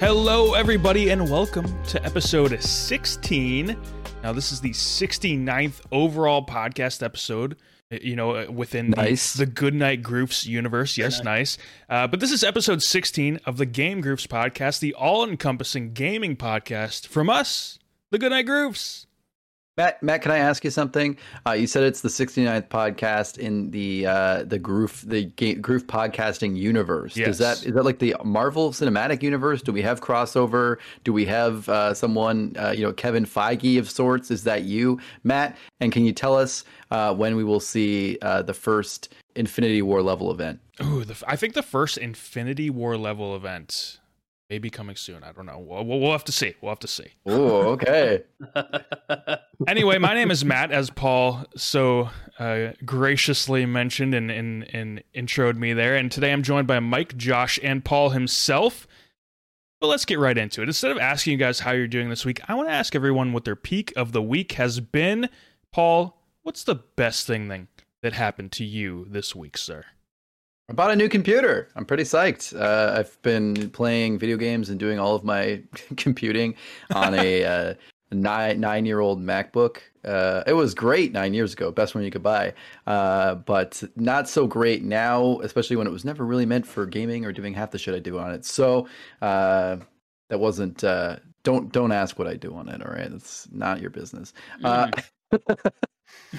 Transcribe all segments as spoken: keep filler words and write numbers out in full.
Hello, everybody, and welcome to episode sixteen. Now, this is the sixty-ninth overall podcast episode, you know, within nice. the, the Goodnight Groups universe. Yes, nice. Uh, but this is episode sixteen of the Game Groups podcast, the all-encompassing gaming podcast from us, the Goodnight Groups. Matt, Matt, can I ask you something? Uh, you said it's the sixty-ninth podcast in the uh, the groove the ga- groove podcasting universe. Yes. Is that is that like the Marvel Cinematic Universe? Do we have crossover? Do we have uh, someone uh, you know, Kevin Feige of sorts? Is that you, Matt? And can you tell us uh, when we will see uh, the first Infinity War level event? Ooh, the, I think the first Infinity War level event may be coming soon. I don't know. We'll, we'll have to see. We'll have to see. Oh, okay. Anyway, my name is Matt, as Paul so uh, graciously mentioned and, and, and introed me there. And today I'm joined by Mike, Josh, and Paul himself. But let's get right into it. Instead of asking you guys how you're doing this week, I want to ask everyone what their peak of the week has been. Paul, what's the best thing that happened to you this week, sir? I bought a new computer. I'm pretty psyched. Uh, I've been playing video games and doing all of my computing on a uh, nine nine-year-old MacBook. Uh, it was great nine years ago, best one you could buy, uh, but not so great now, especially when it was never really meant for gaming or doing half the shit I do on it. So uh, that wasn't. Uh, don't don't ask what I do on it. All right, that's not your business. Uh, mm.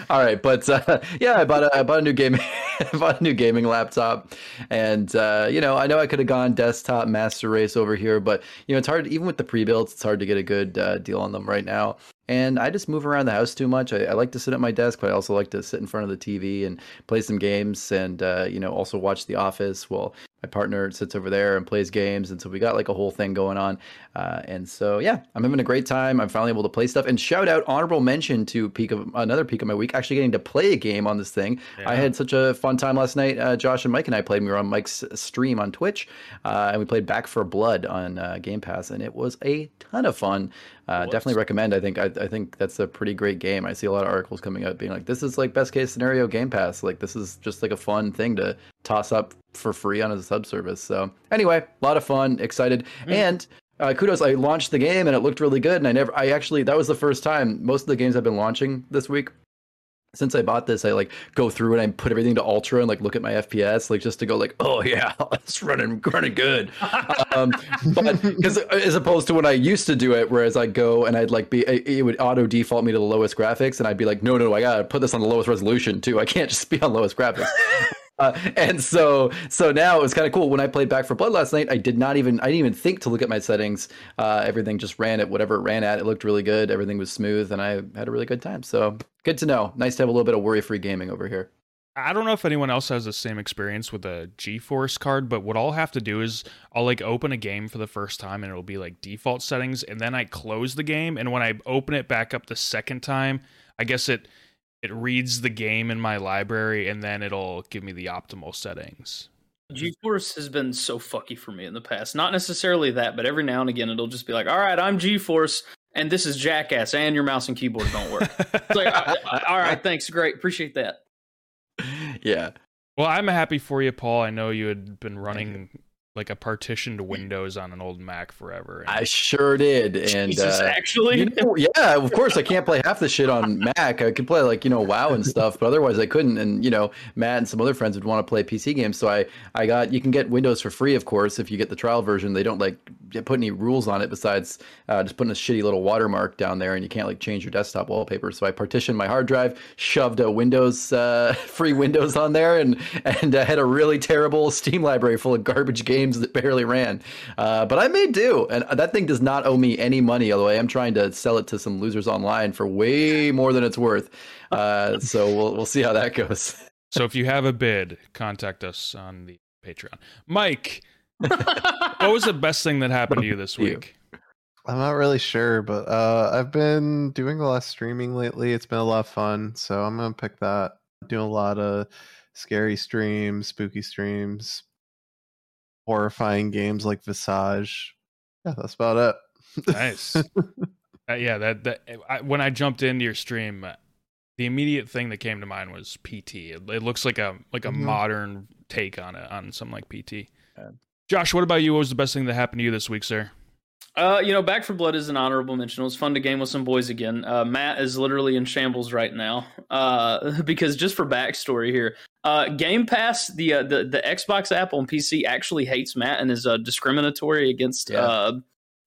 All right, but uh, yeah, I bought a I bought a new game, I bought a new gaming laptop, and uh, you know, I know I could have gone desktop master race over here, but you know, it's hard even with the pre-builds. It's hard to get a good uh, deal on them right now. And I just move around the house too much. I, I like to sit at my desk, but I also like to sit in front of the T V and play some games, and uh, you know, also watch The Office while my partner sits over there and plays games. And so we got like a whole thing going on. Uh, and so yeah, I'm having a great time. I'm finally able to play stuff. And shout out, honorable mention to peak of another peak of my week, actually getting to play a game on this thing. Yeah. I had such a fun time last night. Uh, Josh and Mike and I played. We were on Mike's stream on Twitch, uh, and we played Back four Blood on uh, Game Pass, and it was a ton of fun. Uh, definitely recommend. I think I, I think that's a pretty great game. I see a lot of articles coming out being like, this is like best case scenario Game Pass. Like this is just like a fun thing to toss up for free on a subservice. So anyway, a lot of fun, excited, mm. and uh, kudos. I launched the game and it looked really good. And I never, I actually, that was the first time. Most of the games I've been launching this week since I bought this, I like go through and I put everything to ultra and like look at my F P S, like just to go like, oh yeah, it's running running good. Um, but because as opposed to when I used to do it, whereas I go and I'd like be, it would auto default me to the lowest graphics, and I'd be like, no, no, I gotta put this on the lowest resolution too. I can't just be on lowest graphics. Uh, and so so now it was kind of cool. When I played Back four Blood last night, I did not even I didn't even think to look at my settings. Uh, everything just ran at whatever it ran at. It looked really good. Everything was smooth, and I had a really good time. So good to know. Nice to have a little bit of worry-free gaming over here. I don't know if anyone else has the same experience with a GeForce card, but what I'll have to do is I'll like open a game for the first time, and it'll be like default settings, and then I close the game, and when I open it back up the second time, I guess it... it reads the game in my library, and then it'll give me the optimal settings. GeForce has been so fucky for me in the past. Not necessarily that, but every now and again, it'll just be like, all right, I'm GeForce, and this is Jackass, and your mouse and keyboard don't work. It's like, all right, all right, thanks, great, appreciate that. Yeah. Well, I'm happy for you, Paul. I know you had been running like a partitioned Windows on an old Mac forever. And I sure did. And Jesus, uh, actually, you know, yeah, of course I can't play half the shit on Mac. I could play like, you know, WoW and stuff, but otherwise I couldn't. And, you know, Matt and some other friends would want to play P C games. So I, I got, you can get Windows for free, of course, if you get the trial version. They don't like put any rules on it besides uh, just putting a shitty little watermark down there, and you can't like change your desktop wallpaper. So I partitioned my hard drive, shoved a Windows, uh, free Windows on there, and, and I had a really terrible Steam library full of garbage games that barely ran, uh, but I may do, and that thing does not owe me any money, although I am trying to sell it to some losers online for way more than it's worth, uh, so we'll we'll see how that goes. So if you have a bid, contact us on the Patreon. Mike, what was the best thing that happened to you this week? I'm not really sure, but uh, I've been doing a lot of streaming lately. It's been a lot of fun, so I'm going to pick that. Doing a lot of scary streams, spooky streams, horrifying games like Visage. Yeah, that's about it. Nice. uh, yeah, that that I, when I jumped into your stream, the immediate thing that came to mind was P T. It, it looks like a like a mm-hmm. modern take on it, on something like P T. Yeah. Josh, what about you? What was the best thing that happened to you this week, sir? Uh, you know, Back four Blood is an honorable mention. It was fun to game with some boys again. Uh, Matt is literally in shambles right now uh, because just for backstory here, uh, Game Pass, the, uh, the the Xbox app on P C actually hates Matt and is uh, discriminatory against yeah. uh,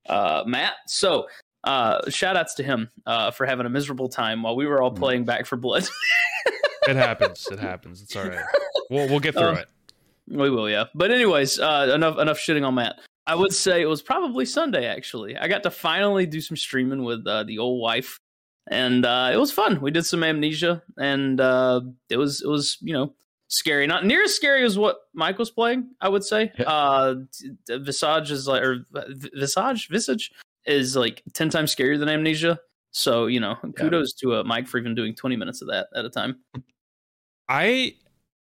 uh, Matt. So uh, shout outs to him uh, for having a miserable time while we were all mm. playing Back four Blood. It happens. It happens. It's all right. We'll, we'll get through um, it. We will, yeah. But anyways, uh, enough enough shitting on Matt. I would say it was probably Sunday, actually. I got to finally do some streaming with uh, the old wife, and uh, it was fun. We did some Amnesia, and uh, it was, it was you know, scary. Not near as scary as what Mike was playing, I would say. Yeah. Uh, Visage is like, or Visage? Visage is like ten times scarier than Amnesia. So, you know, kudos yeah. to uh, Mike for even doing twenty minutes of that at a time. I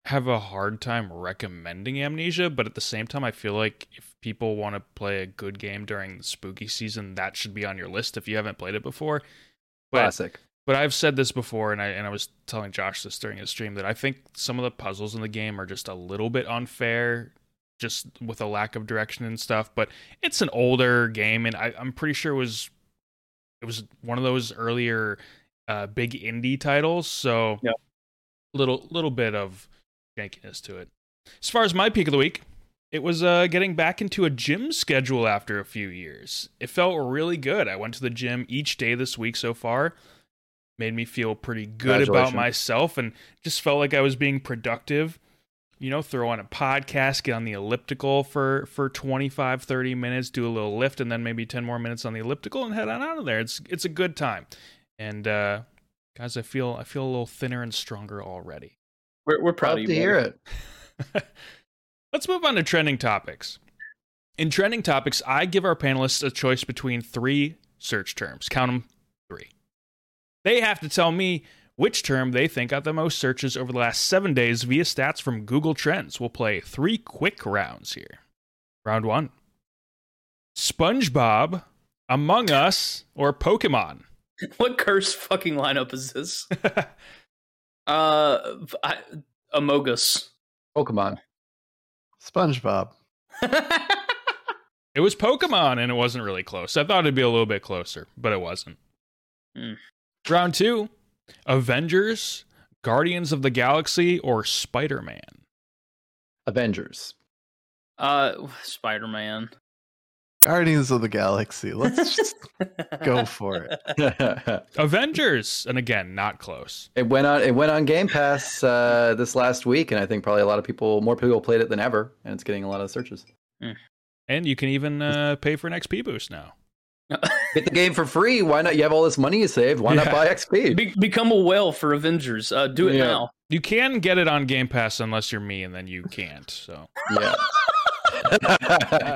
have a hard time recommending Amnesia, but at the same time, I feel like if people want to play a good game during the spooky season, that should be on your list if you haven't played it before. But, classic. But I've said this before, and I and I was telling Josh this during his stream, that I think some of the puzzles in the game are just a little bit unfair, just with a lack of direction and stuff. But it's an older game, and I, I'm pretty sure it was it was one of those earlier uh, big indie titles, so yeah. little little bit of jankiness to it. As far as my peak of the week, it was uh, getting back into a gym schedule after a few years. It felt really good. I went to the gym each day this week so far. Made me feel pretty good about myself and just felt like I was being productive. You know, throw on a podcast, get on the elliptical for, for twenty-five, thirty minutes, do a little lift, and then maybe ten more minutes on the elliptical and head on out of there. It's it's a good time. And uh, guys, I feel I feel a little thinner and stronger already. We're, we're proud to hear it. Let's move on to trending topics. In trending topics, I give our panelists a choice between three search terms. Count them, three. They have to tell me which term they think got the most searches over the last seven days via stats from Google Trends. We'll play three quick rounds here. Round one. SpongeBob, Among Us, or Pokemon? What cursed fucking lineup is this? uh, I, Among Us. Pokemon. SpongeBob. It was Pokemon, and it wasn't really close. I thought it'd be a little bit closer, but it wasn't. Mm. Round two, Avengers, Guardians of the Galaxy, or Spider-Man? Avengers. Uh, Spider-Man. Guardians of the Galaxy. Let's just go for it. Avengers, and again, not close. It went on. It went on Game Pass uh, this last week, and I think probably a lot of people, more people, played it than ever, and it's getting a lot of searches. And you can even uh, pay for an X P boost now. Get the game for free. Why not? You have all this money you saved. Why yeah. not buy X P? Be- become a whale for Avengers. Uh, do it yeah. now. You can get it on Game Pass unless you're me, and then you can't. So yeah.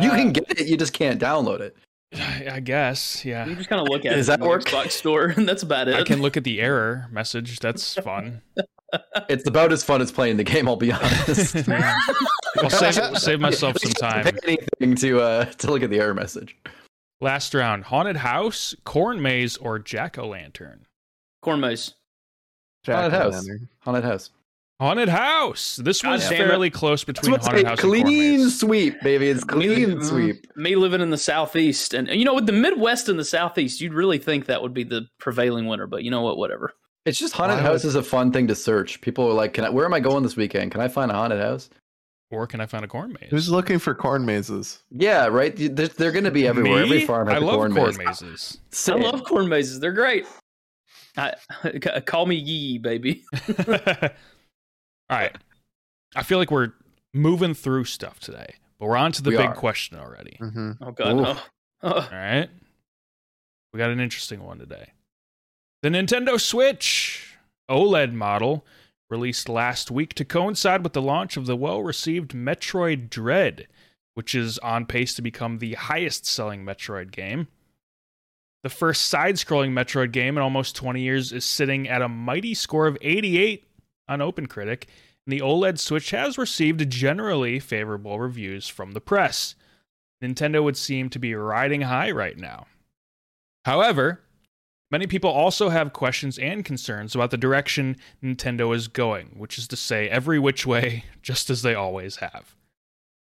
You can get it, you just can't download it. I guess, yeah. You just kind of look at Does it that in work? The Xbox store, and that's about it. I can look at the error message. That's fun. It's about as fun as playing the game, I'll be honest. I'll save, save myself some time. I didn't pay anything to, uh, to look at the error message. Last round. Haunted house, corn maze, or jack-o'-lantern? Corn maze. Haunted house. Haunted house. Haunted house. This God was fairly it. Close between haunted house clean and clean sweep, baby. It's clean me, sweep. Me living in the southeast, and you know, with the Midwest and the southeast, you'd really think that would be the prevailing winner. But you know what? Whatever. It's just haunted, haunted house is a fun thing to search. People are like, "Can I? Where am I going this weekend? Can I find a haunted house? Or can I find a corn maze?" Who's looking for corn mazes? Yeah, right. They're, they're going to be everywhere. Me? Every farm has I a love corn, corn maze. Mazes. I love corn mazes. They're great. I, call me Yee, baby. All right, I feel like we're moving through stuff today, but we're on to the we big are. Question already. Mm-hmm. Oh, God, no. All right, we got an interesting one today. The Nintendo Switch OLED model released last week to coincide with the launch of the well-received Metroid Dread, which is on pace to become the highest-selling Metroid game. The first side-scrolling Metroid game in almost twenty years is sitting at a mighty score of eighty-eight on OpenCritic, and the OLED Switch has received generally favorable reviews from the press. Nintendo would seem to be riding high right now. However, Many people also have questions and concerns about the direction Nintendo is going, which is to say every which way, just as they always have.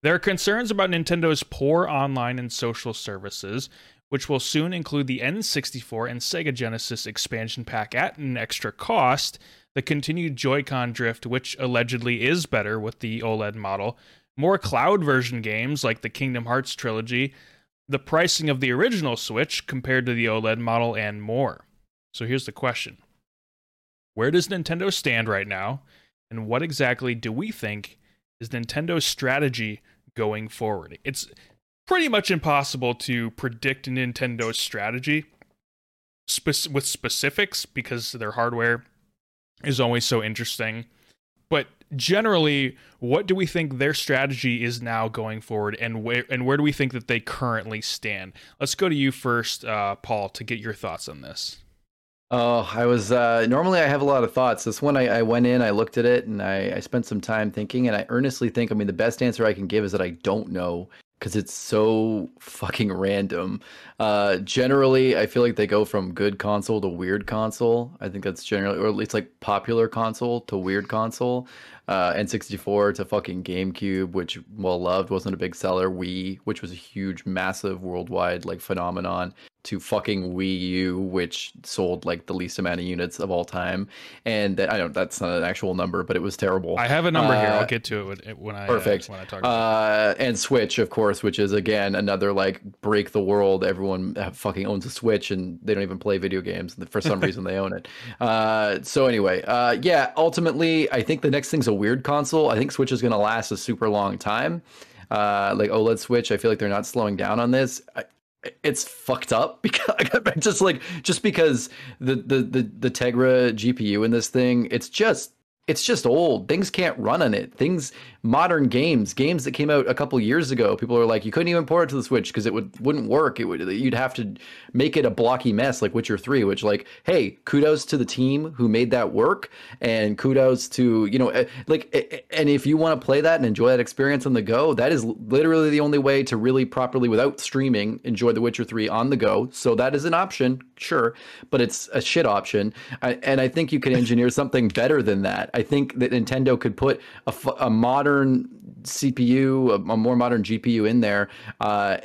There are concerns about Nintendo's poor online and social services, which will soon include the N sixty-four and Sega Genesis expansion pack at an extra cost, the continued Joy-Con drift, which allegedly is better with the OLED model, more cloud version games like the Kingdom Hearts trilogy, the pricing of the original Switch compared to the OLED model, and more. So here's the question. Where does Nintendo stand right now, and what exactly do we think is Nintendo's strategy going forward? It's pretty much impossible to predict Nintendo's strategy spe- with specifics because their hardware is always so interesting. But generally, what do we think their strategy is now going forward, and where and where do we think that they currently stand? Let's go to you first, uh, Paul, to get your thoughts on this. Oh, I was uh, normally I have a lot of thoughts. This one, I, I went in, I looked at it, and I, I spent some time thinking. And I earnestly think, I mean, the best answer I can give is that I don't know, because it's so fucking random. Uh, generally, I feel like they go from good console to weird console. I think that's generally, or at least like popular console to weird console. Uh, N sixty-four to fucking GameCube, which, well loved, wasn't a big seller. Wii, which was a huge, massive worldwide like phenomenon, to fucking Wii U, which sold like the least amount of units of all time. And that, I don't, that's not an actual number, but it was terrible. I have a number uh, here. I'll get to it when, when I, perfect. Uh, when I talk about it. Uh, and Switch, of course, which is again, another like break the world. Everyone fucking owns a Switch and they don't even play video games. For some reason they own it. Uh, so anyway, uh, yeah, ultimately I think the next thing's a weird console. I think Switch is going to last a super long time. Uh, like OLED Switch. I feel like they're not slowing down on this. I, It's fucked up because just like just because the, the, the, the Tegra G P U in this thing, it's just it's just old. Things can't run on it. Things modern games, games that came out a couple years ago, people are like, you couldn't even port it to the Switch because it would wouldn't work. It would you'd have to make it a blocky mess like Witcher three, which like, hey, kudos to the team who made that work, and kudos to you know like and if you want to play that and enjoy that experience on the go, that is literally the only way to really properly without streaming enjoy the Witcher three on the go. So that is an option, sure, but it's a shit option. I, and I think you can engineer something better than that. I think that Nintendo could put a, a modern C P U, a, a more modern G P U in there, uh,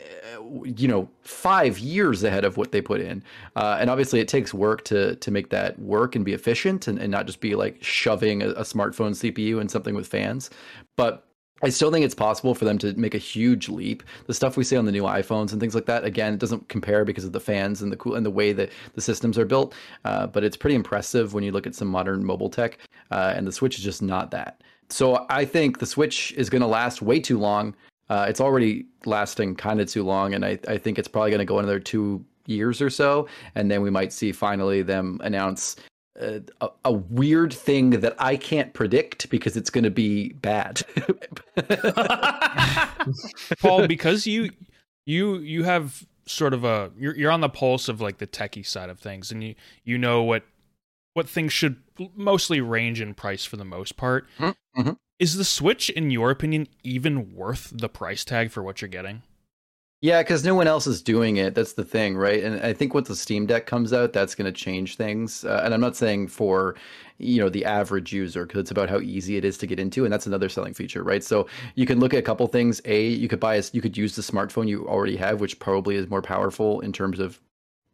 you know, five years ahead of what they put in. Uh, and obviously it takes work to to make that work and be efficient and, and not just be like shoving a, a smartphone C P U in something with fans. But I still think it's possible for them to make a huge leap. The stuff we see on the new iPhones and things like that, again, it doesn't compare because of the fans and the cool and the way that the systems are built. Uh, but it's pretty impressive when you look at some modern mobile tech, uh, and the Switch is just not that. So I think the Switch is going to last way too long. Uh, it's already lasting kind of too long, and I, I think it's probably going to go another two years or so, and then we might see finally them announce A, a weird thing that I can't predict because it's going to be bad. Paul, because you you you have sort of a you're you're on the pulse of like the techie side of things, and you you know what what things should mostly range in price for the most part. Mm-hmm. Is the Switch, in your opinion, even worth the price tag for what you're getting? Yeah, because no one else is doing it. That's the thing, right? And I think once the Steam Deck comes out, that's going to change things. Uh, and I'm not saying for, you know, the average user, because it's about how easy it is to get into, and that's another selling feature, right? So you can look at a couple things. A, you could buy, a, you could use the smartphone you already have, which probably is more powerful in terms of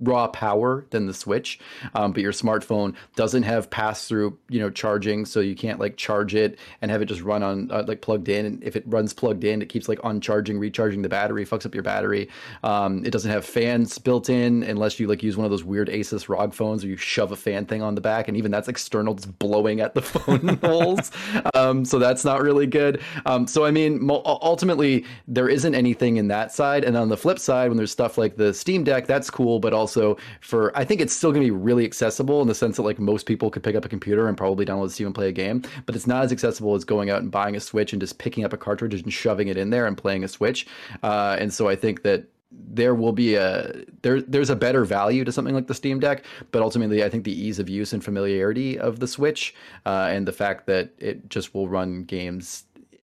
raw power than the Switch, um, but your smartphone doesn't have pass-through, you know, charging, so you can't like charge it and have it just run on uh, like plugged in. And if it runs plugged in, it keeps like on charging, recharging the battery, fucks up your battery. Um, it doesn't have fans built in unless you like use one of those weird Asus R O G phones where you shove a fan thing on the back, and even that's external, just blowing at the phone holes. Um, so that's not really good. Um, so I mean, mo- ultimately, there isn't anything in that side. And on the flip side, when there's stuff like the Steam Deck, that's cool, but also. Also, for I think it's still going to be really accessible in the sense that like most people could pick up a computer and probably download Steam and play a game, but it's not as accessible as going out and buying a Switch and just picking up a cartridge and shoving it in there and playing a Switch. Uh, and so I think that there will be a there. There's a better value to something like the Steam Deck, but ultimately I think the ease of use and familiarity of the Switch uh, and the fact that it just will run games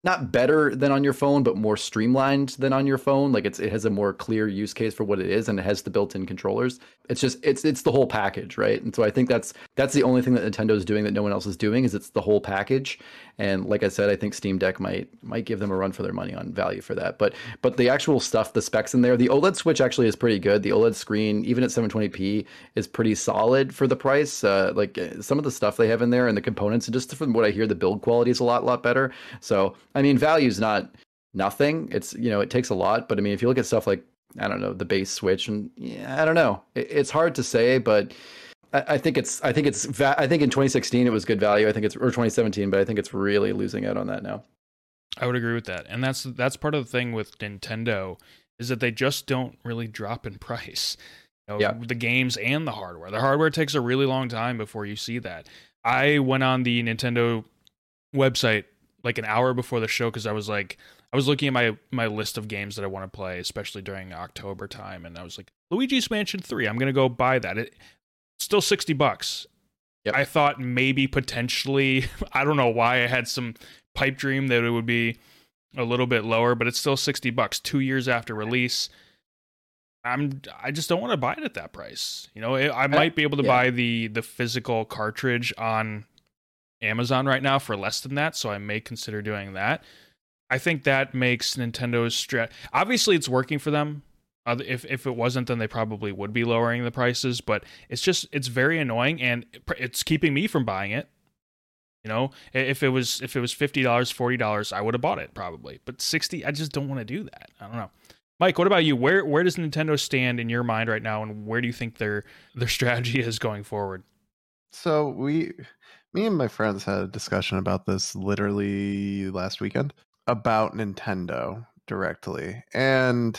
not better than on your phone, but more streamlined than on your phone. Like it's, it has a more clear use case for what it is, and it has the built-in controllers. It's just, it's, it's the whole package, right? And so I think that's, that's the only thing that Nintendo's doing that no one else is doing, is it's the whole package. And like I said, I think Steam Deck might, might give them a run for their money on value for that. But, but the actual stuff, the specs in there, the OLED Switch actually is pretty good. The OLED screen, even at seven twenty p, is pretty solid for the price. Uh, like some of the stuff they have in there and the components, and just from what I hear, the build quality is a lot, lot better. So, I mean, value's not nothing. It's, you know, it takes a lot. But I mean, if you look at stuff like, I don't know, the base Switch, and yeah, I don't know, it, it's hard to say, but I, I think it's, I think it's, va- I think in twenty sixteen it was good value. I think it's, or twenty seventeen, but I think it's really losing out on that now. I would agree with that. And that's, that's part of the thing with Nintendo, is that they just don't really drop in price. You know, yeah. The games and the hardware. The hardware takes a really long time before you see that. I went on the Nintendo website like an hour before the show, because I was like, I was looking at my, my list of games that I want to play, especially during October time, and I was like, Luigi's Mansion three, I'm gonna go buy that. It's still sixty bucks. Yep. I thought maybe potentially, I don't know why I had some pipe dream that it would be a little bit lower, but it's still sixty bucks, two years after release. I'm I just don't want to buy it at that price. You know, it, I might be able to yeah. buy the the physical cartridge on Amazon right now for less than that, so I may consider doing that. I think that makes Nintendo's strat. Obviously, it's working for them. Uh, if if it wasn't, then they probably would be lowering the prices. But it's just it's very annoying, and it's keeping me from buying it. You know, if it was if it was fifty dollars, forty dollars, I would have bought it probably. But sixty dollars, I just don't want to do that. I don't know. Mike, what about you? Where where does Nintendo stand in your mind right now, and where do you think their their strategy is going forward? So we. Me and my friends had a discussion about this literally last weekend about Nintendo directly. And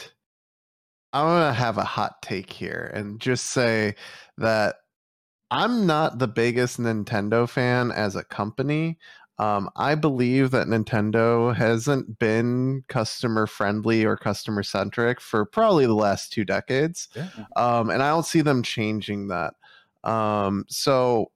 I'm going to have a hot take here and just say that I'm not the biggest Nintendo fan as a company. Um, I believe that Nintendo hasn't been customer friendly or customer centric for probably the last two decades. Yeah. Um, and I don't see them changing that. Um, so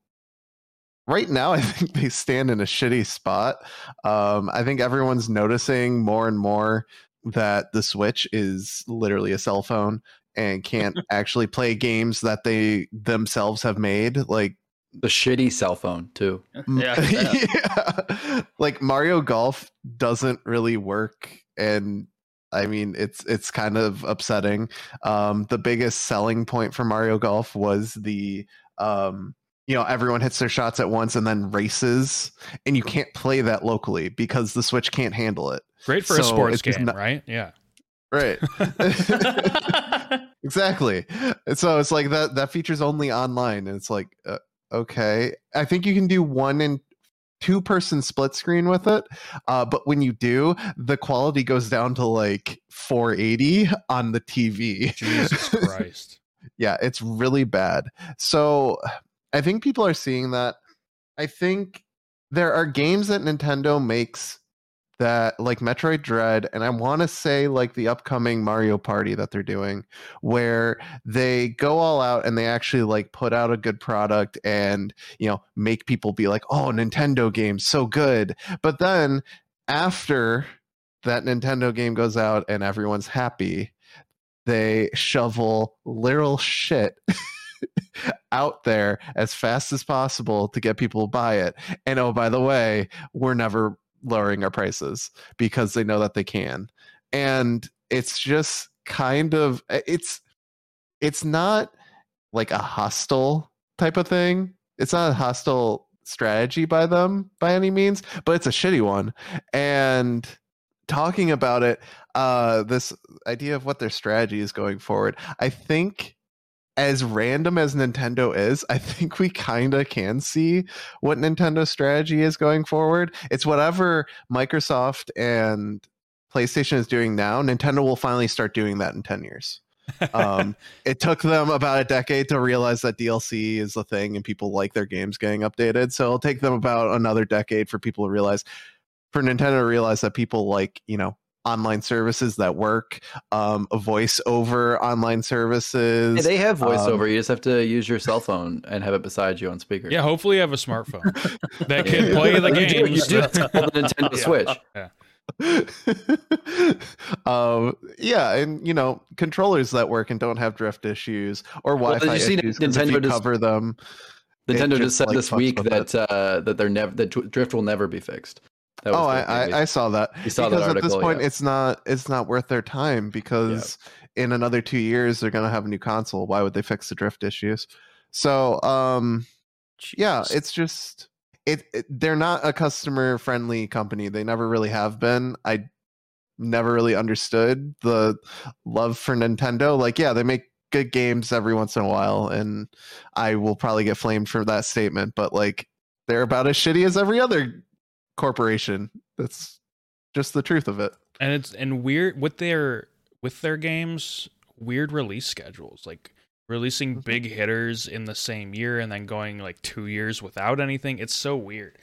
right now, I think they stand in a shitty spot. Um, I think everyone's noticing more and more that the Switch is literally a cell phone and can't actually play games that they themselves have made. Like the shitty cell phone, too. Yeah. yeah. Like Mario Golf doesn't really work, and I mean, it's it's kind of upsetting. Um, the biggest selling point for Mario Golf was the... Um, you know, everyone hits their shots at once and then races, and you can't play that locally because the Switch can't handle it. Great for so a sports game, not, right? Yeah. Right. Exactly. So it's like that, that feature's only online, and it's like, uh, okay, I think you can do one and two person split screen with it. Uh, but when you do, the quality goes down to like four eighty on the T V. Jesus Christ. Yeah. It's really bad. So I think people are seeing that. I think there are games that Nintendo makes that, like Metroid Dread, and I want to say like the upcoming Mario Party that they're doing, where they go all out and they actually like put out a good product and, you know, make people be like, oh, Nintendo game, so good. But then after that Nintendo game goes out and everyone's happy, they shovel literal shit out there as fast as possible to get people to buy it. And oh, by the way, we're never lowering our prices, because they know that they can. And it's just kind of, it's it's not like a hostile type of thing. It's not a hostile strategy by them by any means, but it's a shitty one. And talking about it, uh, this idea of what their strategy is going forward, I think as random as Nintendo is, I think we kind of can see what Nintendo's strategy is going forward. It's whatever Microsoft and PlayStation is doing now, Nintendo will finally start doing that in ten years. Um, it took them about a decade to realize that D L C is the thing and people like their games getting updated. So it'll take them about another decade for people to realize, for Nintendo to realize that people like, you know, online services that work, um, a voice over online services. Hey, they have voiceover. Um, you just have to use your cell phone and have it beside you on speaker. Yeah, hopefully you have a smartphone that can play the games. You do, you do. It's called the Nintendo Switch. Yeah. um, yeah, and you know, controllers that work and don't have drift issues or Wi-Fi well, did you issues. See Nintendo just, cover them. Nintendo just said like, this week that uh, that they're never that drift will never be fixed. That oh, I, I, I saw that. You saw because that article, at this point, yeah. it's not it's not worth their time because yeah. in another two years they're going to have a new console. Why would they fix the drift issues? So, um, yeah, it's just it, it. They're not a customer friendly company. They never really have been. I never really understood the love for Nintendo. Like, yeah, they make good games every once in a while, and I will probably get flamed for that statement. But like, they're about as shitty as every other corporation. That's just the truth of it. And it's and weird with their with their games, weird release schedules, like releasing big hitters in the same year and then going like two years without anything. It's so weird.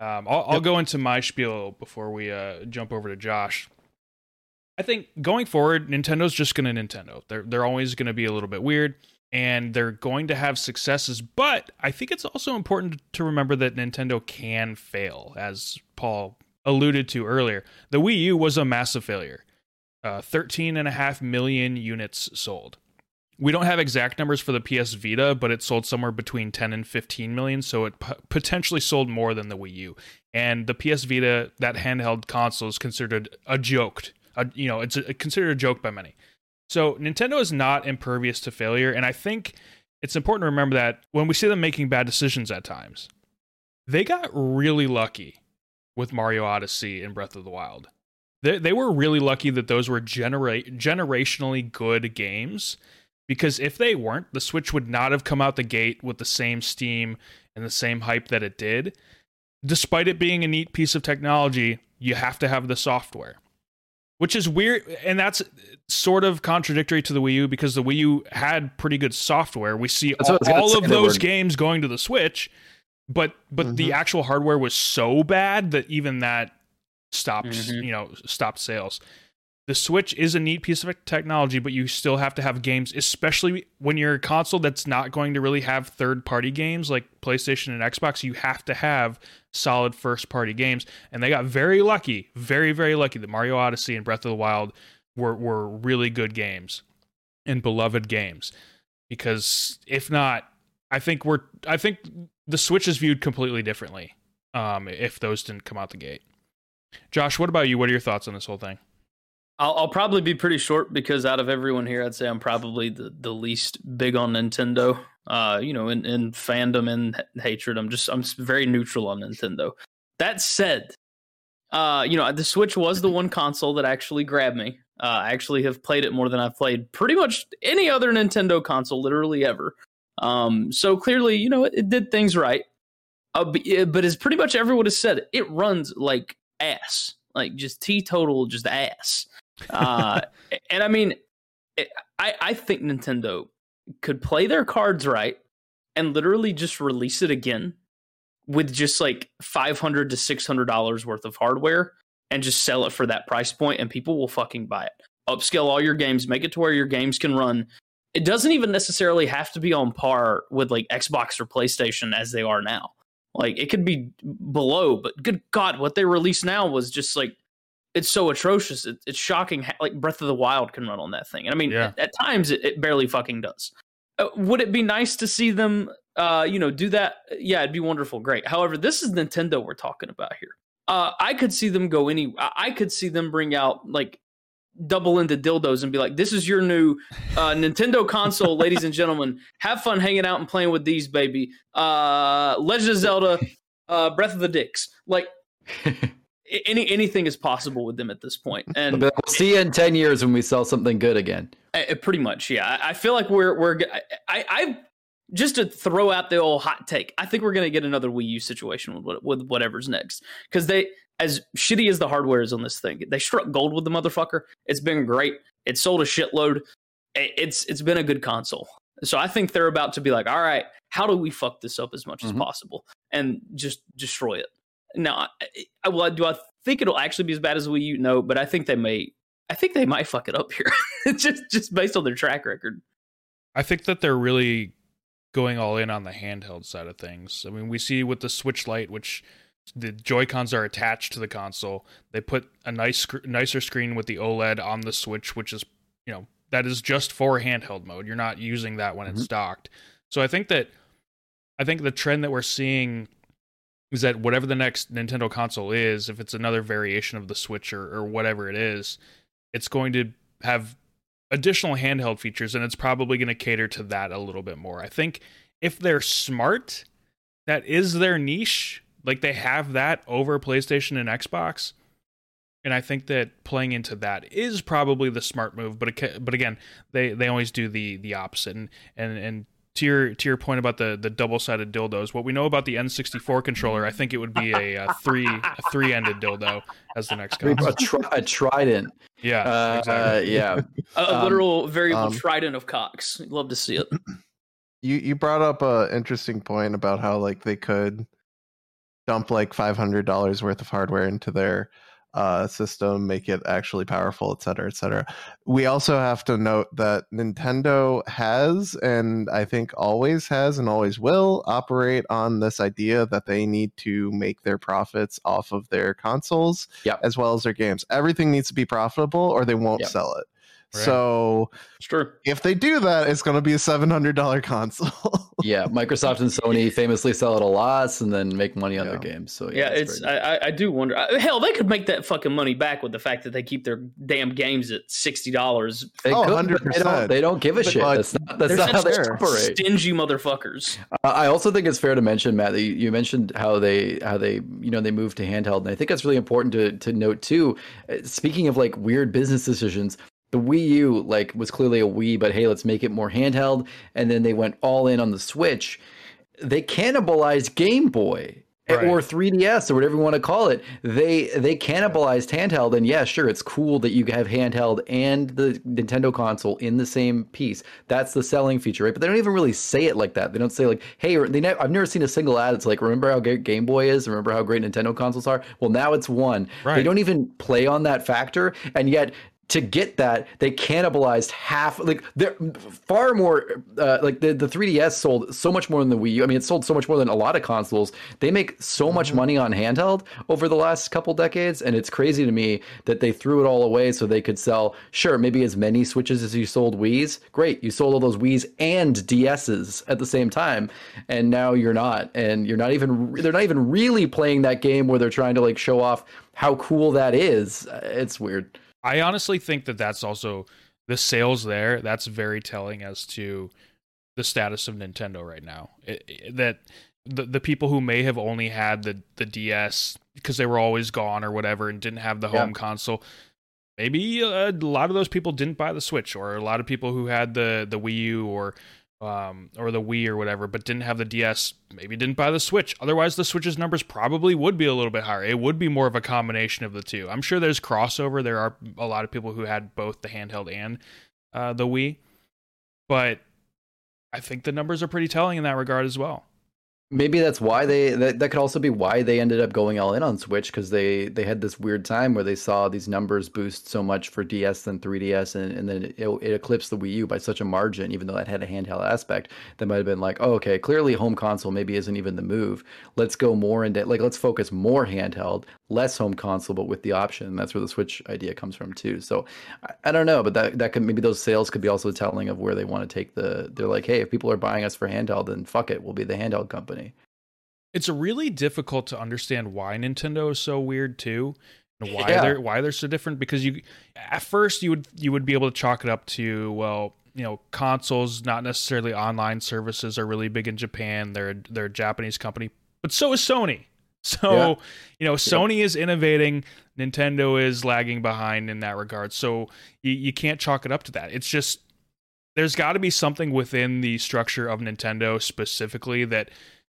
um I'll, I'll go into my spiel before we uh jump over to Josh. I think going forward, Nintendo's just gonna Nintendo. They're they're always gonna be a little bit weird, and they're going to have successes, but I think it's also important to remember that Nintendo can fail, as Paul alluded to earlier. The Wii U was a massive failure. Uh, thirteen and a half million units sold. We don't have exact numbers for the P S Vita, but it sold somewhere between ten and fifteen million, so it p- potentially sold more than the Wii U. And the P S Vita, that handheld console, is considered a joke. A, you know, it's a, considered a joke by many. So Nintendo is not impervious to failure, and I think it's important to remember that when we see them making bad decisions at times. They got really lucky with Mario Odyssey and Breath of the Wild. They they were really lucky that those were genera- generationally good games, because if they weren't, the Switch would not have come out the gate with the same steam and the same hype that it did. Despite it being a neat piece of technology, you have to have the software. Which is weird, and that's sort of contradictory to the Wii U, because the Wii U had pretty good software. We see all, all of those games going to the Switch, but but mm-hmm. the actual hardware was so bad that even that stopped mm-hmm. you know stopped sales. The Switch is a neat piece of technology, but you still have to have games, especially when you're a console that's not going to really have third-party games like PlayStation and Xbox. You have to have solid first-party games, and they got very lucky, very, very lucky that Mario Odyssey and Breath of the Wild were, were really good games and beloved games, because if not, I think we're I think the Switch is viewed completely differently um, if those didn't come out the gate. Josh, what about you? What are your thoughts on this whole thing? I'll, I'll probably be pretty short, because out of everyone here, I'd say I'm probably the, the least big on Nintendo. Uh, you know, in, in fandom and hatred, I'm just I'm very neutral on Nintendo. That said, uh, you know, the Switch was the one console that actually grabbed me. Uh, I actually have played it more than I've played pretty much any other Nintendo console, literally ever. Um, so clearly, you know, it, it did things right. Uh, but, but as pretty much everyone has said, it runs like ass, like just teetotal, just ass. uh, and I mean, it, I, I think Nintendo could play their cards right and literally just release it again with just like five hundred to six hundred dollars worth of hardware and just sell it for that price point, and people will fucking buy it. Upscale all your games, make it to where your games can run. It doesn't even necessarily have to be on par with like Xbox or PlayStation as they are now. Like, it could be below, but good God, what they release now was just like, it's so atrocious. It, it's shocking. How, like, Breath of the Wild can run on that thing. And I mean, yeah. at, at times it, it barely fucking does. Uh, would it be nice to see them, uh, you know, do that? Yeah, it'd be wonderful. Great. However, this is Nintendo we're talking about here. Uh, I could see them go any, I could see them bring out like double into dildos and be like, this is your new uh, Nintendo console, ladies and gentlemen. Have fun hanging out and playing with these, baby. Uh, Legend of Zelda, uh, Breath of the Dicks. Like, Any anything is possible with them at this point, and we'll see you in ten years when we sell something good again. I, pretty much, yeah. I, I feel like we're we're I, I just to throw out the old hot take. I think we're going to get another Wii U situation with with whatever's next, because they, as shitty as the hardware is on this thing, they struck gold with the motherfucker. It's been great. It sold a shitload. It, it's it's been a good console. So I think they're about to be like, all right, how do we fuck this up as much mm-hmm. as possible and just destroy it. Now, I, well, do I think it'll actually be as bad as Wii U? No, but I think they may. I think they might fuck it up here, just just based on their track record. I think that they're really going all in on the handheld side of things. I mean, we see with the Switch Lite, which the Joy-Cons are attached to the console. They put a nice, sc- nicer screen with the OLED on the Switch, which is, you know, that is just for handheld mode. You're not using that when mm-hmm. it's docked. So I think that, I think the trend that we're seeing is that whatever the next Nintendo console is, if it's another variation of the Switch or, or whatever it is, it's going to have additional handheld features, and it's probably going to cater to that a little bit more. I think if they're smart, that is their niche. Like, they have that over PlayStation and Xbox, and I think that playing into that is probably the smart move. But it, but again, they, they always do the the opposite. And and and to your to your point about the, the double sided dildos, what we know about the N sixty-four controller, I think it would be a, a three a three ended dildo as the next console. A, tri- a trident. Yeah, uh, exactly. Uh, yeah, a, a literal um, variable um, trident of cocks. Love to see it. You you brought up an interesting point about how like they could dump like five hundred dollars worth of hardware into their uh, system, make it actually powerful, et cetera, et cetera. We also have to note that Nintendo has, and I think always has and always will, operate on this idea that they need to make their profits off of their consoles yep. as well as their games. Everything needs to be profitable or they won't yep. sell it. Right. So sure. if they do that, it's going to be a seven hundred dollars console. Yeah, Microsoft and Sony famously sell at a loss and then make money on yeah. their games. So yeah, yeah it's, it's I, I do wonder. I, hell, they could make that fucking money back with the fact that they keep their damn games at sixty dollars. They oh, could, one hundred percent. They don't, they don't give a but, shit. But that's not, that's not how they operate. Stingy motherfuckers. Uh, I also think it's fair to mention, Matt, that you, you mentioned how they how they you know they moved to handheld, and I think that's really important to to note too. Speaking of like weird business decisions. The Wii U like was clearly a Wii, but hey, let's make it more handheld. And then they went all in on the Switch. They cannibalized Game Boy right. or three D S or whatever you want to call it. They they cannibalized handheld. And yeah, sure, it's cool that you have handheld and the Nintendo console in the same piece. That's the selling feature, right? But they don't even really say it like that. They don't say like, hey, they ne- I've never seen a single ad. It's like, remember how great Game Boy is? Remember how great Nintendo consoles are? Well, now it's one. Right. They don't even play on that factor. And yet, to get that, they cannibalized half. Like they're far more. Uh, like the, the three D S sold so much more than the Wii U. I mean, it sold so much more than a lot of consoles. They make so mm-hmm. much money on handheld over the last couple decades, and it's crazy to me that they threw it all away so they could sell. Sure, maybe as many Switches as you sold Wiis. Great, you sold all those Wiis and D S's at the same time, and now you're not. And you're not even. They're not even really playing that game where they're trying to like show off how cool that is. It's weird. I honestly think that that's also the sales there. That's very telling as to the status of Nintendo right now. It, it, that the the people who may have only had the, the D S because they were always gone or whatever and didn't have the home yeah. console, maybe a lot of those people didn't buy the Switch, or a lot of people who had the, the Wii U or um or the Wii or whatever but didn't have the D S maybe didn't buy the Switch. Otherwise the Switch's numbers probably would be a little bit higher. It would be more of a combination of the two. I'm sure there's crossover. There are a lot of people who had both the handheld and uh the Wii, but I think the numbers are pretty telling in that regard as well. Maybe that's why they that, that could also be why they ended up going all in on Switch, because they they had this weird time where they saw these numbers boost so much for D S and three D S, and, and then it, it eclipsed the Wii U by such a margin, even though that had a handheld aspect. That might have been like, oh, okay, clearly home console maybe isn't even the move. Let's go more into like let's focus more handheld, less home console, but with the option. And that's where the Switch idea comes from too. So I, I don't know, but that that could maybe those sales could be also telling of where they want to take the. They're like, hey, if people are buying us for handheld, then fuck it, we'll be the handheld company. It's really difficult to understand why Nintendo is so weird too, and why yeah. they're why they're so different. Because you, at first, you would you would be able to chalk it up to, well, you know, consoles, not necessarily online services, are really big in Japan. They're they're a Japanese company, but so is Sony. So yeah. you know, Sony yeah. is innovating. Nintendo is lagging behind in that regard. So you, you can't chalk it up to that. It's just there's got to be something within the structure of Nintendo specifically that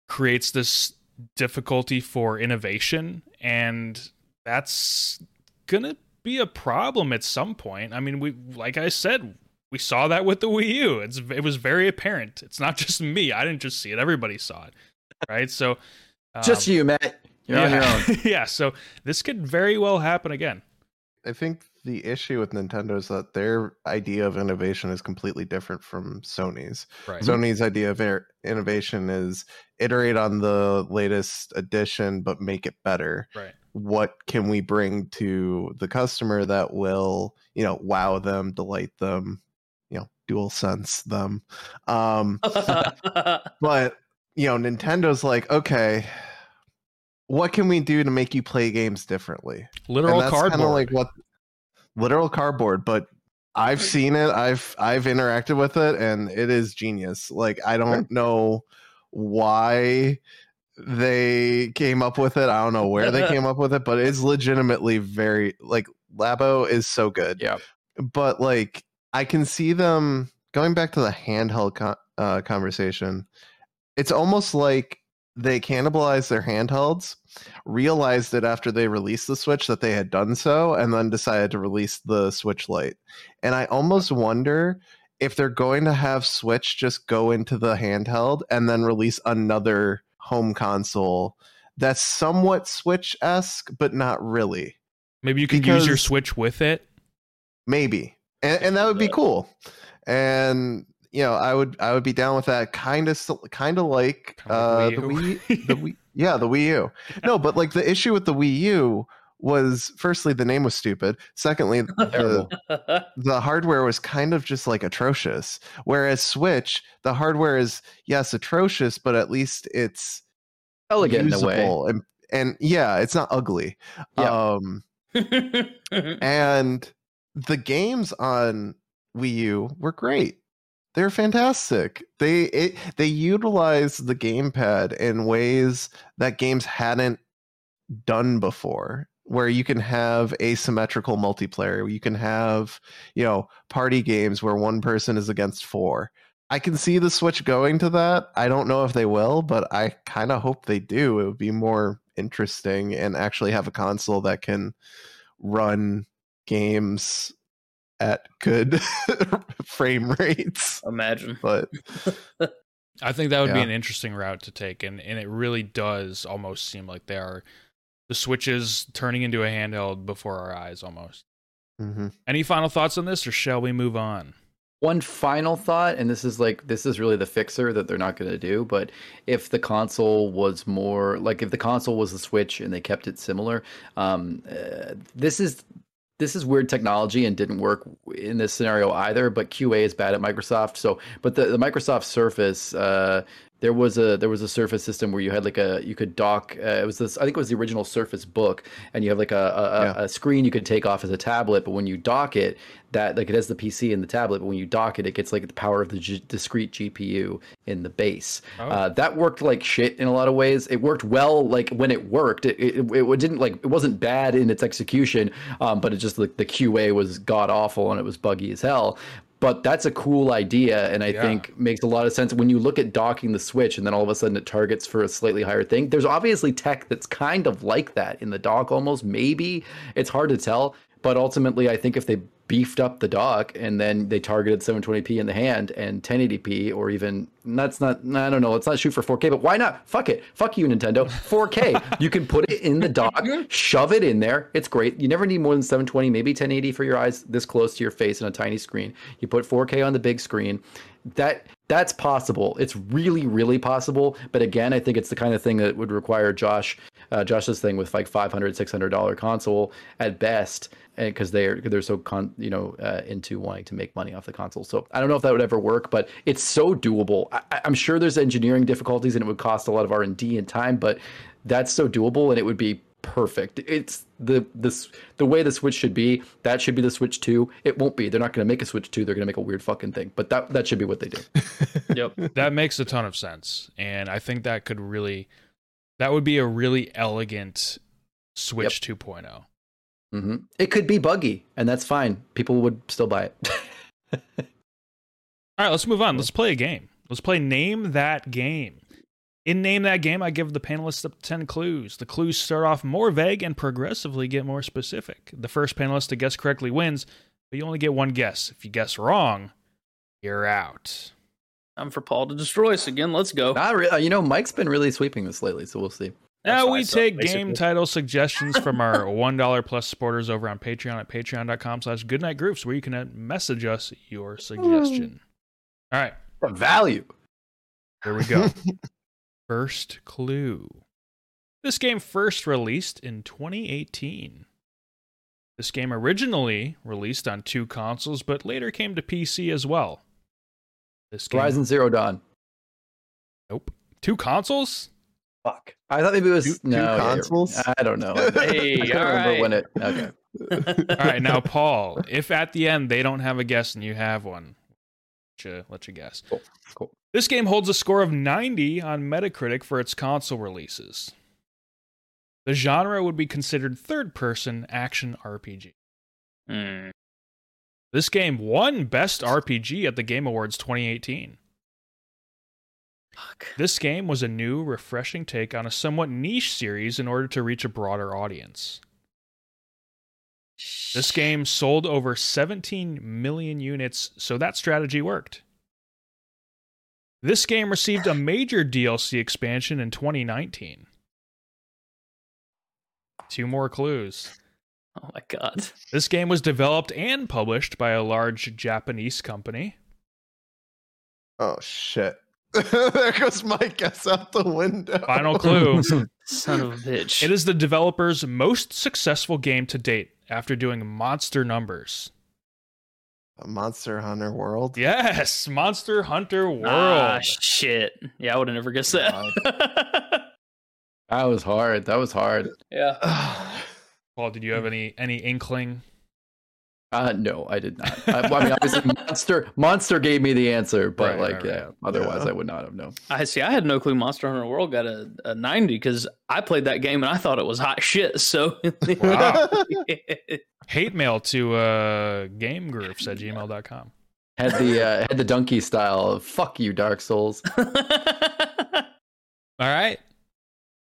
creates this difficulty for innovation, and that's gonna be a problem at some point. I mean, we like I said, we saw that with the Wii U. It's it was very apparent. It's not just me. I didn't just see it. Everybody saw it, right? So um, just you, Matt. You're yeah, on your own. Yeah. So this could very well happen again. I think the issue with Nintendo is that their idea of innovation is completely different from Sony's. Right. Sony's idea of innovation is iterate on the latest edition, but make it better. Right. What can we bring to the customer that will, you know, wow them, delight them, you know, dual sense them. Um, but, you know, Nintendo's like, okay, what can we do to make you play games differently? Literal cardboard. Kind of like what literal cardboard, but I've seen it. I've, I've interacted with it and it is genius. Like, I don't know why they came up with it. I don't know where they came up with it, but it's legitimately very, like, Labo is so good. Yeah. But like, I can see them going back to the handheld con- uh, conversation. It's almost like they cannibalized their handhelds, realized it after they released the Switch that they had done so, and then decided to release the Switch Lite. And I almost wonder if they're going to have Switch just go into the handheld and then release another home console that's somewhat Switch-esque, but not really. Maybe you could use your Switch with it. Maybe. And, and that would be cool. And, you know, I would I would be down with that. Kind of kind of like uh, the Wii, the Wii, yeah, the Wii U. No, but like the issue with the Wii U was, firstly, the name was stupid. Secondly, the, the hardware was kind of just like atrocious. Whereas Switch, the hardware is, yes, atrocious, but at least it's elegant in a way. And, and yeah, it's not ugly. Yep. Um, and the games on Wii U were great. They're fantastic. They it, they utilized the gamepad in ways that games hadn't done before, where you can have asymmetrical multiplayer, where you can have, you know, party games where one person is against four. I can see the Switch going to that. I don't know if they will, but I kind of hope they do. It would be more interesting and actually have a console that can run games at good frame rates. Imagine. But I think that would yeah. be an interesting route to take, and, and it really does almost seem like they are, the Switch is turning into a handheld before our eyes almost. Mm-hmm. Any final thoughts on this, or shall we move on? One final thought, and this is like this is really the fixer that they're not going to do, but if the console was more like if the console was the Switch and they kept it similar, um, uh, this is This is weird technology and didn't work in this scenario either, but Q A is bad at Microsoft. So, but the, the Microsoft Surface, uh, there was a there was a Surface system where you had like a you could dock. Uh, it was this, I think it was the original Surface Book, and you have like a a, yeah. a screen you could take off as a tablet. But when you dock it, that like it has the P C and the tablet. But when you dock it, it gets like the power of the g- discrete G P U in the base. Oh. Uh, that worked like shit in a lot of ways. It worked well, like when it worked, it it, it didn't like it wasn't bad in its execution, um, but it just like the Q A was god awful and it was buggy as hell. But that's a cool idea, and I yeah. think makes a lot of sense. When you look at docking the Switch, and then all of a sudden it targets for a slightly higher thing, there's obviously tech that's kind of like that in the dock almost, maybe. It's hard to tell, but ultimately I think if they beefed up the dock and then they targeted seven twenty p in the hand and ten eighty p, or even, that's not, I don't know, let's not shoot for four K, but why not? Fuck it. Fuck you, Nintendo. four K. You can put it in the dock, shove it in there. It's great. You never need more than seven twenty, maybe ten eighty for your eyes this close to your face on a tiny screen. You put four K on the big screen. That that's possible. It's really, really possible. But again, I think it's the kind of thing that would require Josh, uh, Josh's thing with like five hundred dollars, six hundred dollars console at best, because they're they're so con, you know uh, into wanting to make money off the console. So I don't know if that would ever work, but it's so doable. I, I'm sure there's engineering difficulties and it would cost a lot of R and D and time, but that's so doable and it would be perfect. It's the this the way the Switch should be. That should be the Switch two. It won't be. They're not going to make a Switch two. They're going to make a weird fucking thing. But that that should be what they do. Yep, that makes a ton of sense, and I think that could really that would be a really elegant Switch yep. two point oh. Mm-hmm. It could be buggy, and that's fine. People would still buy it. All right, let's move on. Let's play a game. Let's play Name That Game. In Name That Game, I give the panelists up to ten clues. The clues start off more vague and progressively get more specific. The first panelist to guess correctly wins, but you only get one guess. If you guess wrong, you're out. Time for Paul to destroy us again. Let's go. Re- you know, Mike's been really sweeping this lately, so we'll see. Now we take game title suggestions from our one dollar plus supporters over on Patreon at patreon.com slash Goodnight Groups, where you can message us your suggestion. All right. For value. Here we go. First clue. This game first released in twenty eighteen. This game originally released on two consoles, but later came to P C as well. This game... Horizon Zero Dawn. Nope. Two consoles? Fuck. I thought maybe it was two, no, two consoles. Yeah, I don't know. Hey, I all right. Remember when it, okay. All right, now Paul, if at the end they don't have a guess and you have one, let you, let you guess. Cool. Cool. This game holds a score of ninety on Metacritic for its console releases. The genre would be considered third-person action R P G. Mm. This game won Best R P G at the Game Awards twenty eighteen. Fuck. This game was a new, refreshing take on a somewhat niche series in order to reach a broader audience. Shit. This game sold over seventeen million units, so that strategy worked. This game received a major D L C expansion in twenty nineteen. Two more clues. Oh my god. This game was developed and published by a large Japanese company. Oh shit. There goes my guess out the window. Final clue. Son of a bitch. It is the developer's most successful game to date after doing monster numbers. A Monster Hunter World? Yes, Monster Hunter World. Ah, shit. Yeah, I would have never guessed that. That was hard. That was hard. Yeah. Paul, did you have any, any inkling? Uh, no, I did not. I, I mean, obviously, Monster Monster gave me the answer, but right, like, right, yeah, right. Otherwise, yeah. I would not have known. I see. I had no clue Monster Hunter World got a, a ninety because I played that game and I thought it was hot shit. So, wow. Hate mail to uh, gamegroups at gmail dot com. Had the uh, had the donkey style of fuck you, Dark Souls. All right.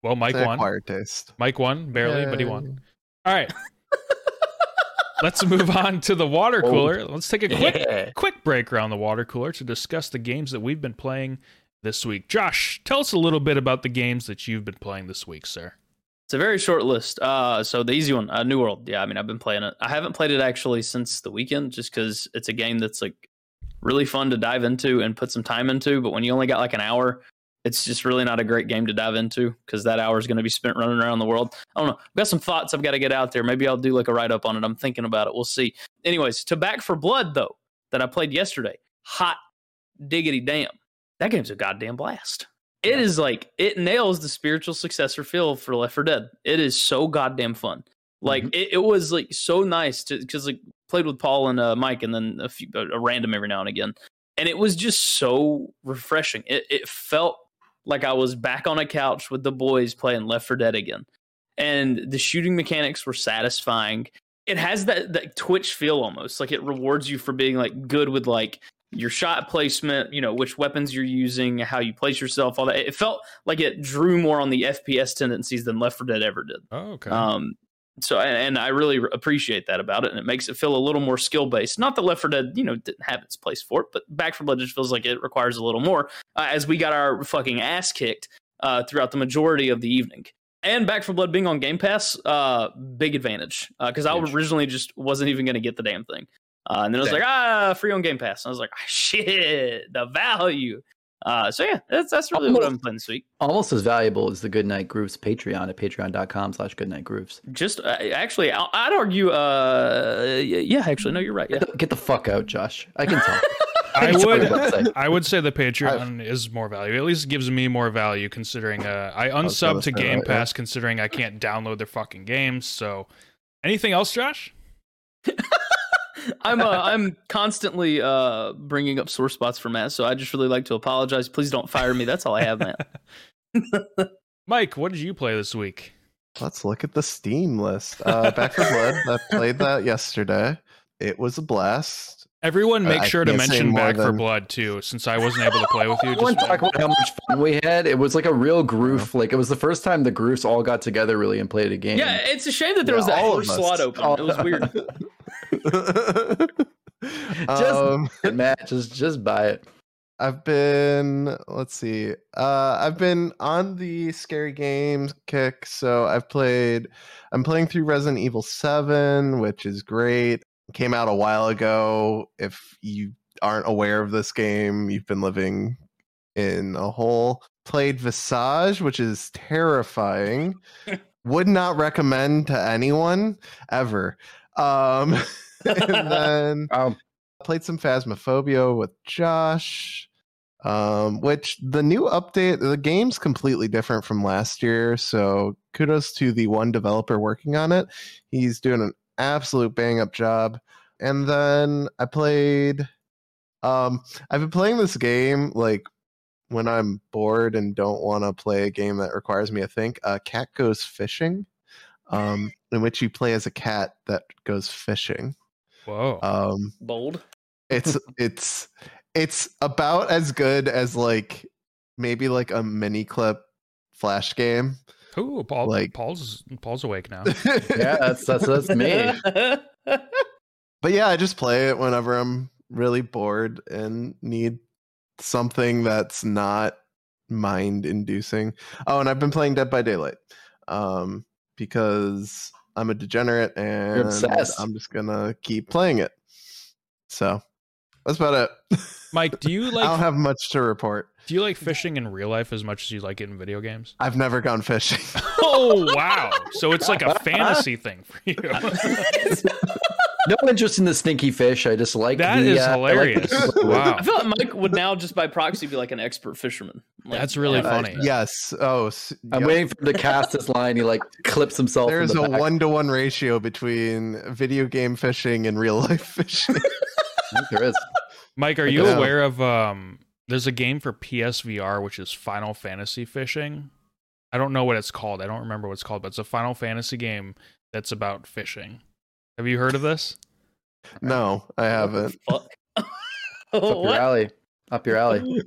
Well, Mike won. Acquired taste. Mike won barely, Yay. But he won. All right. Let's move on to the water cooler. Let's take a quick yeah. quick break around the water cooler to discuss the games that we've been playing this week. Josh, tell us a little bit about the games that you've been playing this week, sir. It's a very short list. Uh, so the easy one, uh, New World. Yeah, I mean, I've been playing it. I haven't played it actually since the weekend just because it's a game that's like really fun to dive into and put some time into. But when you only got like an hour, it's just really not a great game to dive into because that hour is going to be spent running around the world. I don't know. I've got some thoughts I've got to get out there. Maybe I'll do like a write-up on it. I'm thinking about it. We'll see. Anyways, to Back four Blood, though, that I played yesterday. Hot diggity damn. That game's a goddamn blast. It yeah. is like, it nails the spiritual successor feel for Left four Dead. It is so goddamn fun. Like, mm-hmm. it, it was like so nice to, because like played with Paul and uh, Mike and then a, few, a random every now and again. And it was just so refreshing. It, it felt like I was back on a couch with the boys playing Left four Dead again. And the shooting mechanics were satisfying. It has that, that Twitch feel almost. Like it rewards you for being like good with like your shot placement, you know, which weapons you're using, how you place yourself, all that. It felt like it drew more on the F P S tendencies than Left four Dead ever did. Oh, okay. Um, so, and, and I really appreciate that about it. And it makes it feel a little more skill-based. Not that Left four Dead, you know, didn't have its place for it, but Back four Blood just feels like it requires a little more uh, as we got our fucking ass kicked uh, throughout the majority of the evening. And Back four Blood being on Game Pass, uh, big advantage. Because uh, I originally just wasn't even going to get the damn thing. Uh, and then I was damn. like, ah, free on Game Pass. And I was like, ah, shit, the value. Uh, so yeah, that's that's really almost, what I'm playing this week. Almost as valuable as the Goodnight Groups Patreon at patreon.com slash Goodnight Groups. Just uh, actually, I'll, I'd argue. Uh, yeah, actually, no, you're right. Yeah. Get, the, get the fuck out, Josh. I can tell. I would. I would say the Patreon I've, is more value. At least it gives me more value considering uh, I unsub to Game right, Pass yeah. considering I can't download their fucking games. So, anything else, Josh? I'm uh, I'm constantly uh, bringing up sore spots for Matt, so I just really like to apologize. Please don't fire me. That's all I have, Matt. Mike, what did you play this week? Let's look at the Steam list. Uh, Back four Blood. I played that yesterday. It was a blast. Everyone, make uh, sure to mention Back than... four Blood too, since I wasn't able to play with you. Just I want to talk about how much fun we had. It was like a real groove. Like it was the first time the grooves all got together really and played a game. Yeah, it's a shame that there yeah, was that first slot open. All... It was weird. just um, Matt, just just buy it. I've been, let's see, uh, I've been on the scary games kick. So I've played, I'm playing through Resident Evil seven, which is great. Came out a while ago. If you aren't aware of this game, you've been living in a hole. Played Visage, which is terrifying. Would not recommend to anyone ever. Um, and then um, played some Phasmophobia with Josh, um, which the new update, the game's completely different from last year. So kudos to the one developer working on it. He's doing an absolute bang up job. And then I played, um, I've been playing this game like when I'm bored and don't want to play a game that requires me to think, uh, Cat Goes Fishing, um, in which you play as a cat that goes fishing. Whoa. Um, Bold. It's, it's, it's about as good as like, maybe like a mini clip Flash game. Ooh, Paul, like, Paul's, Paul's awake now. Yeah, that's, that's, that's me. But yeah, I just play it whenever I'm really bored and need something that's not mind inducing. Oh, and I've been playing Dead by Daylight um because I'm a degenerate and you're obsessed. I'm just gonna keep playing it. So that's about it. Mike, do you like I don't have much to report. Do you like fishing in real life as much as you like it in video games? I've never gone fishing. Oh wow. So it's like a fantasy thing for you. No interest in the stinky fish. I just like that the, is uh, hilarious. I like wow! I feel like Mike would now just by proxy be like an expert fisherman. Like, that's really yeah, funny. I, yes. Oh, I'm yep. waiting for him to cast this line. He like clips himself. There's the a back. one-to-one ratio between video game fishing and real life fishing. I think there is. Mike, are you aware of? Um, there's a game for P S V R which is Final Fantasy Fishing. I don't know what it's called. I don't remember what it's called, but it's a Final Fantasy game that's about fishing. Have you heard of this? No, I haven't. Fuck. Up your alley. Up your alley.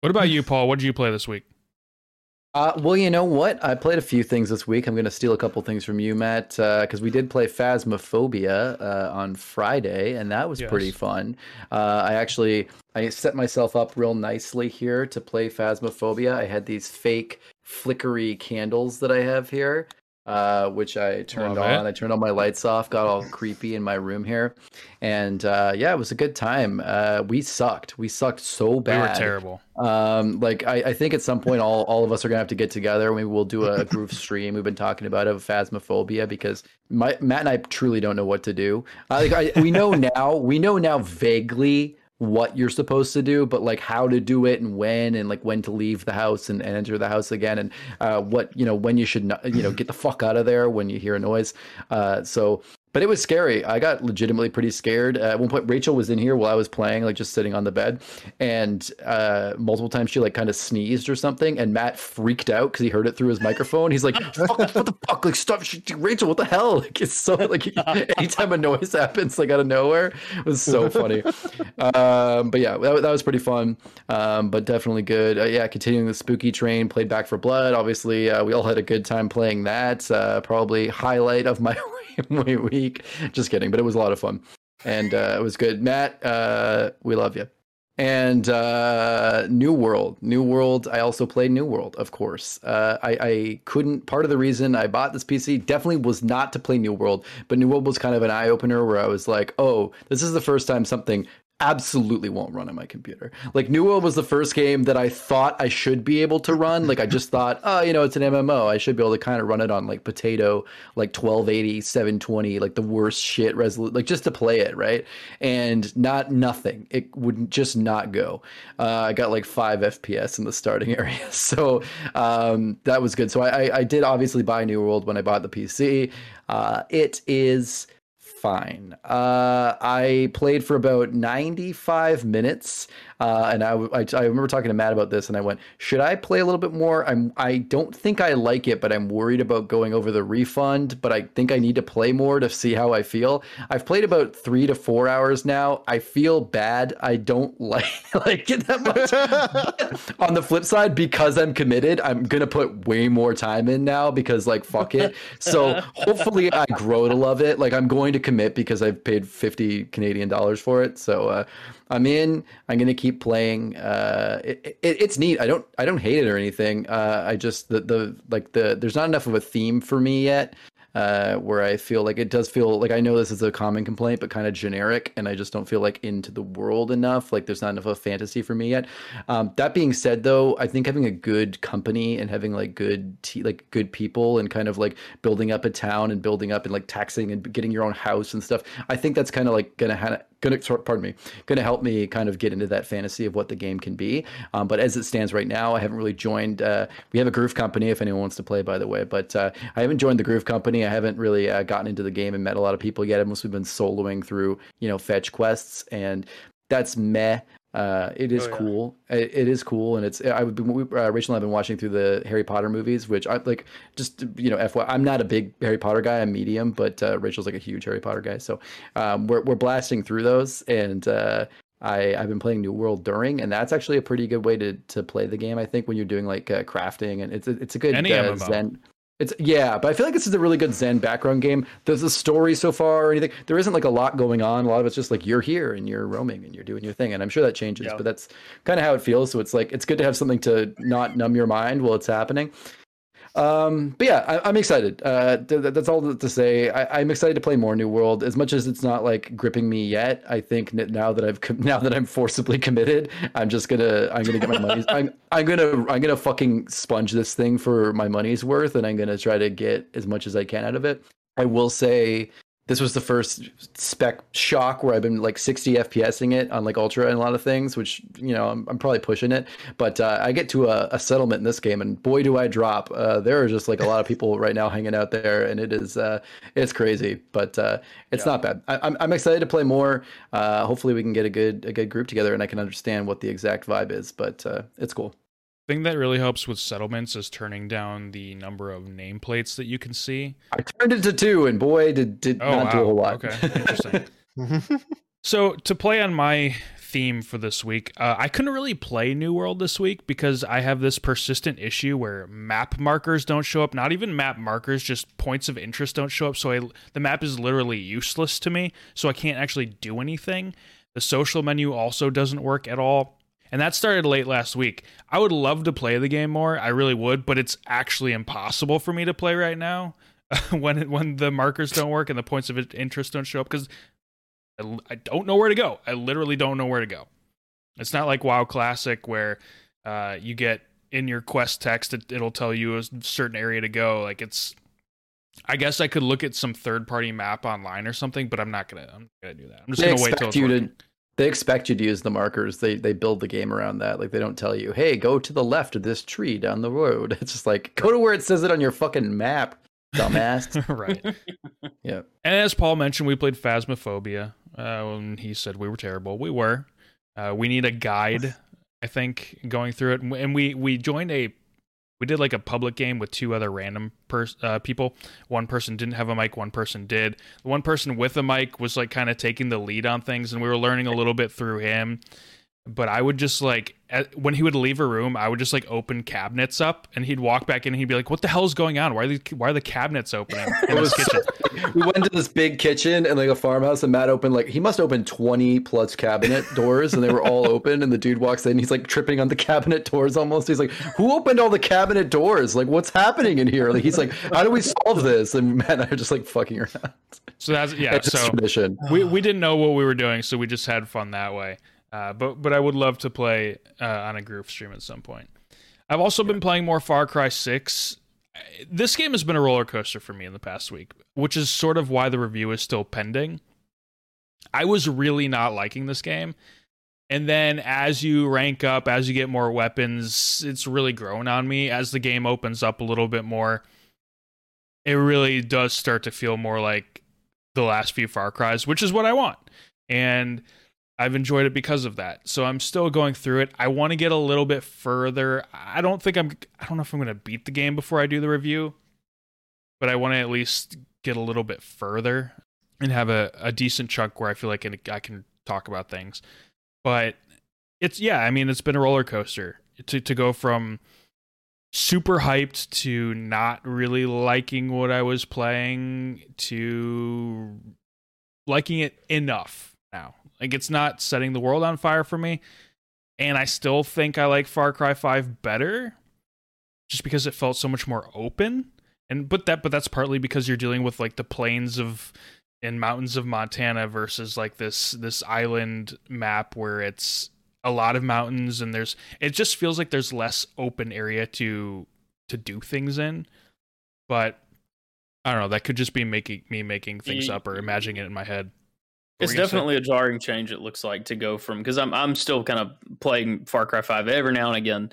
What about you, Paul? What did you play this week? Uh, well, you know what? I played a few things this week. I'm going to steal a couple things from you, Matt, because uh, we did play Phasmophobia uh, on Friday, and that was yes. pretty fun. Uh, I actually I set myself up real nicely here to play Phasmophobia. I had these fake flickery candles that I have here. Uh, which I turned oh, on. I turned all my lights off, got all creepy in my room here. And uh, yeah, it was a good time. Uh, we sucked. We sucked so bad. We were terrible. Um, like, I, I think at some point, all, all of us are going to have to get together. Maybe we'll do a group stream. We've been talking about it, Phasmophobia, because my, Matt and I truly don't know what to do. Uh, like I, we know now, we know now vaguely what you're supposed to do, but like how to do it and when and like when to leave the house and, and enter the house again and uh what you know when you should not you know get the fuck out of there when you hear a noise. Uh so but it was scary. I got legitimately pretty scared. Uh, at one point Rachel was in here while I was playing, like just sitting on the bed, and uh multiple times she like kind of sneezed or something, and Matt freaked out because he heard it through his microphone. He's like, fuck, what the fuck, like stop, she, Rachel, what the hell, like it's so like anytime a noise happens like out of nowhere, it was so funny. Um but yeah, that, that was pretty fun. Um but definitely good. Uh, yeah, continuing the spooky train, played Back four Blood, obviously. Uh, we all had a good time playing that. Uh probably highlight of my week. Just kidding, but it was a lot of fun, and uh, it was good. Matt, uh, we love you. And uh, New World, New World. I also played New World, of course. Uh, I, I couldn't. Part of the reason I bought this P C definitely was not to play New World, but New World was kind of an eye opener where I was like, oh, this is the first time something absolutely won't run on my computer. Like New World was the first game that I thought I should be able to run. Like I just thought, oh, you know, it's an M M O. I should be able to kind of run it on like potato, like twelve eighty, seven twenty, like the worst shit resolution, like just to play it, right? And not nothing. It would just not go. Uh, I got like five F P S in the starting area. So um, that was good. So I, I, I did obviously buy New World when I bought the P C. Uh, it is fine. Uh, I played for about ninety-five minutes, uh, and I, I I remember talking to Matt about this, and I went, "Should I play a little bit more? I'm I don't think I like it, but I'm worried about going over the refund. But I think I need to play more to see how I feel." I've played about three to four hours now. I feel bad. I don't like like it that much. On the flip side, because I'm committed, I'm gonna put way more time in now because like fuck it. So hopefully I grow to love it. Like I'm going to to commit because I've paid fifty Canadian dollars for it. So uh, I'm in. I'm going to keep playing. Uh, it, it, it's neat. I don't I don't hate it or anything. Uh, I just the the like the there's not enough of a theme for me yet. Uh, where I feel like it does feel like, I know this is a common complaint, but kind of generic, and I just don't feel like into the world enough. Like there's not enough of fantasy for me yet. Um, that being said, though, I think having a good company and having like good te- like good people and kind of like building up a town and building up and like taxing and getting your own house and stuff, I think that's kind of like gonna ha- gonna pardon me gonna help me kind of get into that fantasy of what the game can be. Um, but as it stands right now, I haven't really joined. Uh, we have a Groove Company if anyone wants to play, by the way, but uh, I haven't joined the Groove Company. I haven't really uh, gotten into the game and met a lot of people yet. I've mostly been soloing through, you know, fetch quests, and that's meh. Uh, it is oh, yeah. cool. It, it is cool, and it's. I would be. We, uh, Rachel and I've been watching through the Harry Potter movies, which I like. Just you know, F Y I, I'm not a big Harry Potter guy. I'm medium, but uh, Rachel's like a huge Harry Potter guy. So um, we're we're blasting through those, and uh, I I've been playing New World during, and that's actually a pretty good way to to play the game. I think when you're doing like uh, crafting, and it's it's a good uh, zen. It's yeah, but I feel like this is a really good zen background game. There's a story so far or anything. There isn't like a lot going on. A lot of it's just like you're here and you're roaming and you're doing your thing. And I'm sure that changes, yeah. but that's kind of how it feels. So it's like, it's good to have something to not numb your mind while it's happening. Um, but yeah, I, I'm excited. Uh, th- that's all to say. I, I'm excited to play more New World. As much as it's not like gripping me yet, I think that now that I've com- now that I'm forcibly committed, I'm just gonna I'm gonna get my money's. I'm I'm gonna I'm gonna fucking sponge this thing for my money's worth, and I'm gonna try to get as much as I can out of it. I will say, this was the first spec shock where I've been like sixty F P S-ing it on like Ultra and a lot of things, which, you know, I'm, I'm probably pushing it. But uh, I get to a, a settlement in this game, and boy, do I drop. Uh, there are just like a lot of people right now hanging out there, and it is uh, it's crazy, but uh, it's yeah. not bad. I, I'm, I'm excited to play more. Uh, hopefully we can get a good a good group together and I can understand what the exact vibe is, but uh, it's cool. The thing that really helps with settlements is turning down the number of nameplates that you can see. I turned it to two, and boy, did, did oh, not wow. do a whole lot. Okay, interesting. So to play on my theme for this week, uh, I couldn't really play New World this week because I have this persistent issue where map markers don't show up. Not even map markers, just points of interest don't show up. So I, the map is literally useless to me, so I can't actually do anything. The social menu also doesn't work at all. And that started late last week. I would love to play the game more. I really would, but it's actually impossible for me to play right now when it, when the markers don't work and the points of interest don't show up because I, I don't know where to go. I literally don't know where to go. It's not like WoW Classic where uh, you get in your quest text, it, it'll tell you a certain area to go. Like it's, I guess I could look at some third-party map online or something, but I'm not gonna. I'm not gonna do that. I'm just they gonna wait till it's you to. They expect you to use the markers. They they build the game around that. Like they don't tell you, hey, go to the left of this tree down the road. It's just like, go to where it says it on your fucking map, dumbass. Right. Yeah. And as Paul mentioned, we played Phasmophobia. Uh, when he said we were terrible. We were. Uh, we need a guide, I think, going through it. And we we joined a, we did like a public game with two other random pers- uh, people. One person didn't have a mic. One person did. The one person with a mic was like kind of taking the lead on things, and we were learning a little bit through him. But I would just like, at, when he would leave a room, I would just like open cabinets up, and he'd walk back in and he'd be like, what the hell's going on? Why are, these, why are the cabinets opening in this kitchen? We went into this big kitchen and like a farmhouse, and Matt opened like, he must open twenty plus cabinet doors, and they were all open, and the dude walks in and he's like tripping on the cabinet doors almost. He's like, who opened all the cabinet doors? Like what's happening in here? Like he's like, how do we solve this? And Matt and I are just like fucking around. So that's, yeah, that's so tradition. We, we didn't know what we were doing, so we just had fun that way. Uh, but but I would love to play uh, on a Groove stream at some point. I've also yeah. been playing more Far Cry six. This game has been a roller coaster for me in the past week, which is sort of why the review is still pending. I was really not liking this game. And then as you rank up, as you get more weapons, it's really grown on me. As the game opens up a little bit more, it really does start to feel more like the last few Far Cries, which is what I want. And I've enjoyed it because of that. So I'm still going through it. I want to get a little bit further. I don't think I'm, I don't know if I'm going to beat the game before I do the review, but I want to at least get a little bit further and have a, a decent chunk where I feel like I can talk about things. But it's, yeah, I mean, it's been a roller coaster to, to go from super hyped to not really liking what I was playing to liking it enough now. Like, it's not setting the world on fire for me. And I still think I like Far Cry five better just because it felt so much more open. And but that but that's partly because you're dealing with like the plains of and mountains of Montana versus like this this island map where it's a lot of mountains and there's it just feels like there's less open area to to do things in. But I don't know, that could just be making me making things up or imagining it in my head. It's definitely a jarring change, it looks like, to go from, because I'm I'm still kind of playing Far Cry five every now and again,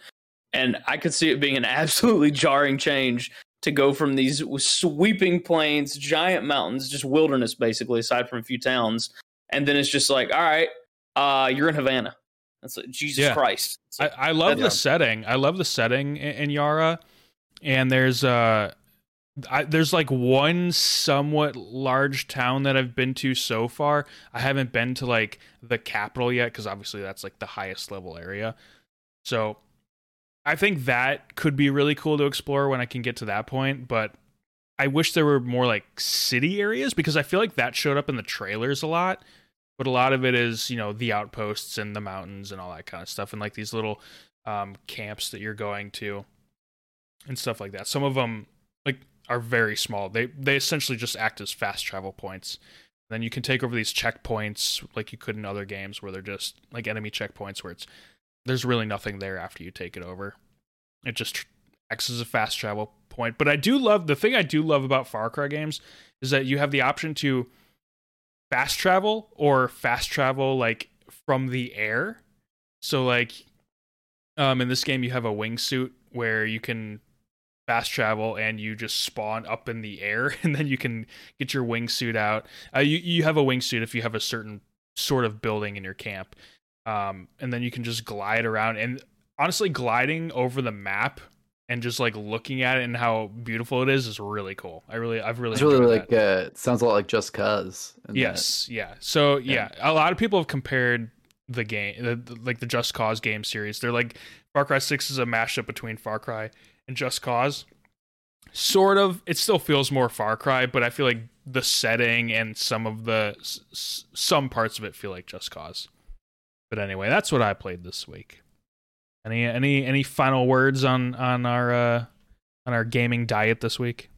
and I could see it being an absolutely jarring change to go from these sweeping plains, giant mountains, just wilderness basically, aside from a few towns, and then it's just like, all right, uh, you're in Havana. That's like, Jesus yeah. Christ! Like, I, I love the down. setting. I love the setting in, in Yara, and there's uh, I, there's like one somewhat large town that I've been to so far. I haven't been to like the capital yet because obviously that's like the highest level area. So I think that could be really cool to explore when I can get to that point, but I wish there were more like city areas because I feel like that showed up in the trailers a lot, but a lot of it is, you know, the outposts and the mountains and all that kind of stuff and like these little um, camps that you're going to and stuff like that. Some of them like are very small. They they essentially just act as fast travel points. Then you can take over these checkpoints like you could in other games where they're just like enemy checkpoints where it's there's really nothing there after you take it over. It just acts as a fast travel point. But I do love, the thing I do love about Far Cry games is that you have the option to fast travel or fast travel like from the air. So like um, in this game, you have a wingsuit where you can fast travel and you just spawn up in the air and then you can get your wingsuit out. Uh, you, you have a wingsuit if you have a certain sort of building in your camp. Um, and then you can just glide around and honestly gliding over the map and just like looking at it and how beautiful it is is really cool. I really, I've really, it's really like, uh, it sounds a lot like Just Cause. Yes. That. Yeah. So yeah. yeah, a lot of people have compared the game, the, the, like the Just Cause game series. They're like Far Cry six is a mashup between Far Cry and Just Cause. Sort of, it still feels more Far Cry, but I feel like the setting and some of the, s- some parts of it feel like Just Cause. But anyway, that's what I played this week. Any any any final words on on our uh, on our gaming diet this week?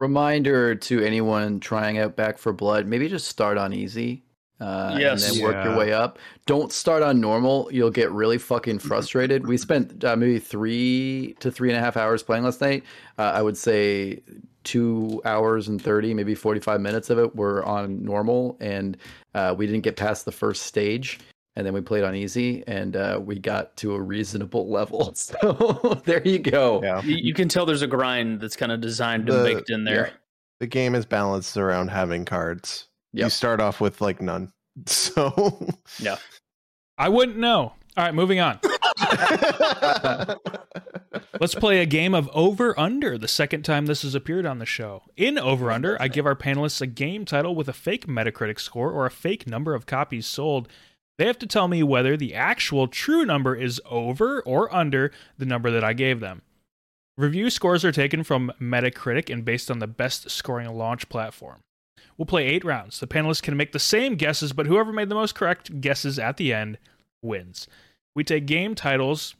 Reminder to anyone trying out Back four Blood: maybe just start on easy, uh, yes. and then work yeah. your way up. Don't start on normal; you'll get really fucking frustrated. We spent uh, maybe three to three and a half hours playing last night. Uh, I would say two hours and thirty, maybe forty-five minutes of it were on normal, and uh, we didn't get past the first stage. And then we played on easy, and uh, we got to a reasonable level. So there you go. Yeah. You can tell there's a grind that's kind of designed and baked in there. Yeah. The game is balanced around having cards. Yep. You start off with like none. So yeah, I wouldn't know. All right, moving on. Let's play a game of Over Under, the second time this has appeared on the show. In Over Under, I give our panelists a game title with a fake Metacritic score or a fake number of copies sold. They have to tell me whether the actual true number is over or under the number that I gave them. Review scores are taken from Metacritic and based on the best scoring launch platform. We'll play eight rounds. The panelists can make the same guesses, but whoever made the most correct guesses at the end wins. We take game titles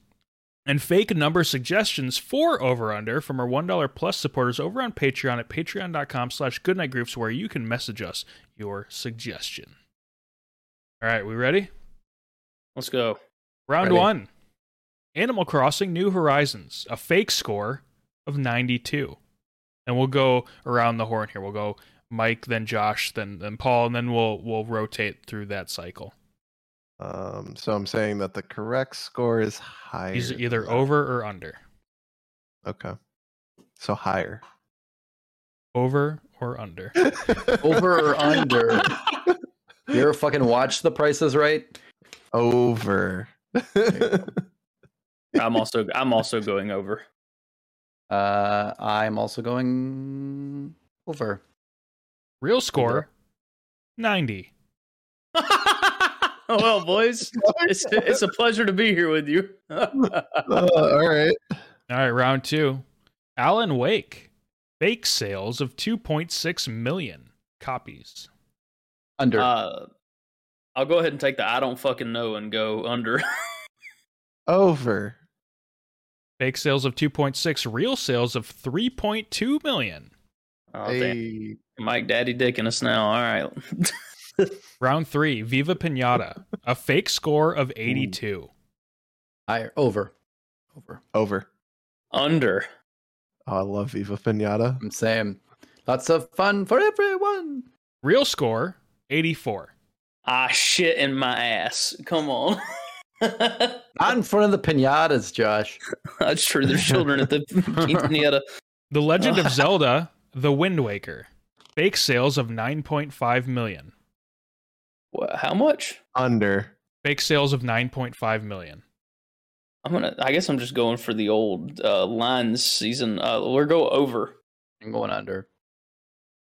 and fake number suggestions for Over Under from our one dollar plus supporters over on Patreon at patreon.com slash goodnightgroups where you can message us your suggestion. All right, we ready? Let's go. Round ready. one. Animal Crossing New Horizons, a fake score of ninety-two. And we'll go around the horn here. We'll go Mike, then Josh, then then Paul, and then we'll we'll rotate through that cycle. Um, so I'm saying that the correct score is higher. He's either over or under. Okay. So higher. Over or under. Over or under. You ever fucking watch The Price Is Right? Over. I'm also I'm also going over. Uh, I'm also going over. Real score, over. ninety. Well, boys, it's, it's a pleasure to be here with you. uh, all right. All right, round two. Alan Wake. Fake sales of two point six million copies. Under. Uh, I'll go ahead and take the I don't fucking know and go under. Over. Fake sales of two point six, real sales of three point two million. Oh, hey. Damn. Mike Daddy Dick in us now. All right. Round three, Viva Pinata. A fake score of eighty-two. Higher. Over. Over. Over. Under. Oh, I love Viva Pinata. I'm saying lots of fun for everyone. Real score, eighty-four. Ah, shit in my ass. Come on. Not in front of the pinatas, Josh. That's true. There's children at the pinata. The Legend of Zelda, The Wind Waker. Fake sales of nine point five million. What, how much? Under. Fake sales of nine point five million. I'm gonna. I guess I'm just going for the old uh, line this season. Uh, we'll go over. I'm going under.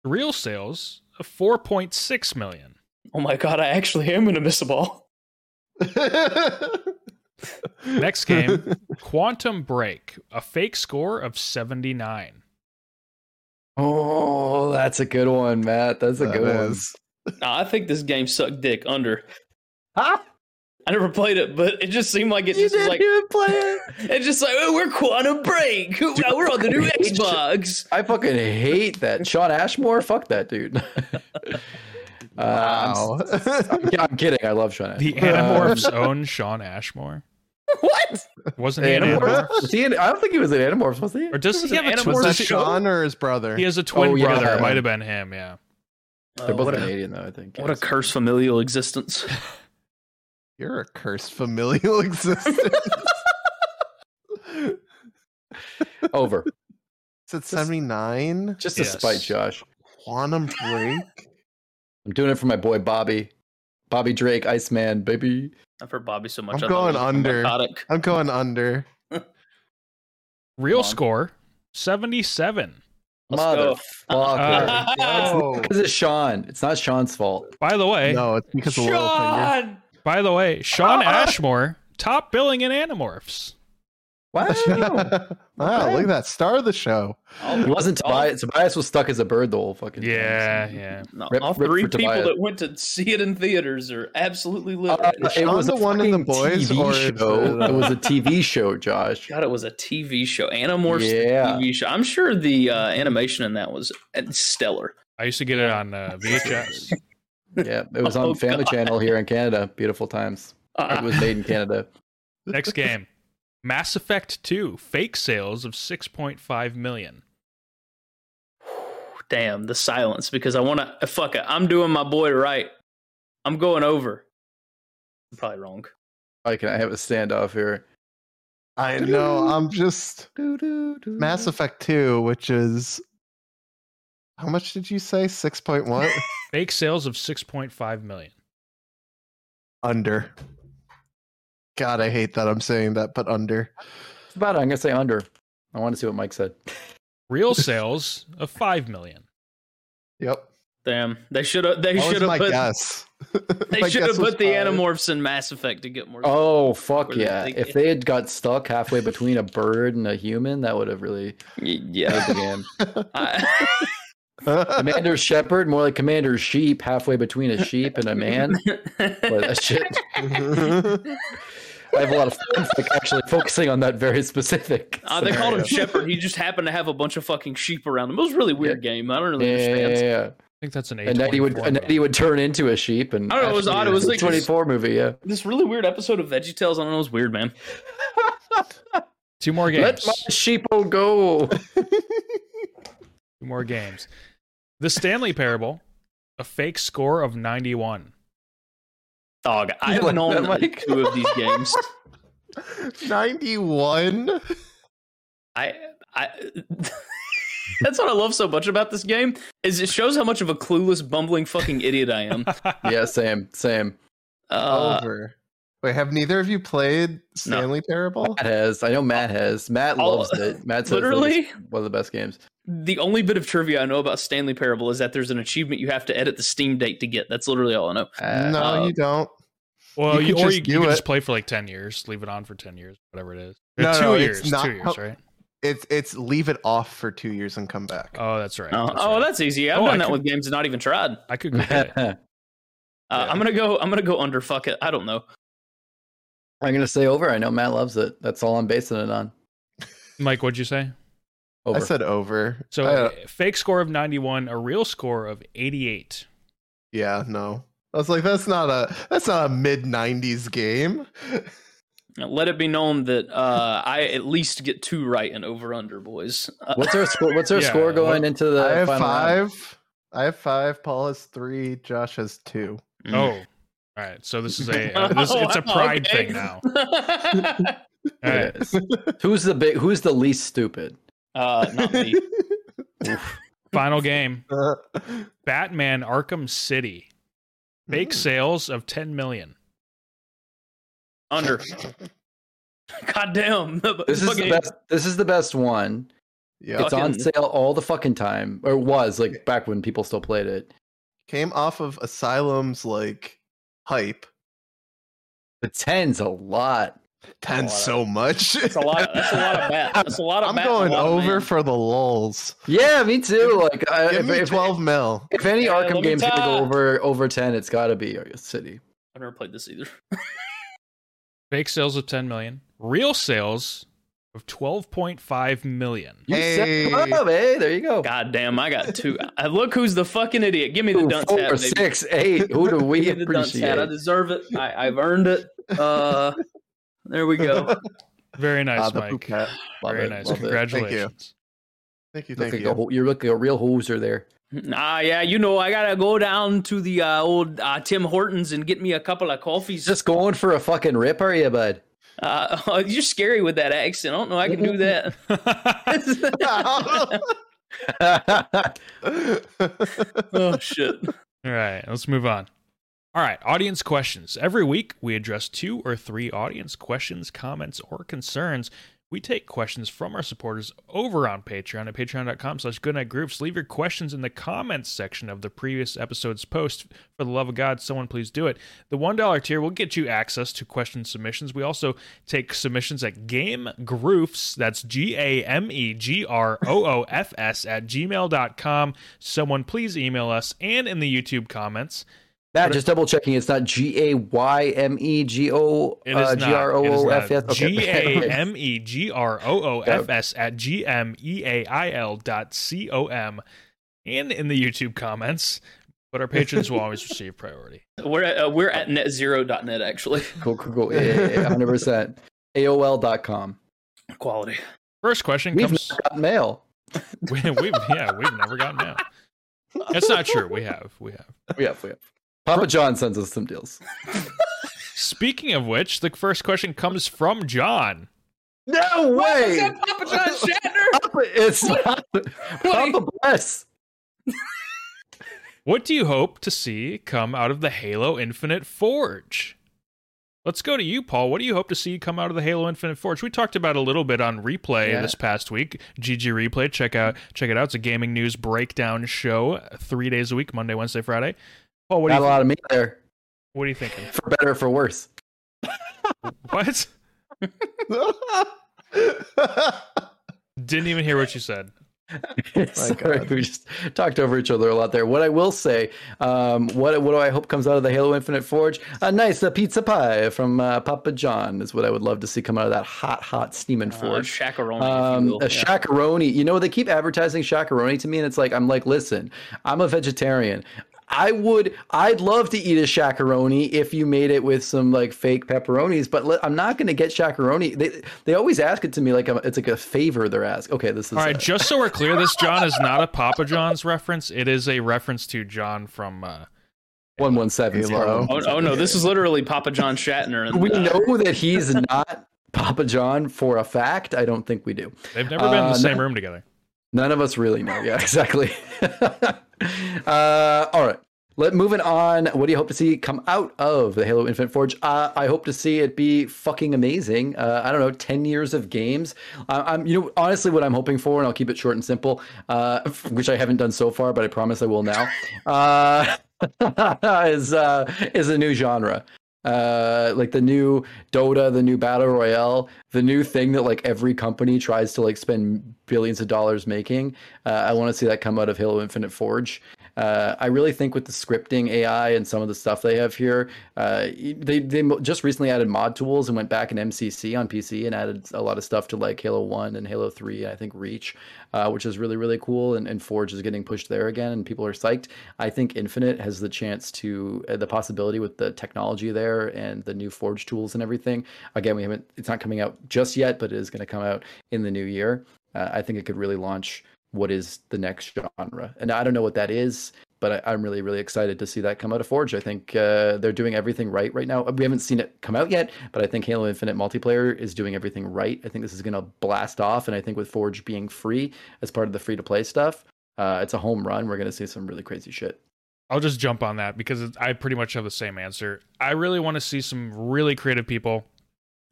Real sales of four point six million. Oh my god, I actually am going to miss a ball. Next game, Quantum Break. A fake score of seventy-nine. Oh, that's a good one, Matt. That's a that good is. one. Nah, I think this game sucked dick. Under. Huh? I never played it, but it just seemed like it you just didn't was like even play it. It's just like, oh, we're Quantum Break. Dude, we're on the new Xbox. I fucking hate that. Sean Ashmore, fuck that dude. Wow. Uh, I'm, yeah, I'm kidding. I love Sean Ashmore. The Animorphs own Sean Ashmore. What? Wasn't he an Animorphs? Animorphs? He an, I don't think he was an Animorphs, was he? Or does he, he have an a twin? Was that Sean or his brother? He has a twin oh, yeah. brother. It might have been him, yeah. Uh, They're both Canadian, a, though, I think. What yes. a cursed familial existence. You're a cursed familial existence. Over. Is it seventy-nine? Just yes. a spite, Josh. Quantum Break? I'm doing it for my boy, Bobby. Bobby Drake, Iceman, baby. I've heard Bobby so much. I'm I going under. Narcotic. I'm going under. Real score, seventy-seven. Let's Motherfucker. Because uh, it's, it's Sean. It's not Sean's fault. By the way. No, it's because Sean! Of Littlefinger. By the way, Sean uh-uh. Ashmore, top billing in Animorphs. Wow. Wow, look at that. Star of the show. It wasn't Tobias. Tobias was stuck as a bird the whole fucking time. Yeah, thing, so. yeah. No, rip, all rip three people Tobias. that went to see it in theaters are absolutely livid. Uh, it Sean was the one in the boys T V or show. It was a T V show, Josh. God, it was a T V show. Animorphs yeah. T V show. I'm sure the uh, animation in that was stellar. I used to get it on uh, V H S. Yeah, it was on oh, Family God. Channel here in Canada. Beautiful times. Uh, it was made in Canada. Next game. Mass Effect two, fake sales of six point five million. Damn, the silence, because I want to... Fuck it, I'm doing my boy right. I'm going over. I'm probably wrong. Why can I have a standoff here? I Doo-doo. know, I'm just... Doo-doo-doo. Mass Effect two, which is... How much did you say? six point one? Fake sales of six point five million. Under. God, I hate that I'm saying that, but under. It's about it. I'm going to say under. I want to see what Mike said. Real sales of five million. Yep. Damn. They should have They should have put guess. They should have put the five. Animorphs in Mass Effect to get more. Oh, fuck yeah. They if they had got stuck halfway between a bird and a human, that would have really yeah. made the game. I- Commander Shepherd, more like Commander Sheep, halfway between a sheep and a man. But that shit. I have a lot of fun like actually focusing on that very specific. Uh, they called him Shepherd. He just happened to have a bunch of fucking sheep around him. It was a really weird yeah. game. I don't really yeah, understand. Yeah, yeah, yeah. I think that's an eight. And then he would, and then he would turn into a sheep. And I don't know. It was odd. It was like twenty-four movie. Yeah. This really weird episode of VeggieTales. I don't know. It was weird, man. Two more games. Let my sheepo go. Two more games. The Stanley Parable, a fake score of ninety-one. Dog, I have like known like two of these games. ninety-one? I, I, that's what I love so much about this game, is it shows how much of a clueless, bumbling fucking idiot I am. Yeah, same, same. Uh, Over. Wait, have neither of you played Stanley no. Parable? Matt has. I know Matt has. Matt All, loves it. Matt says literally, it's one of the best games. The only bit of trivia I know about Stanley Parable is that there's an achievement you have to edit the Steam Deck to get. That's literally all I know. Uh, no, uh, you don't. Well, you, you or you, you can just play for like ten years, leave it on for ten years, whatever it is. No, two no, years, it's not, two years, right? It's it's leave it off for two years and come back. Oh, that's right. No. That's oh, right. That's easy. I've oh, done I that could, with games and not even tried. I could get it. Uh, yeah. I'm gonna go. I'm gonna go under. Fuck it. I don't know. I'm gonna say over. I know Matt loves it. That's all I'm basing it on. Mike, what'd you say? Over. I said over. So a fake score of ninety-one, a real score of eighty-eight. Yeah, no. I was like, that's not a that's not a mid nineties game. Let it be known that uh, I at least get two right in over under, boys. What's our score? What's our yeah, score going what, into the? I have final five. Round? I have five. Paul has three. Josh has two. Oh, all right. So this is a uh, this, it's a pride okay. thing now. All right. Who's the big? Who's the least stupid? Uh, not me. Final game. Batman: Arkham City. Fake sales of ten million. Under. God damn. This is the best. This is the best one. Yeah. It's on sale all the fucking time, or was like back when people still played it. Came off of Asylum's like hype. The ten's a lot. Ten's so of, much. It's a lot. It's a lot of bats. It's a lot of. I'm bat, going lot over for the lulz. Yeah, me too. Like, I, give if, me twelve if, mil. If any yeah, Arkham game's gonna go over over ten, it's got to be City. I've never played this either. Fake sales of ten million. Real sales of twelve point five million. You hey. Set up, hey, there you go. God damn, I got two. I look who's the fucking idiot. Give me the dunce hat. Four, six, eight. Who do we Give appreciate? I deserve it. I, I've earned it. Uh, there we go. Very nice, ah, Mike. Very it, nice. Congratulations. Thank you. Thank you. Thank look you. Like a, you're looking a real hoser there. Ah, yeah, you know, I gotta go down to the uh, old uh, Tim Hortons and get me a couple of coffees. Just going for a fucking rip, are you, bud? Uh, oh, you're scary with that accent. I don't know I can do that. Oh, shit. All right, let's move on. All right, audience questions. Every week, we address two or three audience questions, comments, or concerns. We take questions from our supporters over on Patreon at patreon.com slash goodnightgroups. Leave your questions in the comments section of the previous episode's post. For the love of God, someone please do it. The one dollar tier will get you access to question submissions. We also take submissions at Game Groofs. That's G A M E G R O O F S at gmail dot com. Someone please email us and in the YouTube comments. Matt, just double checking. It's not G A Y M E G O uh, G R O O F S. G A M E G R O O F S at G M E A I L dot C O M. And in the YouTube comments. But our patrons will always receive priority. We're at, uh, we're at net zero dot net, actually. Cool, cool, cool. Yeah, yeah, yeah, one hundred percent. A O L dot com. Quality. First question we've comes... We've never got mail. we, we've, yeah, we've never gotten mail. That's not true. We have. We have. We have, we have. Papa John sends us some deals. Speaking of which, the first question comes from John. No way! What is that, Papa John Shatner? Papa, it's not, Papa Bless. What do you hope to see come out of the Halo Infinite Forge? Let's go to you, Paul. What do you hope to see come out of the Halo Infinite Forge? We talked about a little bit on replay yeah. this past week. G G Replay. Check out. Check it out. It's a gaming news breakdown show three days a week, Monday, Wednesday, Friday. Oh, what Not do you a lot of meat there. What are you thinking? For better or for worse. What? Didn't even hear what you said. Sorry, we just talked over each other a lot there. What I will say, um, what what do I hope comes out of the Halo Infinite Forge? A nice a pizza pie from uh, Papa John is what I would love to see come out of that hot, hot steaming uh, forge. Shakaroni, um, a yeah. shakaroni. You know, they keep advertising shakaroni to me, and it's like I'm like, listen, I'm a vegetarian. I would, I'd love to eat a shakaroni if you made it with some like fake pepperonis, but le- I'm not going to get shakaroni. They they always ask it to me like I'm, it's like a favor they're asked. Okay, this is all right. It. Just so we're clear, this John is not a Papa John's reference. It is a reference to John from uh, one one seven. Oh, oh no, this is literally Papa John Shatner. And, we uh... know that he's not Papa John for a fact. I don't think we do. They've never been uh, in the same no, room together. None of us really know. Yeah, exactly. Uh, all right. Let moving on. What do you hope to see come out of the Halo Infinite Forge? Uh, I hope to see it be fucking amazing. Uh, I don't know, ten years of games. Uh, I'm, you know, honestly, what I'm hoping for, and I'll keep it short and simple, uh, which I haven't done so far, but I promise I will now. Uh, is uh, is a new genre. Uh, like the new Dota, the new Battle Royale, the new thing that like every company tries to like spend billions of dollars making. Uh, I want to see that come out of Halo Infinite Forge. Uh, I really think with the scripting A I and some of the stuff they have here, uh, they they just recently added mod tools and went back in M C C on P C and added a lot of stuff to like Halo one and Halo three and I think Reach, uh, which is really, really cool. And, and Forge is getting pushed there again and people are psyched. I think Infinite has the chance to, uh, the possibility with the technology there and the new Forge tools and everything. Again, we haven't, it's not coming out just yet, but it is going to come out in the new year. Uh, I think it could really launch what is the next genre. And I don't know what that is, but I, I'm really, really excited to see that come out of Forge. I think uh, they're doing everything right right now. We haven't seen it come out yet, but I think Halo Infinite multiplayer is doing everything right. I think this is going to blast off. And I think with Forge being free as part of the free-to-play stuff, uh, it's a home run. We're going to see some really crazy shit. I'll just jump on that because I pretty much have the same answer. I really want to see some really creative people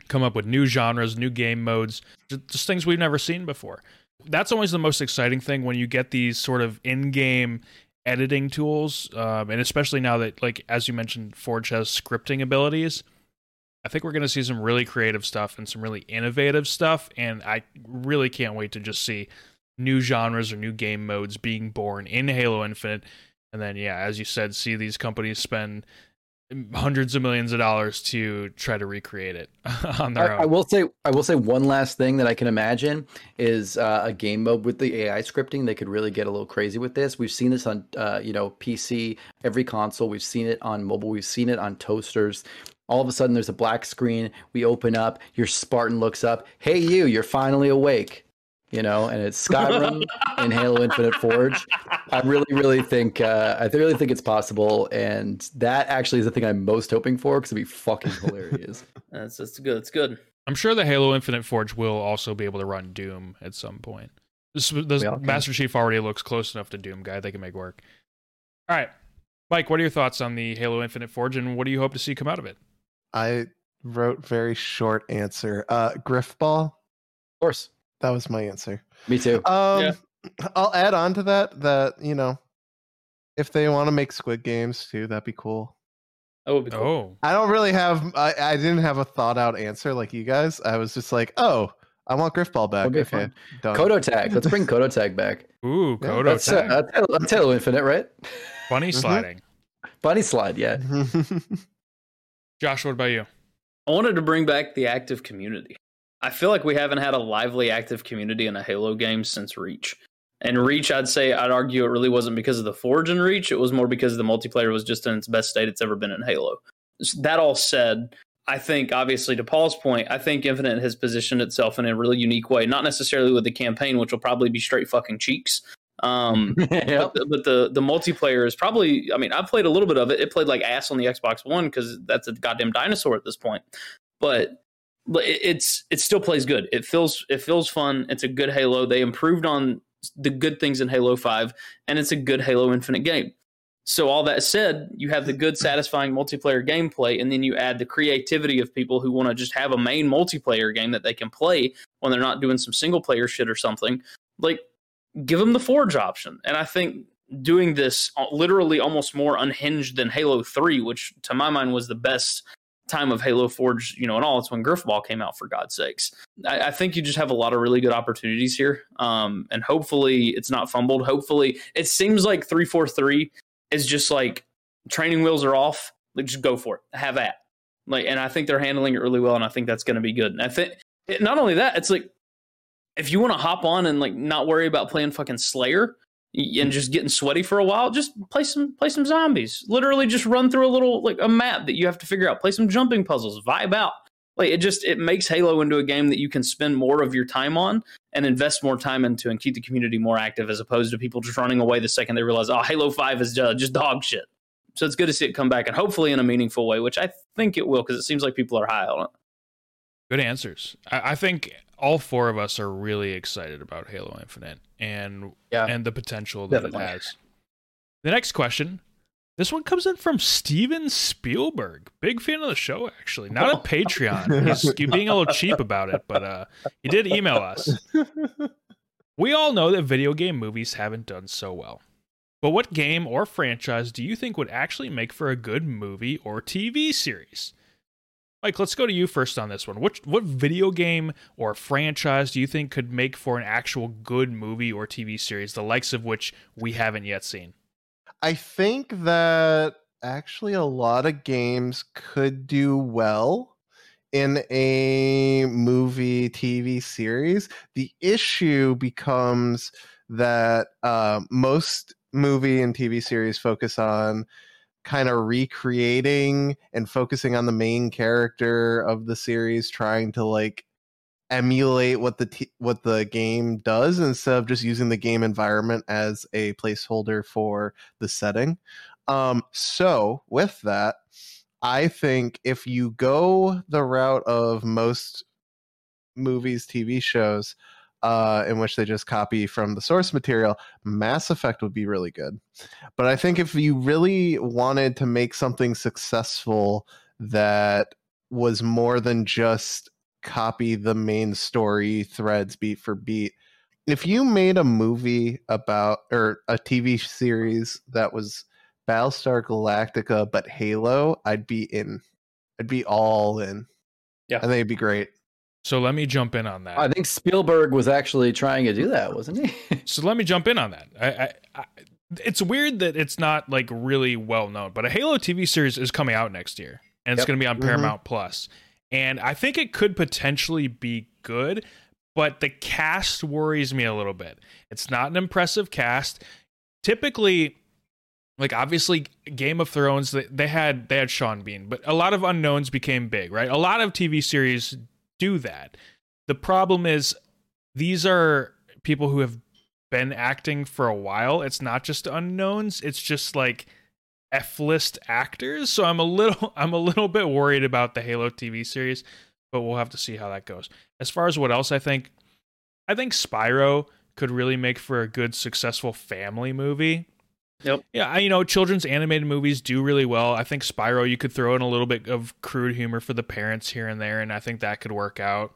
come up with new genres, new game modes, just things we've never seen before. That's always the most exciting thing when you get these sort of in-game editing tools, um, and especially now that, like as you mentioned, Forge has scripting abilities. I think we're going to see some really creative stuff and some really innovative stuff, and I really can't wait to just see new genres or new game modes being born in Halo Infinite. And then, yeah, as you said, see these companies spend hundreds of millions of dollars to try to recreate it on their I, own. I will say, I will say one last thing that I can imagine is uh, a game mode with the A I scripting. They could really get a little crazy with this. We've seen this on, uh, you know, P C, every console. We've seen it on mobile. We've seen it on toasters. All of a sudden, there's a black screen. We open up. Your Spartan looks up. Hey, you! You're finally awake. You know, and it's Skyrim and Halo Infinite Forge. I really, really think uh, I really think it's possible, and that actually is the thing I'm most hoping for because it'd be fucking hilarious. That's that's good. It's good. I'm sure the Halo Infinite Forge will also be able to run Doom at some point. This, this Master Chief already looks close enough to Doom guy; they can make work. All right, Mike, what are your thoughts on the Halo Infinite Forge, and what do you hope to see come out of it? I wrote very short answer. Uh, Grifball, of course. That was my answer. Me too. Um, yeah. I'll add on to that, that, you know, if they want to make Squid Games too, that'd be cool. That would be cool. Oh. I don't really have, I, I didn't have a thought out answer like you guys. I was just like, oh, I want Grifball back. Okay, fun. Kodotag. Let's bring Kodotag back. Ooh, yeah, Kodotag. That's, uh, that's Halo Infinite, right? Bunny sliding. Bunny slide, yeah. Josh, what about you? I wanted to bring back the active community. I feel like we haven't had a lively active community in a Halo game since Reach. And Reach, I'd say, I'd argue it really wasn't because of the Forge in Reach. It was more because the multiplayer was just in its best state it's ever been in Halo. So that all said, I think, obviously, to Paul's point, I think Infinite has positioned itself in a really unique way. Not necessarily with the campaign, which will probably be straight fucking cheeks. Um, yeah. But, the, but the, the multiplayer is probably, I mean, I played a little bit of it. It played like ass on the Xbox One because that's a goddamn dinosaur at this point. But... But it's it still plays good. It feels it feels fun. It's a good Halo. They improved on the good things in Halo five, and it's a good Halo Infinite game. So all that said, you have the good, satisfying multiplayer gameplay, and then you add the creativity of people who want to just have a main multiplayer game that they can play when they're not doing some single-player shit or something. Like, give them the Forge option. And I think doing this literally almost more unhinged than Halo three, which to my mind was the best time of Halo Forge, you know, and all. It's when Grifball came out, for God's sakes. I, I think you just have a lot of really good opportunities here. Um, and hopefully it's not fumbled. Hopefully it seems like three forty-three is just like training wheels are off. Like, just go for it. Have at. Like, and I think they're handling it really well. And I think that's going to be good. And I think it, not only that, it's like, if you want to hop on and like not worry about playing fucking Slayer and just getting sweaty for a while, just play some play some zombies. Literally just run through a little, like a map that you have to figure out. Play some jumping puzzles, vibe out. Like, it just, it makes Halo into a game that you can spend more of your time on and invest more time into and keep the community more active, as opposed to people just running away the second they realize, oh, Halo five is uh, just dog shit. So it's good to see it come back, and hopefully in a meaningful way, which I think it will, because it seems like people are high on it. Good answers. I, I think all four of us are really excited about Halo Infinite and yeah. and the potential that Definitely. It has. The next question, this one comes in from Steven Spielberg. Big fan of the show, actually. Not a Patreon. He's, he's being a little cheap about it, but uh, he did email us. We all know that video game movies haven't done so well. But what game or franchise do you think would actually make for a good movie or T V series? Mike, let's go to you first on this one. Which, what video game or franchise do you think could make for an actual good movie or T V series, the likes of which we haven't yet seen? I think that actually a lot of games could do well in a movie, T V series. The issue becomes that uh, most movie and T V series focus on kind of recreating and focusing on the main character of the series, trying to like emulate what the t- what the game does instead of just using the game environment as a placeholder for the setting. Um, so with that, I think if you go the route of most movies, T V shows, Uh, in which they just copy from the source material, Mass Effect would be really good. But I think if you really wanted to make something successful that was more than just copy the main story threads beat for beat, if you made a movie about, or a T V series that was Battlestar Galactica but Halo, I'd be in. I'd be all in. Yeah, I think it'd be great. So let me jump in on that. I think Spielberg was actually trying to do that, wasn't he? So let me jump in on that. I, I, I, it's weird that it's not like really well known, but a Halo T V series is coming out next year, and yep. It's going to be on mm-hmm. Paramount Plus. And I think it could potentially be good, but the cast worries me a little bit. It's not an impressive cast. Typically, like obviously Game of Thrones, they, they had they had Sean Bean, but a lot of unknowns became big, right? A lot of T V series do that. The problem is these are people who have been acting for a while. It's not just unknowns, it's just like F-list actors. So I'm a little I'm a little bit worried about the Halo T V series, but we'll have to see how that goes. As far as what else I think, I think Spyro could really make for a good successful family movie. Yep. Yeah, I, you know, children's animated movies do really well. I think Spyro, you could throw in a little bit of crude humor for the parents here and there, and I think that could work out.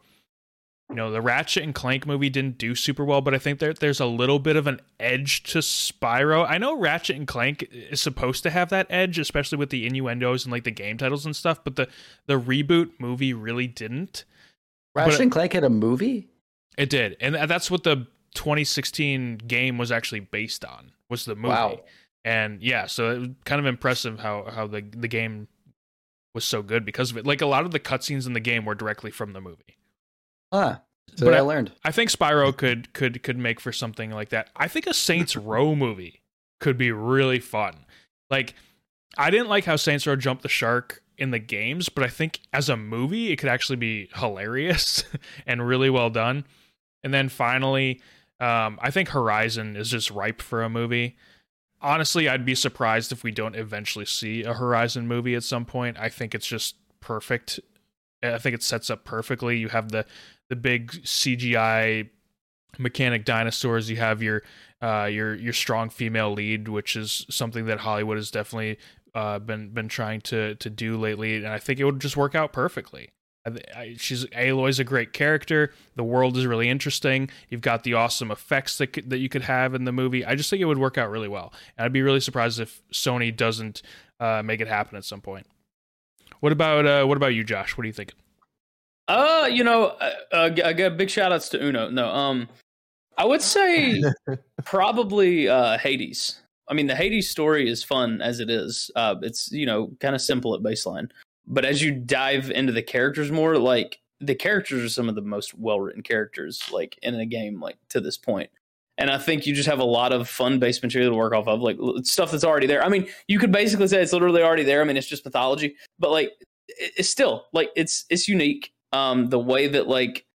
You know, the Ratchet and Clank movie didn't do super well, but I think there, there's a little bit of an edge to Spyro. I know Ratchet and Clank is supposed to have that edge, especially with the innuendos and like the game titles and stuff, but the, the reboot movie really didn't. Ratchet but, and Clank had a movie? It did, and that's what the twenty sixteen game was actually based on, was the movie. Wow. And yeah, so it was kind of impressive how how the the game was so good because of it. Like a lot of the cutscenes in the game were directly from the movie. Ah, so but I, I learned. I think Spyro could could could make for something like that. I think a Saints Row movie could be really fun. Like I didn't like how Saints Row jumped the shark in the games, but I think as a movie it could actually be hilarious and really well done. And then finally, Um, I think Horizon is just ripe for a movie. Honestly, I'd be surprised if we don't eventually see a Horizon movie at some point. I think it's just perfect. I think it sets up perfectly. You have the, the big C G I mechanic dinosaurs. You have your uh, your your strong female lead, which is something that Hollywood has definitely uh, been been trying to to do lately. And I think it would just work out perfectly. She's Aloy's a great character. The world is really interesting. You've got the awesome effects that that you could have in the movie. I just think it would work out really well. And I'd be really surprised if Sony doesn't uh, make it happen at some point. What about uh, what about you, Josh? What are you thinking? Uh, you know, uh, I got big shout outs to Uno. No, um, I would say probably uh, Hades. I mean, the Hades story is fun as it is. Uh, it's you know kind of simple at baseline. But as you dive into the characters more, like the characters are some of the most well-written characters like in a game like to this point. And I think you just have a lot of fun-based material to work off of, like stuff that's already there. I mean, you could basically say it's literally already there. I mean, it's just mythology, but like it's still like it's it's unique. Um, the way that like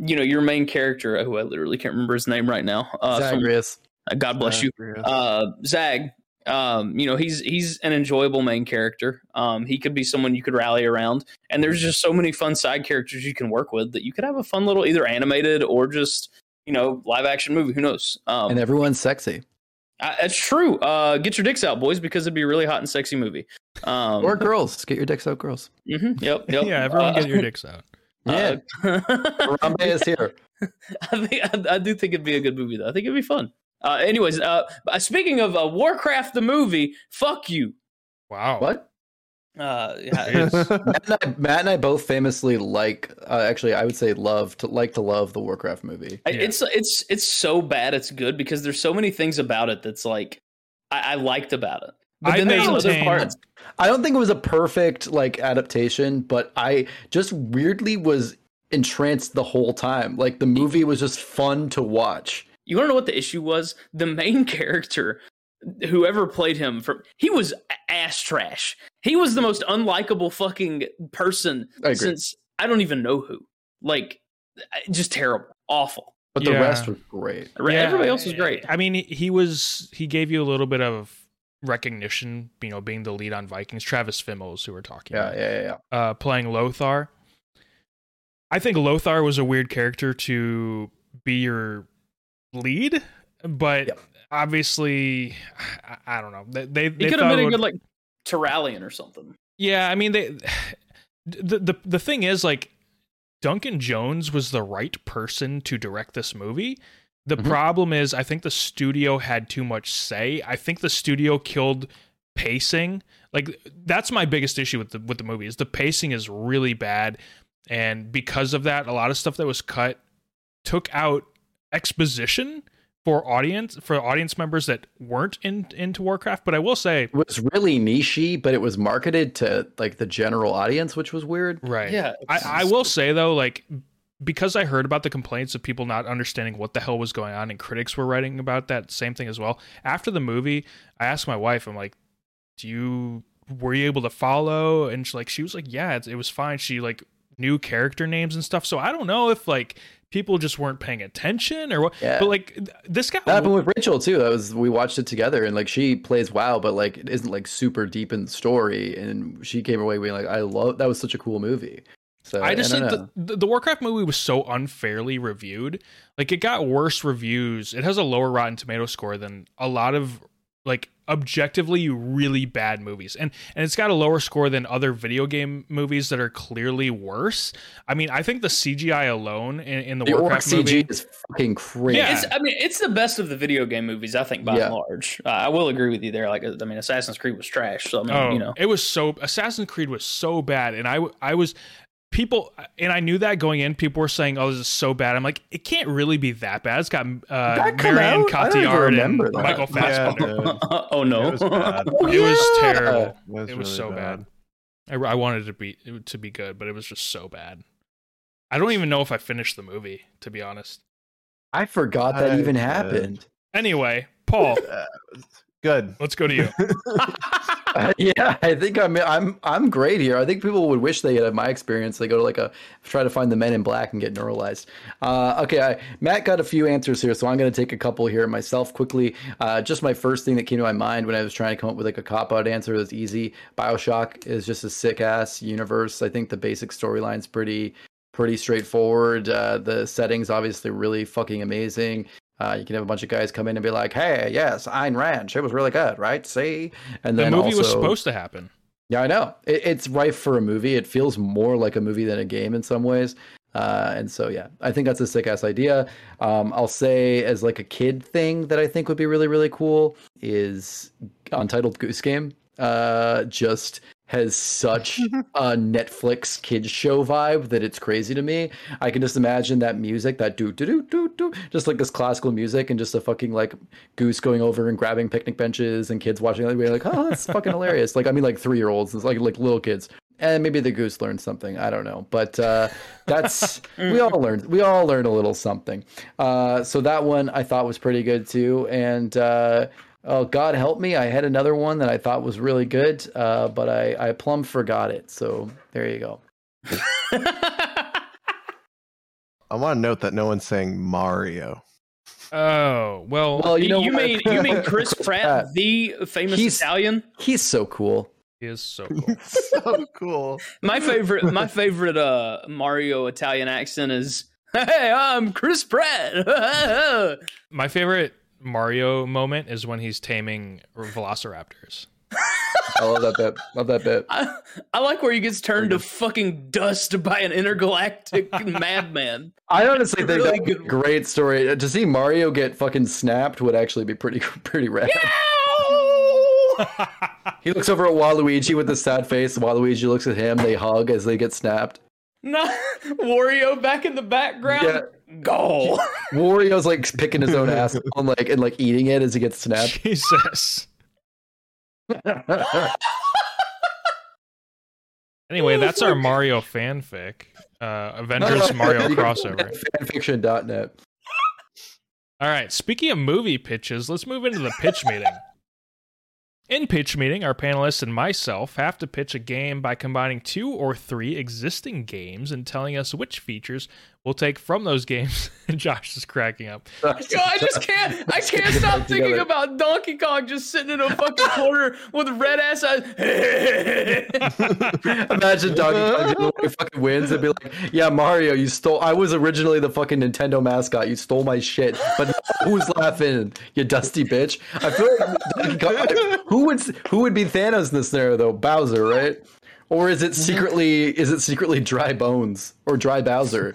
you know your main character, who I literally can't remember his name right now, uh, Zagreus. From, uh, God bless Zagreus. you, uh, Zag. Um, you know, he's he's an enjoyable main character. Um, he could be someone you could rally around. And there's just so many fun side characters you can work with that you could have a fun little either animated or just, you know, live action movie. Who knows? Um, and everyone's sexy. I, that's true. Uh, get your dicks out, boys, because it'd be a really hot and sexy movie. Um, or girls. Get your dicks out, girls. Mm-hmm, yep, yep. Yeah, everyone uh, get your dicks out. Yeah. Uh, Harambe is here. I, think, I, I do think it'd be a good movie, though. I think it'd be fun. Uh, anyways, uh, speaking of uh, Warcraft the movie, fuck you. Wow. What? Uh, yeah, Matt, and I, Matt and I both famously like, uh, actually, I would say love to like to love the Warcraft movie. I, yeah. It's it's it's so bad it's good, because there's so many things about it that's like I, I liked about it. But I then maintain, there's other parts. I don't think it was a perfect like adaptation, but I just weirdly was entranced the whole time. Like the movie was just fun to watch. You want to know what the issue was? The main character, whoever played him, from he was ass trash. He was the most unlikable fucking person I since I don't even know who. Like, just terrible, awful. But the yeah. rest was great. Yeah. Everybody else was great. I mean, he was he gave you a little bit of recognition, you know, being the lead on Vikings. Travis Fimmel, who we're talking yeah, about, yeah, yeah, yeah. Uh, playing Lothar. I think Lothar was a weird character to be your lead, but. Yep. Obviously, I don't know. They they, they could have been a good like Terralian or something. Yeah, I mean, they the, the the thing is, like, Duncan Jones was the right person to direct this movie. The mm-hmm. problem is, I think the studio had too much say. I think the studio killed pacing. Like, that's my biggest issue with the with the movie, is the pacing is really bad, and because of that, a lot of stuff that was cut took out exposition. For audience for audience members that weren't in, into Warcraft, but I will say it was really niche-y, but it was marketed to like the general audience, which was weird. Right. Yeah. I, I will say though, like, because I heard about the complaints of people not understanding what the hell was going on, and critics were writing about that same thing as well. After the movie, I asked my wife, I'm like, "Do you were you able to follow?" And she, like, she was like, "Yeah, it, it was fine." She like knew character names and stuff. So I don't know if like. People just weren't paying attention or what, yeah. But like this guy that happened with Rachel too. That was, we watched it together, and like she plays WoW, but like it isn't like super deep in the story. And she came away being like, I love, that was such a cool movie. So I just I think the, the, the Warcraft movie was so unfairly reviewed. Like it got worse reviews. It has a lower Rotten Tomato score than a lot of like objectively really bad movies. And, and it's got a lower score than other video game movies that are clearly worse. I mean, I think the C G I alone in, in the, the Warcraft C G movie is fucking crazy. Yeah. It's, I mean, it's the best of the video game movies, I think, by yeah. and large. Uh, I will agree with you there. Like, I mean, Assassin's Creed was trash. So, I mean, oh, you know, it was so Assassin's Creed was so bad. And I, I was people, and I knew that going in, people were saying, "Oh, this is so bad." I'm like, it can't really be that bad. It's got uh, Marion Cotillard and that. Michael Fassbender. Yeah, oh no, it was, bad. It yeah. was terrible. It was, it was really so bad. bad. I, I wanted it to be it, to be good, but it was just so bad. I don't even know if I finished the movie, to be honest. I forgot that I even did. happened. Anyway, Paul, good. Let's go to you. Uh, yeah, I think I'm I'm I'm great here. I think people would wish they had my experience. They go to like a try to find the Men in Black and get neuralized. Uh, okay, I, Matt got a few answers here, so I'm going to take a couple here myself quickly. Uh, just my first thing that came to my mind when I was trying to come up with like a cop out answer that's easy. BioShock is just a sick ass universe. I think the basic storyline's pretty pretty straightforward. Uh, the setting's obviously really fucking amazing. Uh, you can have a bunch of guys come in and be like, "Hey, yes, Ayn Rand. It was really good, right? See?" And then the movie also, was supposed to happen. Yeah, I know. It, it's rife for a movie. It feels more like a movie than a game in some ways. Uh, and so, yeah, I think that's a sick-ass idea. Um, I'll say as like a kid thing that I think would be really, really cool is Untitled Goose Game. Uh, just... has such a Netflix kids show vibe that it's crazy to me. I can just imagine that music, that do do do do do, just like this classical music, and just a fucking like goose going over and grabbing picnic benches, and kids watching it. We're like, oh, that's fucking hilarious. Like, I mean, like three year olds, like like little kids, and maybe the goose learned something. I don't know, but uh, that's we all learned. We all learned a little something. Uh, so that one I thought was pretty good too, and. Uh, Oh, God help me. I had another one that I thought was really good, uh, but I, I plumb forgot it. So there you go. I want to note that no one's saying Mario. Oh, well, well you know you mean you mean Chris Pratt, the famous he's, Italian? He's so cool. He is so cool. so cool. My favorite my favorite uh, Mario Italian accent is, "Hey, I'm Chris Pratt." My favorite Mario moment is when he's taming velociraptors. I love that bit. Love that bit. I, I like where he gets turned to fucking dust by an intergalactic madman. I honestly think really that's a great story. To see Mario get fucking snapped would actually be pretty pretty rad. Yeah! He looks over at Waluigi with a sad face. Waluigi looks at him. They hug as they get snapped. No, Wario back in the background. Yeah. Go. Wario's like picking his own ass on like and like eating it as he gets snapped. Jesus. Anyway, that's our Mario fanfic. Uh, Avengers Mario crossover. fanfiction dot net. All right. Speaking of movie pitches, let's move into the pitch meeting. In pitch meeting, our panelists and myself have to pitch a game by combining two or three existing games and telling us which features we'll take from those games. Josh is cracking up. So I just can't. I can't stop thinking about Donkey Kong just sitting in a fucking corner with red ass eyes. Imagine Donkey Kong fucking wins and be like, "Yeah, Mario, you stole. I was originally the fucking Nintendo mascot. You stole my shit." But who's laughing? You dusty bitch. I feel like Donkey Kong. Who would who would be Thanos in this scenario though? Bowser, right? Or is it secretly is it secretly Dry Bones or Dry Bowser?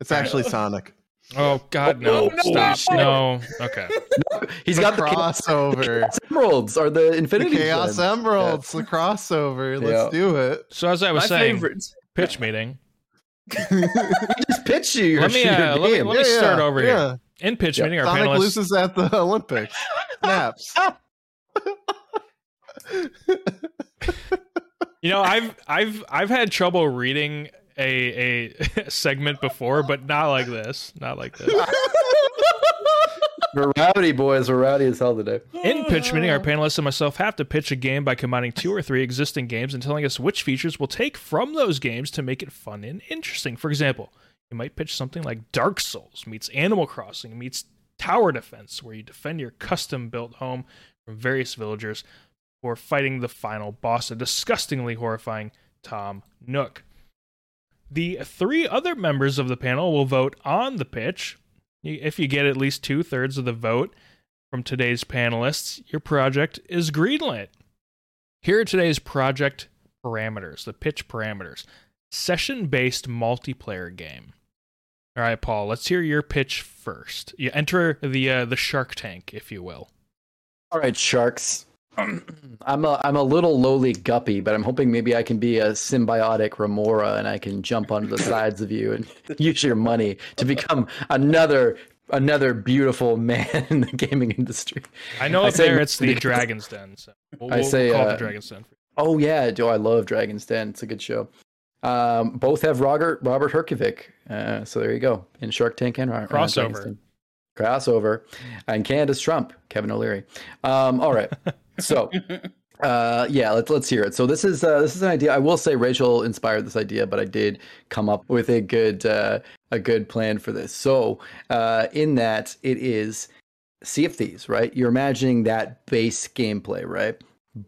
It's actually Sonic. Oh God, no! Oh, no. Stop! No. Okay. No, he's the got the crossover. The Chaos Emeralds are the Infinity the Chaos Blend. Emeralds. Yeah. The crossover. Let's yeah. do it. So as I was My saying, favorites. pitch meeting. I just pitch you. Let me uh, let me, let yeah, me start yeah, over yeah. here. In pitch yep. meeting, our Sonic panelists loses at the Olympics. Snaps. You know, I've I've I've had trouble reading a a segment before, but not like this. Not like this. We're rowdy, boys. We're rowdy as hell today. In pitch meeting, our panelists and myself have to pitch a game by combining two or three existing games and telling us which features we'll take from those games to make it fun and interesting. For example, you might pitch something like Dark Souls meets Animal Crossing meets Tower Defense, where you defend your custom-built home from various villagers or fighting the final boss, a disgustingly horrifying Tom Nook. The three other members of the panel will vote on the pitch. If you get at least two-thirds of the vote from today's panelists, your project is greenlit. Here are today's project parameters, the pitch parameters. Session-based multiplayer game. All right, Paul, let's hear your pitch first. You enter the uh, the Shark Tank, if you will. All right, sharks. I'm a I'm a little lowly guppy, but I'm hoping maybe I can be a symbiotic remora and I can jump onto the sides of you and use your money to become another another beautiful man in the gaming industry. I know I up there it's the Dragon's Den. So we'll, we'll I say call uh, it the Dragon's Den. Oh yeah, do I love Dragon's Den? It's a good show. Um, both have Robert Robert Herjavec, uh, so there you go in Shark Tank and Robert crossover, crossover, and Candace Trump, Kevin O'Leary. Um, all right. So, uh, yeah, let's let's hear it. So this is uh, this is an idea. I will say Rachel inspired this idea, but I did come up with a good uh, a good plan for this. So uh, in that it is Sea of Thieves, right? You're imagining that base gameplay, right?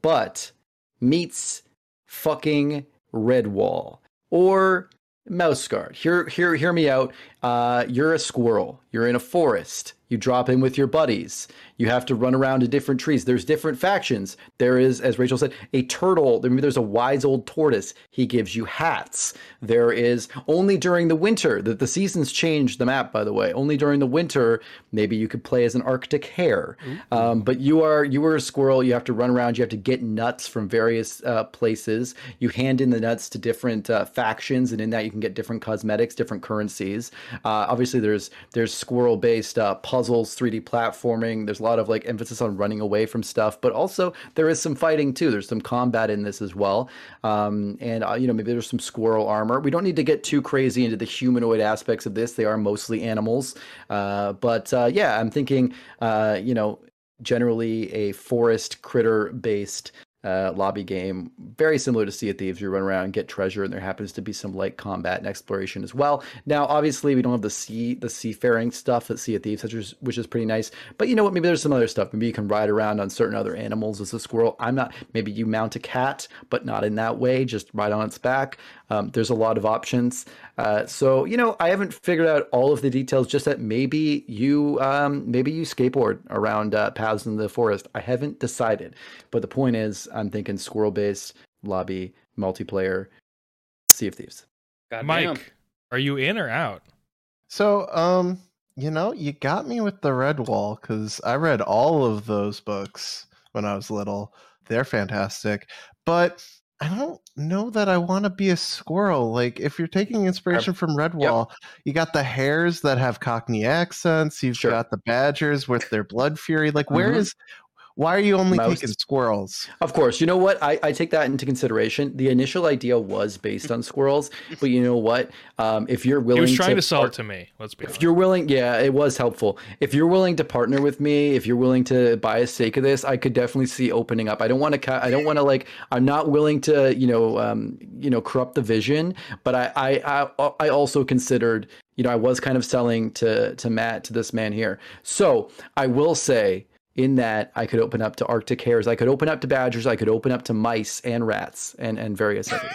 But meets fucking Redwall or Mouseguard. Hear hear hear me out. Uh, you're a squirrel. You're in a forest. You drop in with your buddies. You have to run around to different trees. There's different factions. There is, as Rachel said, a turtle. Maybe there's a wise old tortoise. He gives you hats. There is only during the winter that the seasons change the map, by the way. Only during the winter, maybe you could play as an Arctic hare. Mm-hmm. Um, but you are you are a squirrel. You have to run around. You have to get nuts from various uh, places. You hand in the nuts to different uh, factions, and in that you can get different cosmetics, different currencies. Uh, obviously, there's there's squirrel-based uh, puzzles. three D platforming. There's a lot of like emphasis on running away from stuff, but also there is some fighting too. There's some combat in this as well. Um, and uh, you know, maybe there's some squirrel armor. We don't need to get too crazy into the humanoid aspects of this. They are mostly animals. Uh, but uh, yeah, I'm thinking, uh, you know, generally a forest critter based uh, lobby game, very similar to Sea of Thieves. You run around and get treasure, and there happens to be some light combat and exploration as well. Now, obviously, we don't have the sea, the seafaring stuff that Sea of Thieves, which is, which is pretty nice. But you know what? Maybe there's some other stuff. Maybe you can ride around on certain other animals as a squirrel. I'm not. Maybe you mount a cat, but not in that way. Just ride on its back. Um, there's a lot of options. Uh, so you know, I haven't figured out all of the details. Just that maybe you, um, maybe you skateboard around uh, paths in the forest. I haven't decided. But the point is, I'm thinking squirrel-based lobby multiplayer Sea of Thieves. God Mike, damn. Are you in or out? So, um, You know, you got me with the Redwall, because I read all of those books when I was little. They're fantastic. But I don't know that I want to be a squirrel. Like, if you're taking inspiration um, from Redwall, yep. you got the hares that have Cockney accents. You've sure. got the badgers with their blood fury. Like, where mm-hmm. is... Why are you only Most, taking squirrels? Of course. You know what? I, I take that into consideration. The initial idea was based on squirrels, but you know what? Um, if you're willing to... He was trying to, to sell part- it to me. Let's be honest. If you're willing... Yeah, it was helpful. If you're willing to partner with me, if you're willing to buy a stake of this, I could definitely see opening up. I don't want to... I don't want to like... I'm not willing to, you know, um, you know, corrupt the vision, but I, I, I, I also considered... You know, I was kind of selling to, to Matt, to this man here. So I will say... In that, I could open up to Arctic hares, I could open up to badgers, I could open up to mice and rats and, and various others.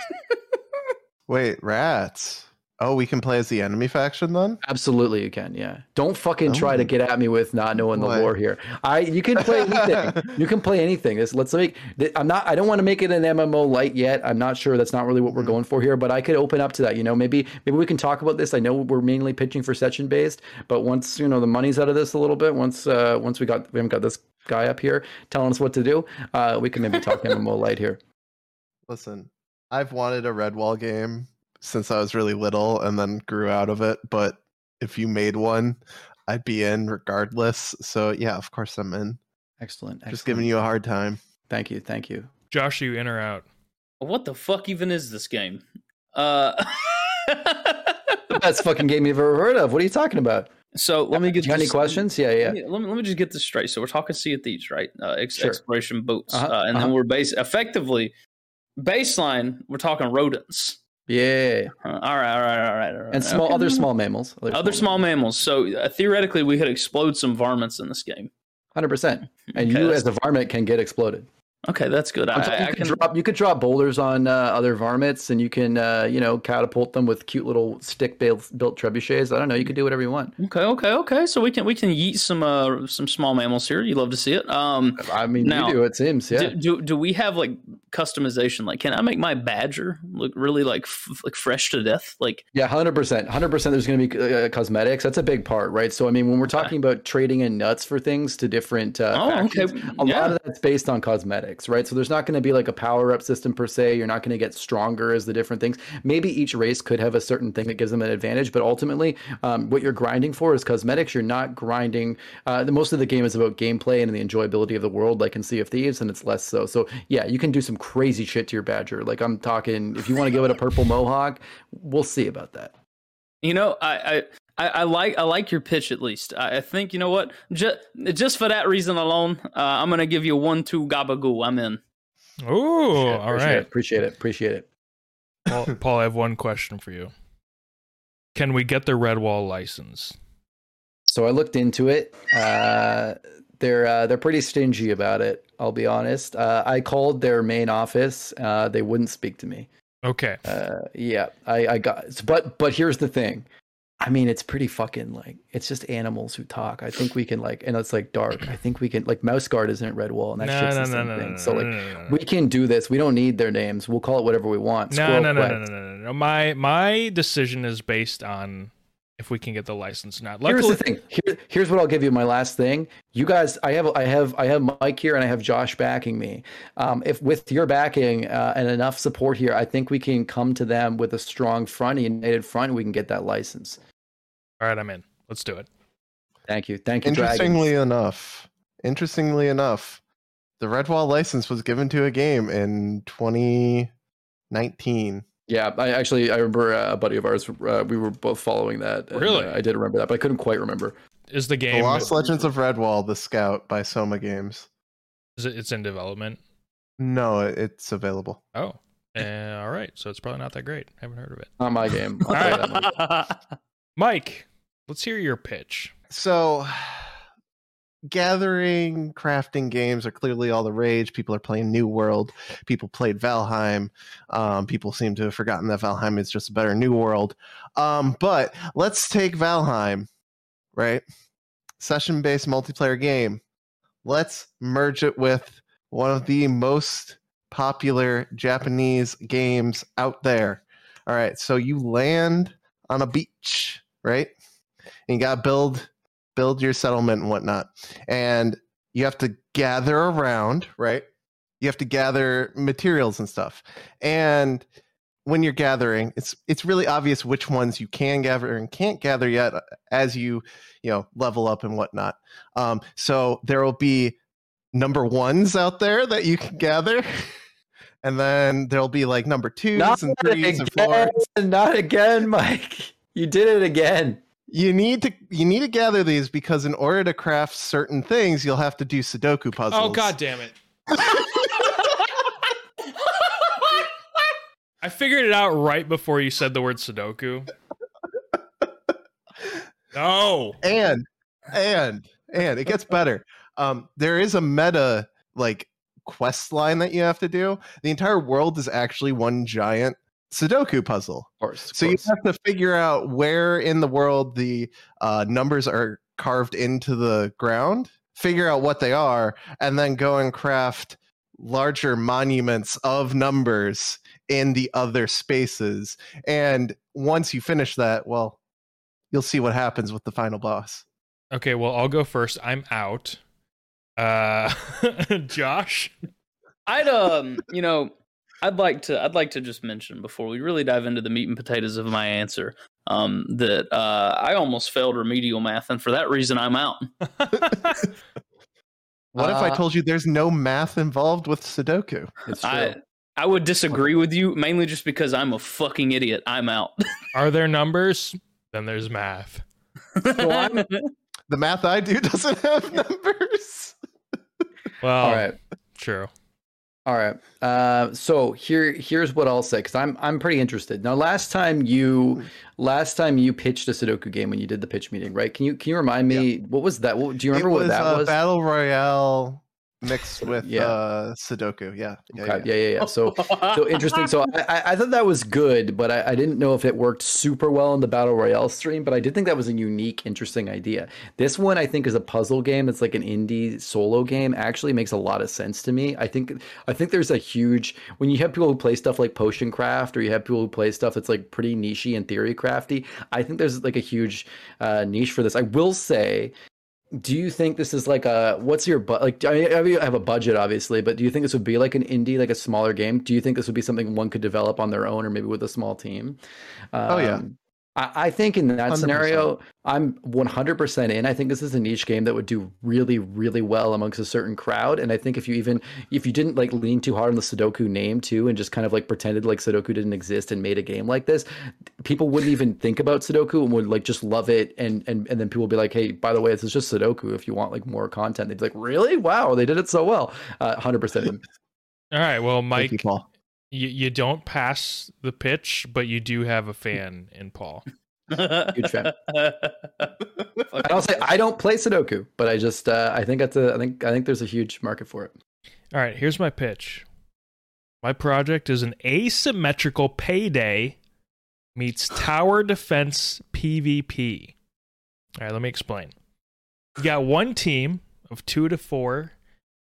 Wait, rats? Oh, we can play as the enemy faction then? Absolutely, you can. Yeah, don't fucking oh. try to get at me with not knowing what? the lore here. I you can play anything. you can play anything. This, let's make. I'm not. I don't want to make it an M M O light yet. I'm not sure. That's not really what we're going for here. But I could open up to that. You know, maybe maybe we can talk about this. I know we're mainly pitching for session based, but once you know the money's out of this a little bit, once uh, once we got we haven't got this guy up here telling us what to do, uh, we can maybe talk M M O light here. Listen, I've wanted a Redwall game since I was really little and then grew out of it, but if you made one, I'd be in regardless. So yeah, of course I'm in. Excellent. Excellent. Just giving you a hard time. Thank you. Thank you. Josh, you in or out? What the fuck even is this game? Uh The best fucking game you've ever heard of. What are you talking about? So let me get this, any questions. Yeah, yeah. Let me, let me let me just get this straight. So we're talking Sea of Thieves, right? Uh, ex- sure. Exploration boats, uh-huh, uh, and uh-huh. then we're base effectively baseline. We're talking rodents. Yeah. Uh, all right. All right. All right. All right. And small, okay. other small mammals. Other, other small, small mammals. mammals. So uh, theoretically, we could explode some varmints in this game. one hundred percent. And okay, you, as a varmint, can get exploded. Okay, that's good. I, I, you, I can drop, you could drop boulders on uh, other varmints, and you can, uh, you know, catapult them with cute little stick-built built trebuchets. I don't know. You could do whatever you want. Okay. Okay. Okay. So we can we can yeet some uh, some small mammals here. You love to see it. Um, I mean, now, you do. It seems. Yeah. Do, do do we have like customization? Like, can I make my badger look really like f- like fresh to death? Like, yeah, one hundred percent. one hundred percent. There's going to be uh, cosmetics. That's a big part, right? So I mean, when we're talking okay. about trading in nuts for things to different uh, oh, factions, okay. a yeah. lot of that's based on cosmetics. Right, so there's not going to be like a power-up system per se. You're not going to get stronger as the different things. Maybe each race could have a certain thing that gives them an advantage, but ultimately, um, what you're grinding for is cosmetics. You're not grinding. Uh, the most of the game is about gameplay and the enjoyability of the world, like in Sea of Thieves, and it's less so. So yeah, you can do some crazy shit to your badger. Like I'm talking, if you want to give it a purple mohawk, we'll see about that. You know, I. I... I, I like I like your pitch at least. I, I think you know what. Just just for that reason alone, uh, I'm gonna give you one two gabagool. I'm in. Oh, all right. Appreciate it. Appreciate it. Paul, Paul, I have one question for you. Can we get the Redwall license? So I looked into it. Uh, they're uh, they're pretty stingy about it. I'll be honest. Uh, I called their main office. Uh, they wouldn't speak to me. Okay. Uh, yeah. I, I got. But but here's the thing. I mean, it's pretty fucking like, it's just animals who talk. I think we can like, and it's like dark. I think we can like Mouse Guard isn't Redwall and that no, shit's no, the same no, no, thing. No, so like, no, no, no. we can do this. We don't need their names. We'll call it whatever we want. No, no, no, no, no, no, no. My, my decision is based on if we can get the license or not. Luckily- here's the thing. Here, here's what I'll give you. My last thing. You guys, I have, I have, I have Mike here, and I have Josh backing me. Um, if with your backing uh, and enough support here, I think we can come to them with a strong front, a united front. We can get that license. All right, I'm in. Let's do it. Thank you, thank you. Interestingly Dragons. enough, interestingly enough, the Redwall license was given to a game in twenty nineteen. Yeah, I actually I remember a buddy of ours. Uh, we were both following that. And, really, uh, I did remember that, but I couldn't quite remember. Is the game The Lost Legends of Redwall, The Scout by Soma Games? Is it? It's in development. No, it's available. Oh, uh, all right. So it's probably not that great. I haven't heard of it. Not my game. All right, Mike. Let's hear your pitch. So, gathering, crafting games are clearly all the rage. People are playing New World. People played Valheim. Um, people seem to have forgotten that Valheim is just a better New World. Um, but let's take Valheim, right? Session-based multiplayer game. Let's merge it with one of the most popular Japanese games out there. All right, so you land on a beach, right? and you gotta build build your settlement and whatnot, and you have to gather around, right? You have to gather materials and stuff. And when you're gathering, it's it's really obvious which ones you can gather and can't gather yet as you you know level up and whatnot. Um, so there will be number ones out there that you can gather. And then there'll be like number twos not and threes again, and fours. Not again, Mike. You did it again. You need to you need to gather these because in order to craft certain things, you'll have to do Sudoku puzzles. Oh, God damn it. I figured it out right before you said the word Sudoku. No. And and and it gets better. Um, there is a meta like quest line that you have to do. The entire world is actually one giant Sudoku puzzle. Of course, of so course. You have to figure out where in the world the uh, numbers are carved into the ground, figure out what they are, and then go and craft larger monuments of numbers in the other spaces. And once you finish that, well, you'll see what happens with the final boss. Okay, well, I'll go first. I'm out. Uh, Josh, I'd um, you know, I'd like to, I'd like to just mention before we really dive into the meat and potatoes of my answer, um, that uh, I almost failed remedial math, and for that reason, I'm out. What uh, if I told you there's no math involved with Sudoku? It's true. I, I would disagree with you, mainly just because I'm a fucking idiot. I'm out. Are there numbers? Then there's math. So I'm, the math I do doesn't have numbers. Well, all right, true. All right. Uh, so here, here's what I'll say because I'm I'm pretty interested. Now, last time you, last time you pitched a Sudoku game when you did the pitch meeting, right? Can you can you remind me yeah. what was that? What, do you remember it was, what that uh, was? Battle Royale mixed with yeah. uh, Sudoku. Yeah. Yeah, okay. yeah, yeah, yeah. So so interesting. So I, I thought that was good, but I, I didn't know if it worked super well in the Battle Royale stream. But I did think that was a unique, interesting idea. This one I think is a puzzle game that's like an indie solo game. Actually, makes a lot of sense to me. I think I think there's a huge when you have people who play stuff like Potion Craft, or you have people who play stuff that's like pretty nichey and theory crafty. I think there's like a huge uh, niche for this. I will say. Do you think this is like a what's your bu- like? I mean, I have a budget, obviously, but do you think this would be like an indie, like a smaller game? Do you think this would be something one could develop on their own, or maybe with a small team? Um, oh yeah, I, I think in that one hundred percent scenario, I'm one hundred percent in. I think this is a niche game that would do really, really well amongst a certain crowd. And I think if you even if you didn't like lean too hard on the Sudoku name too, and just kind of like pretended like Sudoku didn't exist and made a game like this, people wouldn't even think about Sudoku and would like just love it. And and and then people would be like, hey, by the way, this is just Sudoku. If you want like more content, they'd be like, really? Wow, they did it so well. Uh, one hundred percent in. All right, well, Mike, thank you, Paul. You, you don't pass the pitch, but you do have a fan in Paul. Huge fan. I'll say I don't play Sudoku, but I just uh, I think that's a I think I think there's a huge market for it. All right, here's my pitch. My project is an asymmetrical payday meets tower defense P V P. All right, let me explain. You got one team of two to four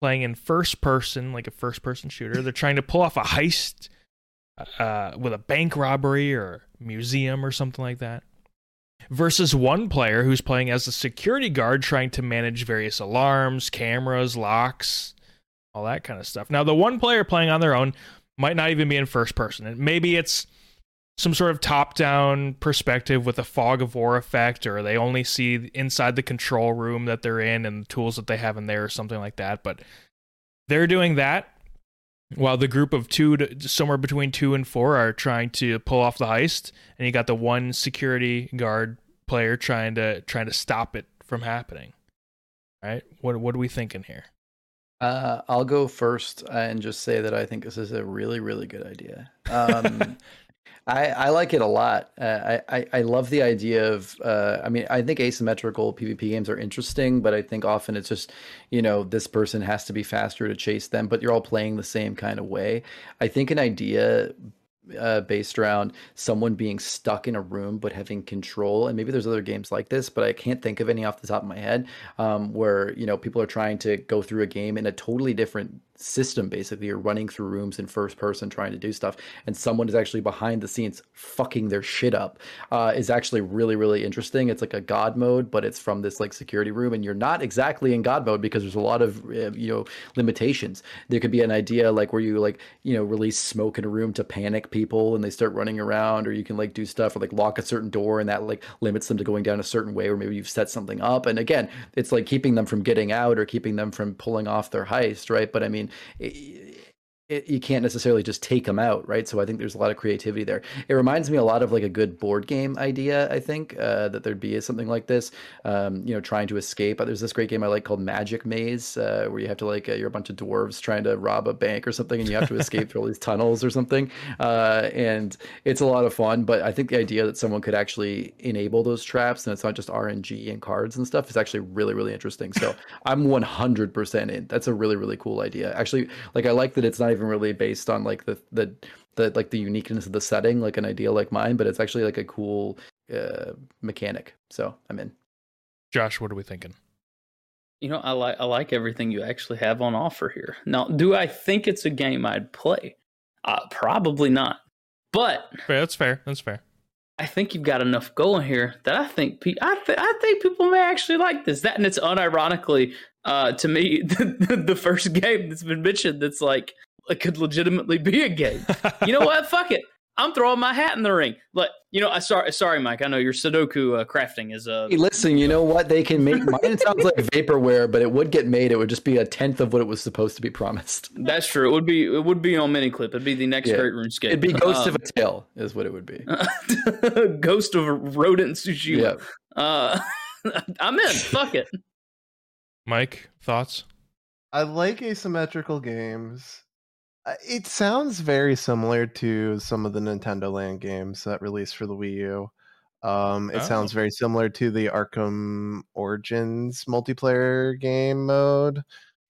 playing in first person, like a first person shooter. They're trying to pull off a heist uh, with a bank robbery or museum or something like that, versus one player who's playing as a security guard trying to manage various alarms, cameras, locks, all that kind of stuff. Now, the one player playing on their own might not even be in first person. And maybe it's some sort of top-down perspective with a fog of war effect, or they only see inside the control room that they're in and the tools that they have in there or something like that. But they're doing that while the group of two, to, somewhere between two and four, are trying to pull off the heist. And you got the one security guard player trying to trying to stop it from happening. All right? What, what are we thinking here? Uh, I'll go first and just say that I think this is a really, really good idea. Um I, I like it a lot. Uh, I, I love the idea of, uh, I mean, I think asymmetrical P V P games are interesting, but I think often it's just, you know, this person has to be faster to chase them, but you're all playing the same kind of way. I think an idea uh, based around someone being stuck in a room, but having control, and maybe there's other games like this, but I can't think of any off the top of my head, um, where, you know, people are trying to go through a game in a totally different system, basically. You're running through rooms in first person trying to do stuff, and someone is actually behind the scenes fucking their shit up. Uh, is actually really, really interesting. It's like a God mode, but it's from this like security room, and you're not exactly in God mode because there's a lot of, you know, limitations. There could be an idea like where you like, you know, release smoke in a room to panic people and they start running around, or you can like do stuff or like lock a certain door and that like limits them to going down a certain way, or maybe you've set something up. And again, it's like keeping them from getting out or keeping them from pulling off their heist, right? But I mean, it, it, you can't necessarily just take them out, right? So I think there's a lot of creativity there. It reminds me a lot of like a good board game idea, I think, uh, that there'd be something like this, um, you know, trying to escape. There's this great game I like called Magic Maze, uh, where you have to like, uh, you're a bunch of dwarves trying to rob a bank or something, and you have to escape through all these tunnels or something. Uh, and it's a lot of fun, but I think the idea that someone could actually enable those traps and it's not just R N G and cards and stuff is actually really, really interesting. So I'm one hundred percent in. That's a really, really cool idea. Actually, like I like that it's not even really based on like the the the like the uniqueness of the setting, like an idea like mine, but it's actually like a cool uh, mechanic. So I'm in. Josh, what are we thinking? You know, I like I like everything you actually have on offer here. Now, do I think it's a game I'd play? Uh, probably not. But fair, that's fair. That's fair. I think you've got enough going here that I think pe- I th- I think people may actually like this. That and it's unironically uh, to me the, the first game that's been mentioned that's like. It could legitimately be a game. You know what? Fuck it. I'm throwing my hat in the ring. Look, you know, I sorry, sorry, Mike. I know your Sudoku uh, crafting is a. Uh, hey, listen, you know what? They can make mine. It sounds like vaporware, but it would get made. It would just be a tenth of what it was supposed to be promised. That's true. It would be. It would be on Miniclip. It'd be the next yeah. great RuneScape. It'd be Ghost um, of a Tale, is what it would be. Ghost of a Rodent Tsushima. Yeah. Uh, I'm in. Fuck it. Mike, thoughts? I like asymmetrical games. It sounds very similar to some of the Nintendo Land games that released for the Wii U. Um, it oh. sounds very similar to the Arkham Origins multiplayer game mode.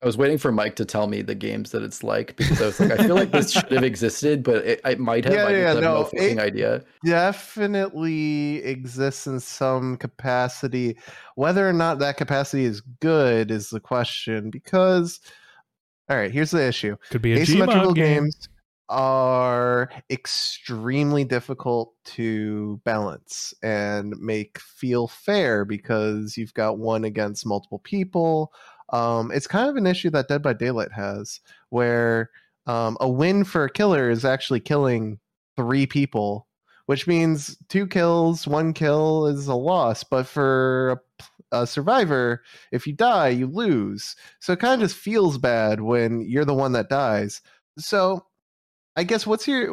I was waiting for Mike to tell me the games that it's like, because I was like, I feel like this should have existed, but it, it might have. Yeah, might yeah, have no, no fucking idea. Definitely exists in some capacity. Whether or not that capacity is good is the question, because... All right, here's the issue. Could be a asymmetrical game. Games are extremely difficult to balance and make feel fair because you've got one against multiple people. Um, it's kind of an issue that Dead by Daylight has, where um, a win for a killer is actually killing three people, which means two kills, one kill is a loss. But for a A survivor, if you die, you lose. So it kind of just feels bad when you're the one that dies. So I guess what's your...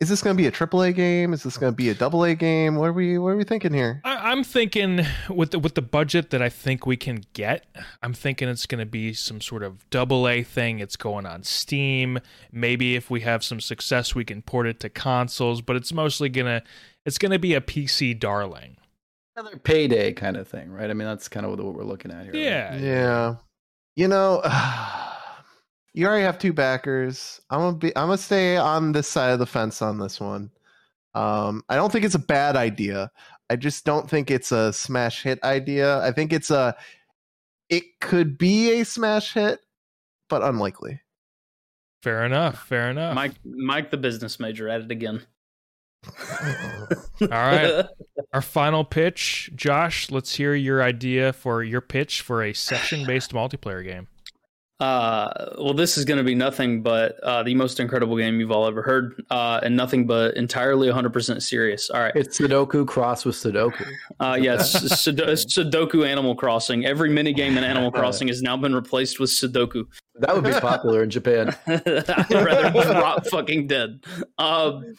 Is this going to be a triple A game? Is this going to be a double A game? What are we What are we thinking here? I, I'm thinking with the, with the budget that I think we can get, I'm thinking it's going to be some sort of double A thing. It's going on Steam. Maybe if we have some success, we can port it to consoles. But it's mostly gonna it's going to be a P C darling. Another payday kind of thing, right? I mean, that's kind of what we're looking at here. Yeah. Right? Yeah. You know, uh, you already have two backers. I'm gonna be I'm gonna stay on this side of the fence on this one. Um, I don't think it's a bad idea. I just don't think it's a smash hit idea. I think it's a it could be a smash hit, but unlikely. Fair enough. Fair enough. Mike Mike the business major at it again. All right, our final pitch, Josh. Let's hear your idea for your pitch for a session-based multiplayer game. Uh, well, this is going to be nothing but uh, the most incredible game you've all ever heard, uh, and nothing but entirely one hundred percent serious. All right, it's Sudoku cross with Sudoku. Uh, yeah, it's Sudoku Animal Crossing. Every mini game in Animal Crossing has now been replaced with Sudoku. That would be popular in Japan. I'd rather drop fucking dead. Um,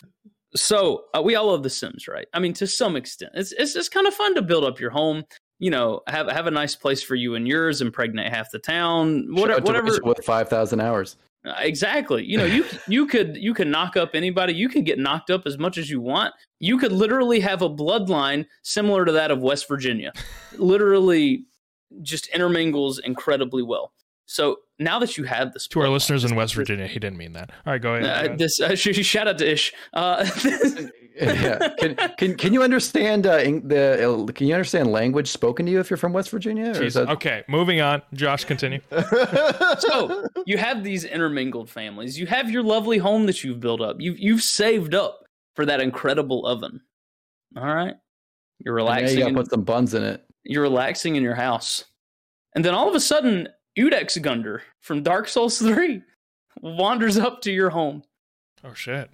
So uh, we all love The Sims, right? I mean, to some extent, it's it's just kind of fun to build up your home. You know, have have a nice place for you and yours, impregnate half the town. Whatever, whatever. With five thousand hours, uh, exactly. You know, you you could you could knock up anybody. You can get knocked up as much as you want. You could literally have a bloodline similar to that of West Virginia. Literally, just intermingles incredibly well. So now that you have this, to our listeners in West Virginia, he didn't mean that. All right, go ahead. Uh, this uh, shout out to Ish. Uh, yeah. Can can can you understand uh, the can you understand language spoken to you if you're from West Virginia? Or is that... Okay, moving on. Josh, continue. So you have these intermingled families. You have your lovely home that you've built up. You've you've saved up for that incredible oven. All right, you're relaxing. Yeah, you gotta in, put some buns in it. You're relaxing in your house, and then all of a sudden, Udex Gunder from Dark Souls three wanders up to your home. Oh shit.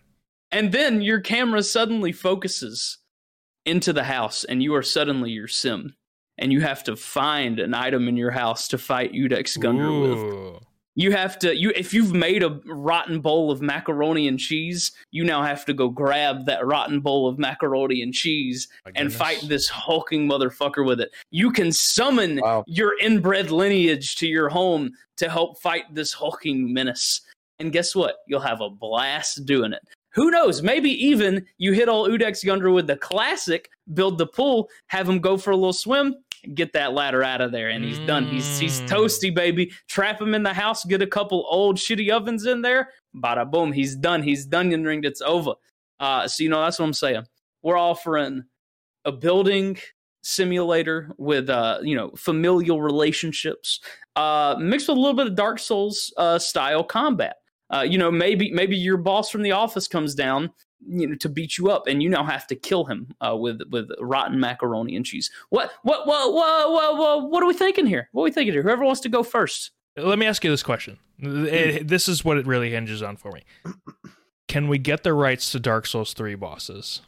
And then your camera suddenly focuses into the house, and you are suddenly your sim. And you have to find an item in your house to fight Udex Gunder with. You have to, you if you've made a rotten bowl of macaroni and cheese, you now have to go grab that rotten bowl of macaroni and cheese and fight this hulking motherfucker with it. You can summon wow. your inbred lineage to your home to help fight this hulking menace. And guess what? You'll have a blast doing it. Who knows? Maybe even you hit old Udex Gunder with the classic, build the pool, have him go for a little swim, get that ladder out of there, and he's mm. done. He's he's toasty, baby. Trap him in the house, get a couple old shitty ovens in there, bada boom, he's done. He's done and ringed, it's over. Uh, so, you know, that's what I'm saying. We're offering a building simulator with, uh, you know, familial relationships, uh, mixed with a little bit of Dark Souls uh, style combat. Uh, you know, maybe maybe your boss from The Office comes down, you know, to beat you up, and you now have to kill him uh, with with rotten macaroni and cheese. What what what what what what, what are we thinking here? What are we thinking here? Whoever wants to go first. Let me ask you this question. It, this is what it really hinges on for me. Can we get the rights to Dark Souls three bosses?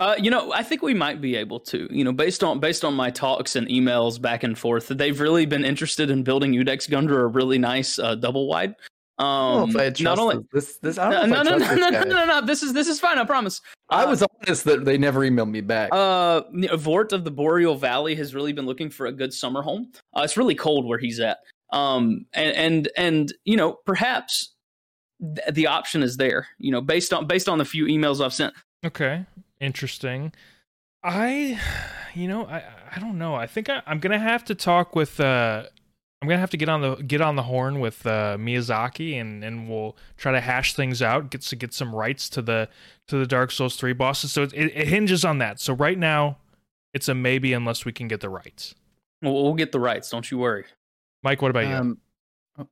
Uh, you know, I think we might be able to. You know, based on based on my talks and emails back and forth, they've really been interested in building Udex Gunder a really nice uh, double wide. Um, not only this, this, I don't know no, no, no, no, no, no, no, this is this is fine. I promise. Uh, I was honest that they never emailed me back. Uh, Vort of the Boreal Valley has really been looking for a good summer home. Uh, it's really cold where he's at. Um, and and and you know, perhaps th- the option is there. You know, based on based on the few emails I've sent. Okay, interesting. I, you know, I I don't know. I think I, I'm gonna have to talk with. Uh, I'm gonna have to get on the get on the horn with uh, Miyazaki, and, and we'll try to hash things out. Get to get some rights to the to the Dark Souls three bosses. So it, it hinges on that. So right now, it's a maybe unless we can get the rights. Well, we'll get the rights. Don't you worry, Mike. What about um, you?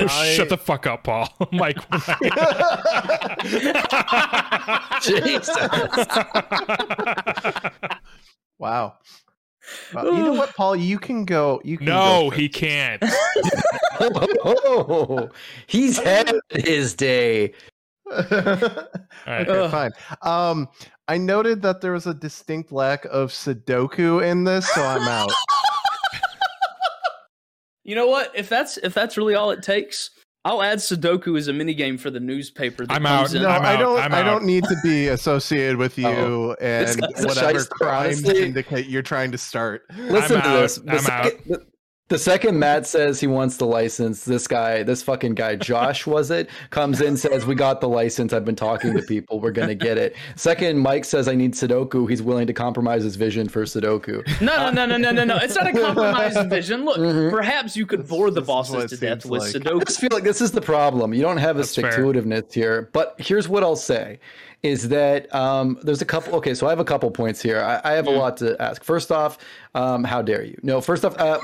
Oh. I... Shut the fuck up, Paul. Mike. I... Jesus. Wow. Uh, you know what, Paul? You can go. You can no, go he can't. Oh, he's had his day. All right. Okay, fine. Um, I noted that there was a distinct lack of Sudoku in this, so I'm out. You know what? If that's if that's really all it takes, I'll add Sudoku as a minigame for the newspaper. That I'm, out. No, I'm out. I don't. I'm I don't out. need to be associated with you oh, and whatever crimes indicate you're trying to start. Listen I'm to out. this. The, I'm second, out. The, the second Matt says he wants the license, this guy, this fucking guy, Josh, was it? Comes in, says we got the license. I've been talking to people. We're gonna get it. Second, Mike says I need Sudoku. He's willing to compromise his vision for Sudoku. No, no, no, no, no, no. It's not a compromised vision. Look, mm-hmm. perhaps you could bore the bosses to death with like. Sudoku. I just feel like this is the problem. You don't have a stick-to-itiveness here. But here's what I'll say: is that um, there's a couple. Okay, so I have a couple points here. I, I have yeah. a lot to ask. First off, um, how dare you? No, first off, uh,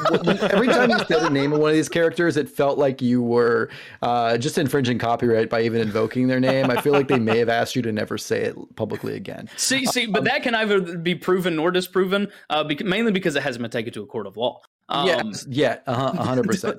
every time you said the name of one of these characters, it felt like you were uh, just infringing copyright by even invoking their name. I feel like they may have asked you to never say it publicly again. See, see, um, but that can either be proven or disproven, uh, be- mainly because it hasn't been taken to a court of law. Um, yes, yeah, a hundred percent.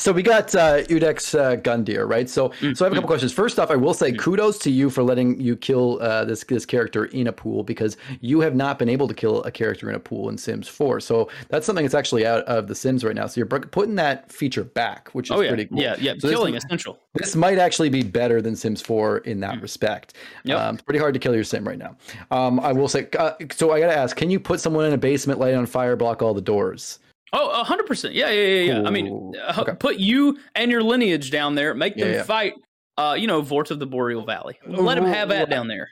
So we got uh, Udex uh, Gundyr, right? So, mm, so I have a couple mm. questions. First off, I will say mm. kudos to you for letting you kill uh, this this character in a pool, because you have not been able to kill a character in a pool in Sims four. So that's something that's actually out of the Sims right now. So you're putting that feature back, which is oh, yeah. pretty cool. Yeah, yeah, so killing this, essential. This might actually be better than Sims four in that mm. respect. Yep. Um, it's pretty hard to kill your sim right now. Um, I will say. Uh, so I got to ask: can you put someone in a basement, light on fire, block all the doors? Oh, one hundred percent. Yeah, yeah, yeah. yeah. I mean, okay. Put you and your lineage down there. Make them yeah, yeah. fight, uh, you know, Vort of the Boreal Valley. Let them have that down there.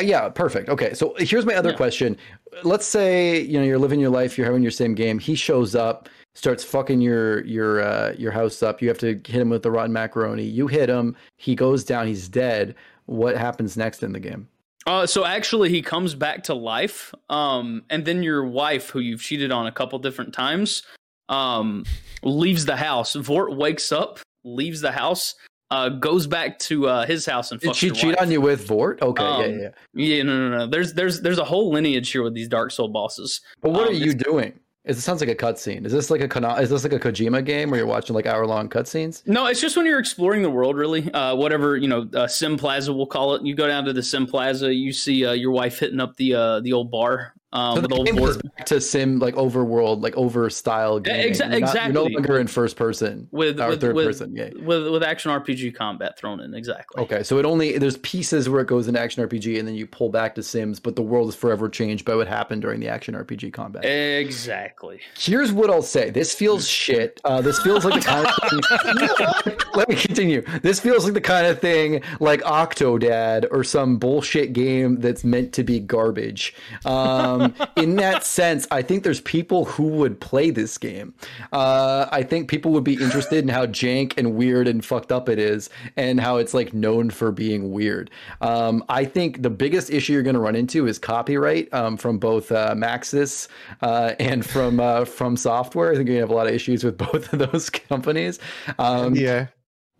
Yeah, perfect. Okay, so here's my other yeah. question. Let's say, you know, you're living your life, you're having your same game. He shows up. starts fucking your your uh, your house up. You have to hit him with the rotten macaroni. You hit him. He goes down. He's dead. What happens next in the game? Uh, so actually, he comes back to life. Um, and then your wife, who you've cheated on a couple different times, um, leaves the house. Vort wakes up, leaves the house. Uh, goes back to uh, his house and fucks. Did she cheat on you with Vort? Okay, um, yeah, yeah, yeah. No, no, no. There's, there's, there's a whole lineage here with these Dark Soul bosses. But what um, are you doing? It sounds like a cutscene. Is this like a is this like a Kojima game where you're watching like hour long cutscenes? No, it's just when you're exploring the world, really. Uh, whatever you know, uh, Sim Plaza we'll call it. You go down to the Sim Plaza, you see uh, your wife hitting up the uh, the old bar. Um, so the with game old Vort. Back to Sim like overworld, like over style game. Yeah, exa- exactly. You're no longer in first person with or with, third with, person. Yeah. With with action R P G combat thrown in. Exactly. Okay, so it only there's pieces where it goes into action R P G and then you pull back to Sims, but the world is forever changed by what happened during the action R P G combat. Exactly. Here's what I'll say. This feels shit. Uh, this feels like the kind of thing. Let me continue. This feels like the kind of thing like Octodad or some bullshit game that's meant to be garbage. Um, in that sense, I think there's people who would play this game. Uh, I think people would be interested in how jank and weird and fucked up it is and how it's like known for being weird. Um, I think the biggest issue you're going to run into is copyright um, from both uh, Maxis uh, and from From uh, from software. I think you have a lot of issues with both of those companies. Um, yeah.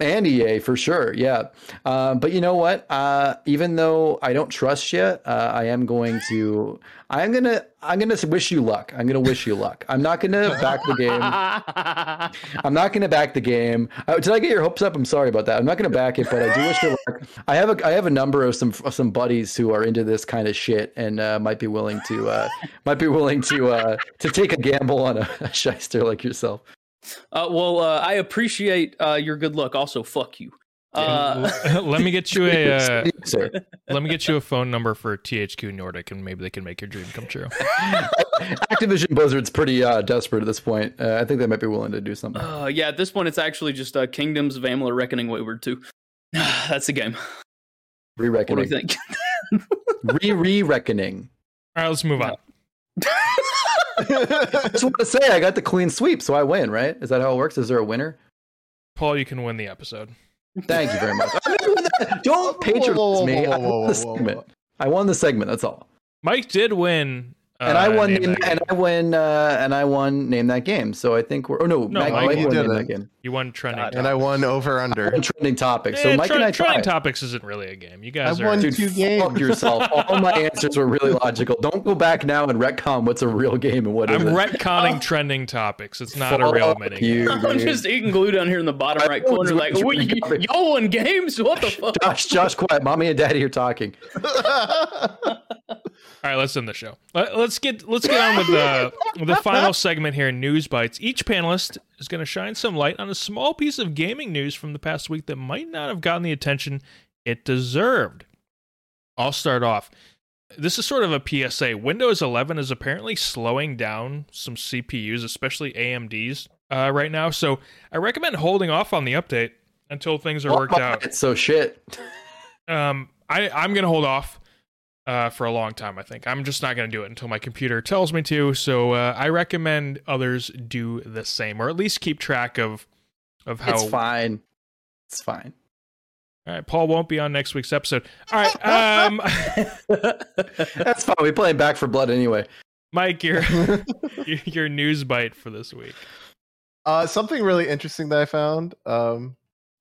And E A for sure. Yeah. Uh, but you know what? Uh, even though I don't trust you, uh, I am going to. I'm gonna. I'm gonna wish you luck. I'm gonna wish you luck. I'm not gonna back the game. I'm not gonna back the game. Uh, did I get your hopes up? I'm sorry about that. I'm not gonna back it, but I do wish you luck. I have a. I have a number of some of some buddies who are into this kind of shit and uh, might be willing to. Uh, might be willing to uh, to take a gamble on a, a shyster like yourself. Uh, well, uh, I appreciate uh, your good luck. Also, fuck you. Uh, let me get you a uh, let me get you a phone number for T H Q Nordic, and maybe they can make your dream come true. Activision Blizzard's pretty uh, desperate at this point. Uh, I think they might be willing to do something. Uh, yeah, at this point, it's actually just uh, Kingdoms of Amalur: Reckoning Wayward two. That's the game. Re-reckoning. What do you think? Re-re-reckoning. All right, let's move on. I just want to say I got the clean sweep, so I win, right? Is that how it works? Is there a winner? Paul, you can win the episode. Thank you very much. Don't patronize me. Whoa, whoa, whoa, I won the segment. Whoa, whoa. I won the segment. That's all. Mike did win, uh, and I won. Name, and I win. Uh, and I won. Name that game. So I think we're. Oh no, no Mike, Mike won name that game. You won trending, God, and I won over under. I won trending topics. So yeah, Mike tra- and I trending topics isn't really a game. You guys I are. Won dude, two games. Fuck yourself. All my answers were really logical. Don't go back now and retcon what's a real game and what I'm isn't. I'm retconning oh. trending topics. It's not Fuck a real mini game. I'm just eating glue down here in the bottom right corner, like y- y'all won games. What the fuck? Josh, Josh, quiet. Mommy and Daddy are talking. All right, let's end the show. Let's get let's get on with the the final segment here. News bites. Each panelist is going to shine some light on a small piece of gaming news from the past week that might not have gotten the attention it deserved. I'll start off. This is sort of a P S A. Windows eleven is apparently slowing down some C P Us, especially A M Ds, uh, right now. So I recommend holding off on the update until things are worked oh, out. It's so shit. Um, I I'm gonna hold off. Uh, for a long time, I think. I'm just not going to do it until my computer tells me to, so uh, I recommend others do the same, or at least keep track of of how... It's fine. It's fine. All right, Paul won't be on next week's episode. All right. Um... That's fine. We're playing Back for Blood anyway. Mike, your, your news bite for this week. Uh, something really interesting that I found... Um...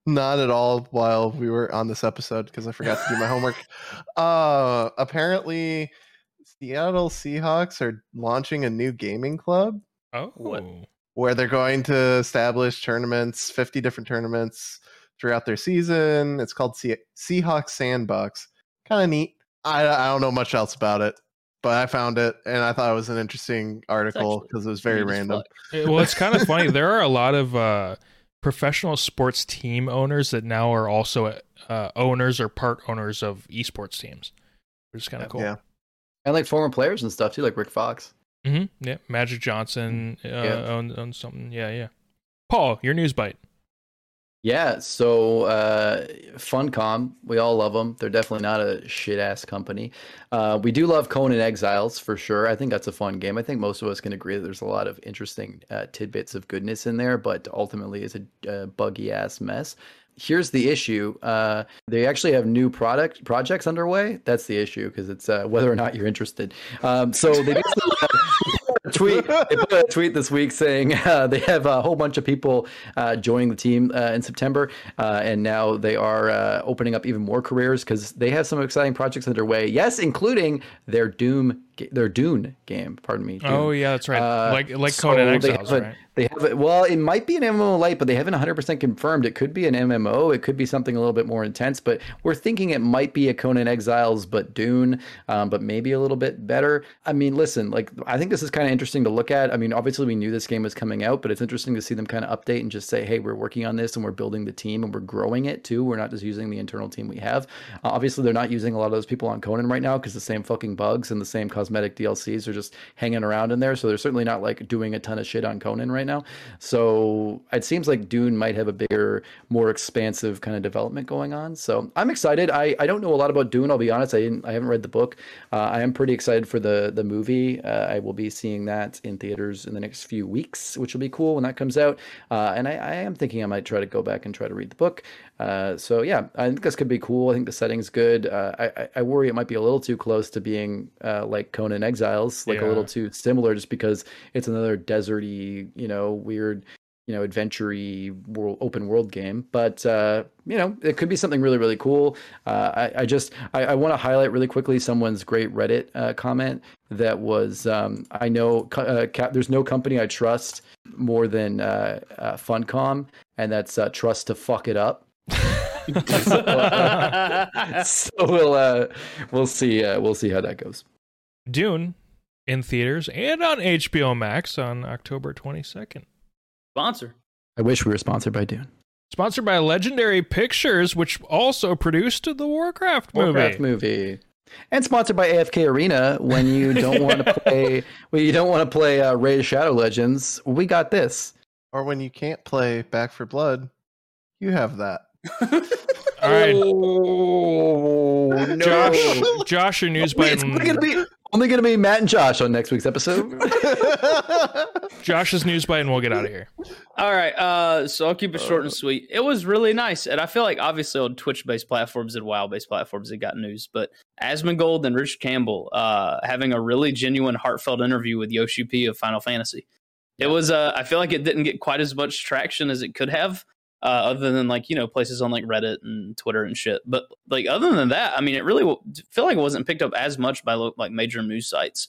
Not at all while we were on this episode because I forgot to do my homework. Uh, apparently, Seattle Seahawks are launching a new gaming club. Oh, where they're going to establish tournaments, fifty different tournaments throughout their season. It's called Se- Seahawks Sandbox. Kind of neat. I, I don't know much else about it, but I found it and I thought it was an interesting article because it was very random. Well, it's kind of funny. There are a lot of... Uh... professional sports team owners that now are also uh, owners or part owners of esports teams, which is kind of cool. Yeah, and like former players and stuff too, like Rick Fox. Mm-hmm. Yeah, Magic Johnson uh, yeah. owned, owned something. Yeah, yeah. Paul, your news bite. Yeah, so uh, Funcom, we all love them. They're definitely not a shit-ass company. Uh, we do love Conan Exiles, for sure. I think that's a fun game. I think most of us can agree that there's a lot of interesting uh, tidbits of goodness in there, but ultimately it's a uh, buggy-ass mess. Here's the issue. Uh, they actually have new product projects underway. That's the issue, because it's uh, whether or not you're interested. Um, so they basically have... tweet they put a tweet this week saying uh, they have a whole bunch of people uh, joining the team uh, in September, uh, and now they are uh, opening up even more careers because they have some exciting projects underway. Yes, including their Doom, their Dune game. Pardon me. Dune. Oh yeah, that's right. Uh, like like Conan Exiles, right? They have it. Well, it might be an M M O light, but they haven't one hundred percent confirmed. It could be an M M O. It could be something a little bit more intense. But we're thinking it might be a Conan Exiles, but Dune, um, but maybe a little bit better. I mean, listen, like I think this is kind of interesting to look at. I mean, obviously we knew this game was coming out, but it's interesting to see them kind of update and just say, hey, we're working on this and we're building the team and we're growing it too. We're not just using the internal team we have. Uh, obviously, they're not using a lot of those people on Conan right now because the same fucking bugs and the same cosmetic D L Cs are just hanging around in there. So they're certainly not like doing a ton of shit on Conan right now. So it seems like Dune might have a bigger, more expansive kind of development going on. So I'm excited. I, I don't know a lot about Dune. I'll be honest. I didn't. I haven't read the book. Uh, I am pretty excited for the the movie. Uh, I will be seeing that in theaters in the next few weeks, which will be cool when that comes out. Uh, and I, I am thinking I might try to go back and try to read the book. Uh, so yeah, I think this could be cool. I think the setting's good. Uh, I, I worry it might be a little too close to being uh, like Conan Exiles, like yeah. a little too similar, just because it's another deserty, you know, weird, you know, adventure-y world, open world game. But, uh, you know, it could be something really, really cool. Uh, I, I just, I, I want to highlight really quickly someone's great Reddit uh, comment that was, um, I know uh, Cap, there's no company I trust more than uh, uh, Funcom, and that's uh, trust to fuck it up. so uh, so we'll, uh, we'll see, uh, we'll see how that goes. Dune in theaters and on H B O Max on October twenty-second. Sponsor. I wish we were sponsored by Dune. Sponsored by Legendary Pictures, which also produced the Warcraft movie. Warcraft movie. And sponsored by A F K Arena. When you don't want to play, when you don't want to play uh, Raid Shadow Legends, we got this. Or when you can't play Back four Blood, you have that. All right. Oh, no. Josh, Josh, your news bite. It's gonna be only going to be Matt and Josh on next week's episode. Josh's news bite, and we'll get out of here. All right. Uh, so I'll keep it short and sweet. It was really nice. And I feel like obviously on Twitch-based platforms and WoW-based platforms, it got news. But Asmongold and Rich Campbell uh, having a really genuine, heartfelt interview with Yoshi P of Final Fantasy. It was, uh, I feel like it didn't get quite as much traction as it could have. Uh, other than like, you know, places on like Reddit and Twitter and shit. But like other than that, I mean, it really w- feel like it wasn't picked up as much by like major news sites.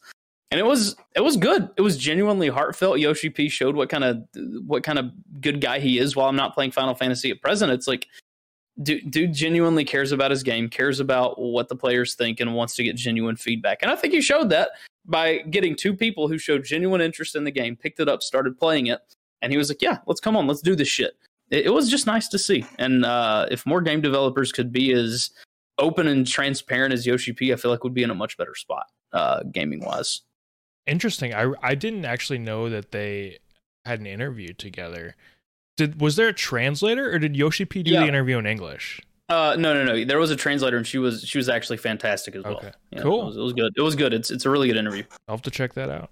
And it was it was good. It was genuinely heartfelt. Yoshi P showed what kind of what kind of good guy he is. While I'm not playing Final Fantasy at present, it's like dude, dude genuinely cares about his game, cares about what the players think, and wants to get genuine feedback. And I think he showed that by getting two people who showed genuine interest in the game, picked it up, started playing it, and he was like, "Yeah, let's come on, let's do this shit." It was just nice to see. And uh, if more game developers could be as open and transparent as Yoshi P, I feel like we'd be in a much better spot, uh, gaming-wise. Interesting. I, I didn't actually know that they had an interview together. Did Was there a translator, or did Yoshi P do yeah. the interview in English? Uh, no, no, no. There was a translator, and she was she was actually fantastic as well. Okay. Yeah, cool. It was, it was good. It was good. It's, it's a really good interview. I'll have to check that out.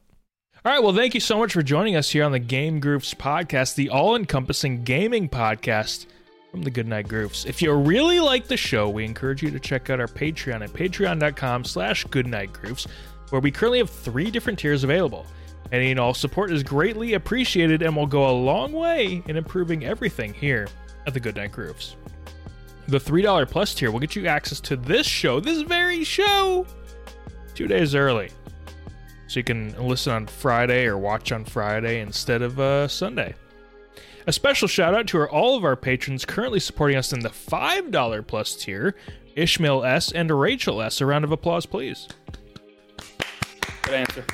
All right, well, thank you so much for joining us here on the Game Groups podcast, the all-encompassing gaming podcast from the Goodnight Groups. If you really like the show, we encourage you to check out our Patreon at patreon.com slash goodnightgroups, where we currently have three different tiers available. Any and all support is greatly appreciated and will go a long way in improving everything here at the Goodnight Groups. The three dollars plus tier will get you access to this show, this very show, two days early. So you can listen on Friday or watch on Friday instead of uh, Sunday. A special shout out to our, all of our patrons currently supporting us in the five dollars plus tier, Ishmael S. and Rachel S. A round of applause, please. Good answer.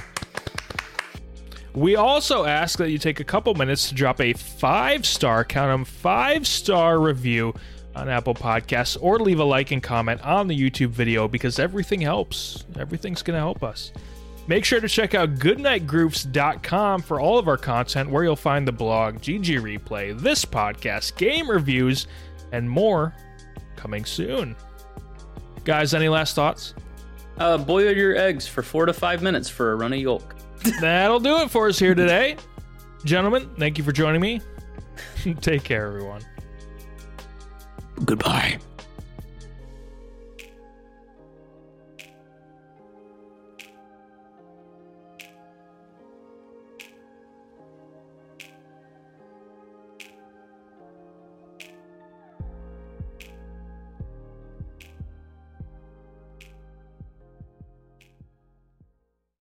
We also ask that you take a couple minutes to drop a five-star, count them, five-star review on Apple Podcasts, or leave a like and comment on the YouTube video, because everything helps. Everything's going to help us. Make sure to check out goodnight groups dot com for all of our content, where you'll find the blog, G G Replay, this podcast, game reviews, and more coming soon. Guys, any last thoughts? Uh, boil your eggs for four to five minutes for a runny yolk. That'll do it for us here today. Gentlemen, thank you for joining me. Take care, everyone. Goodbye.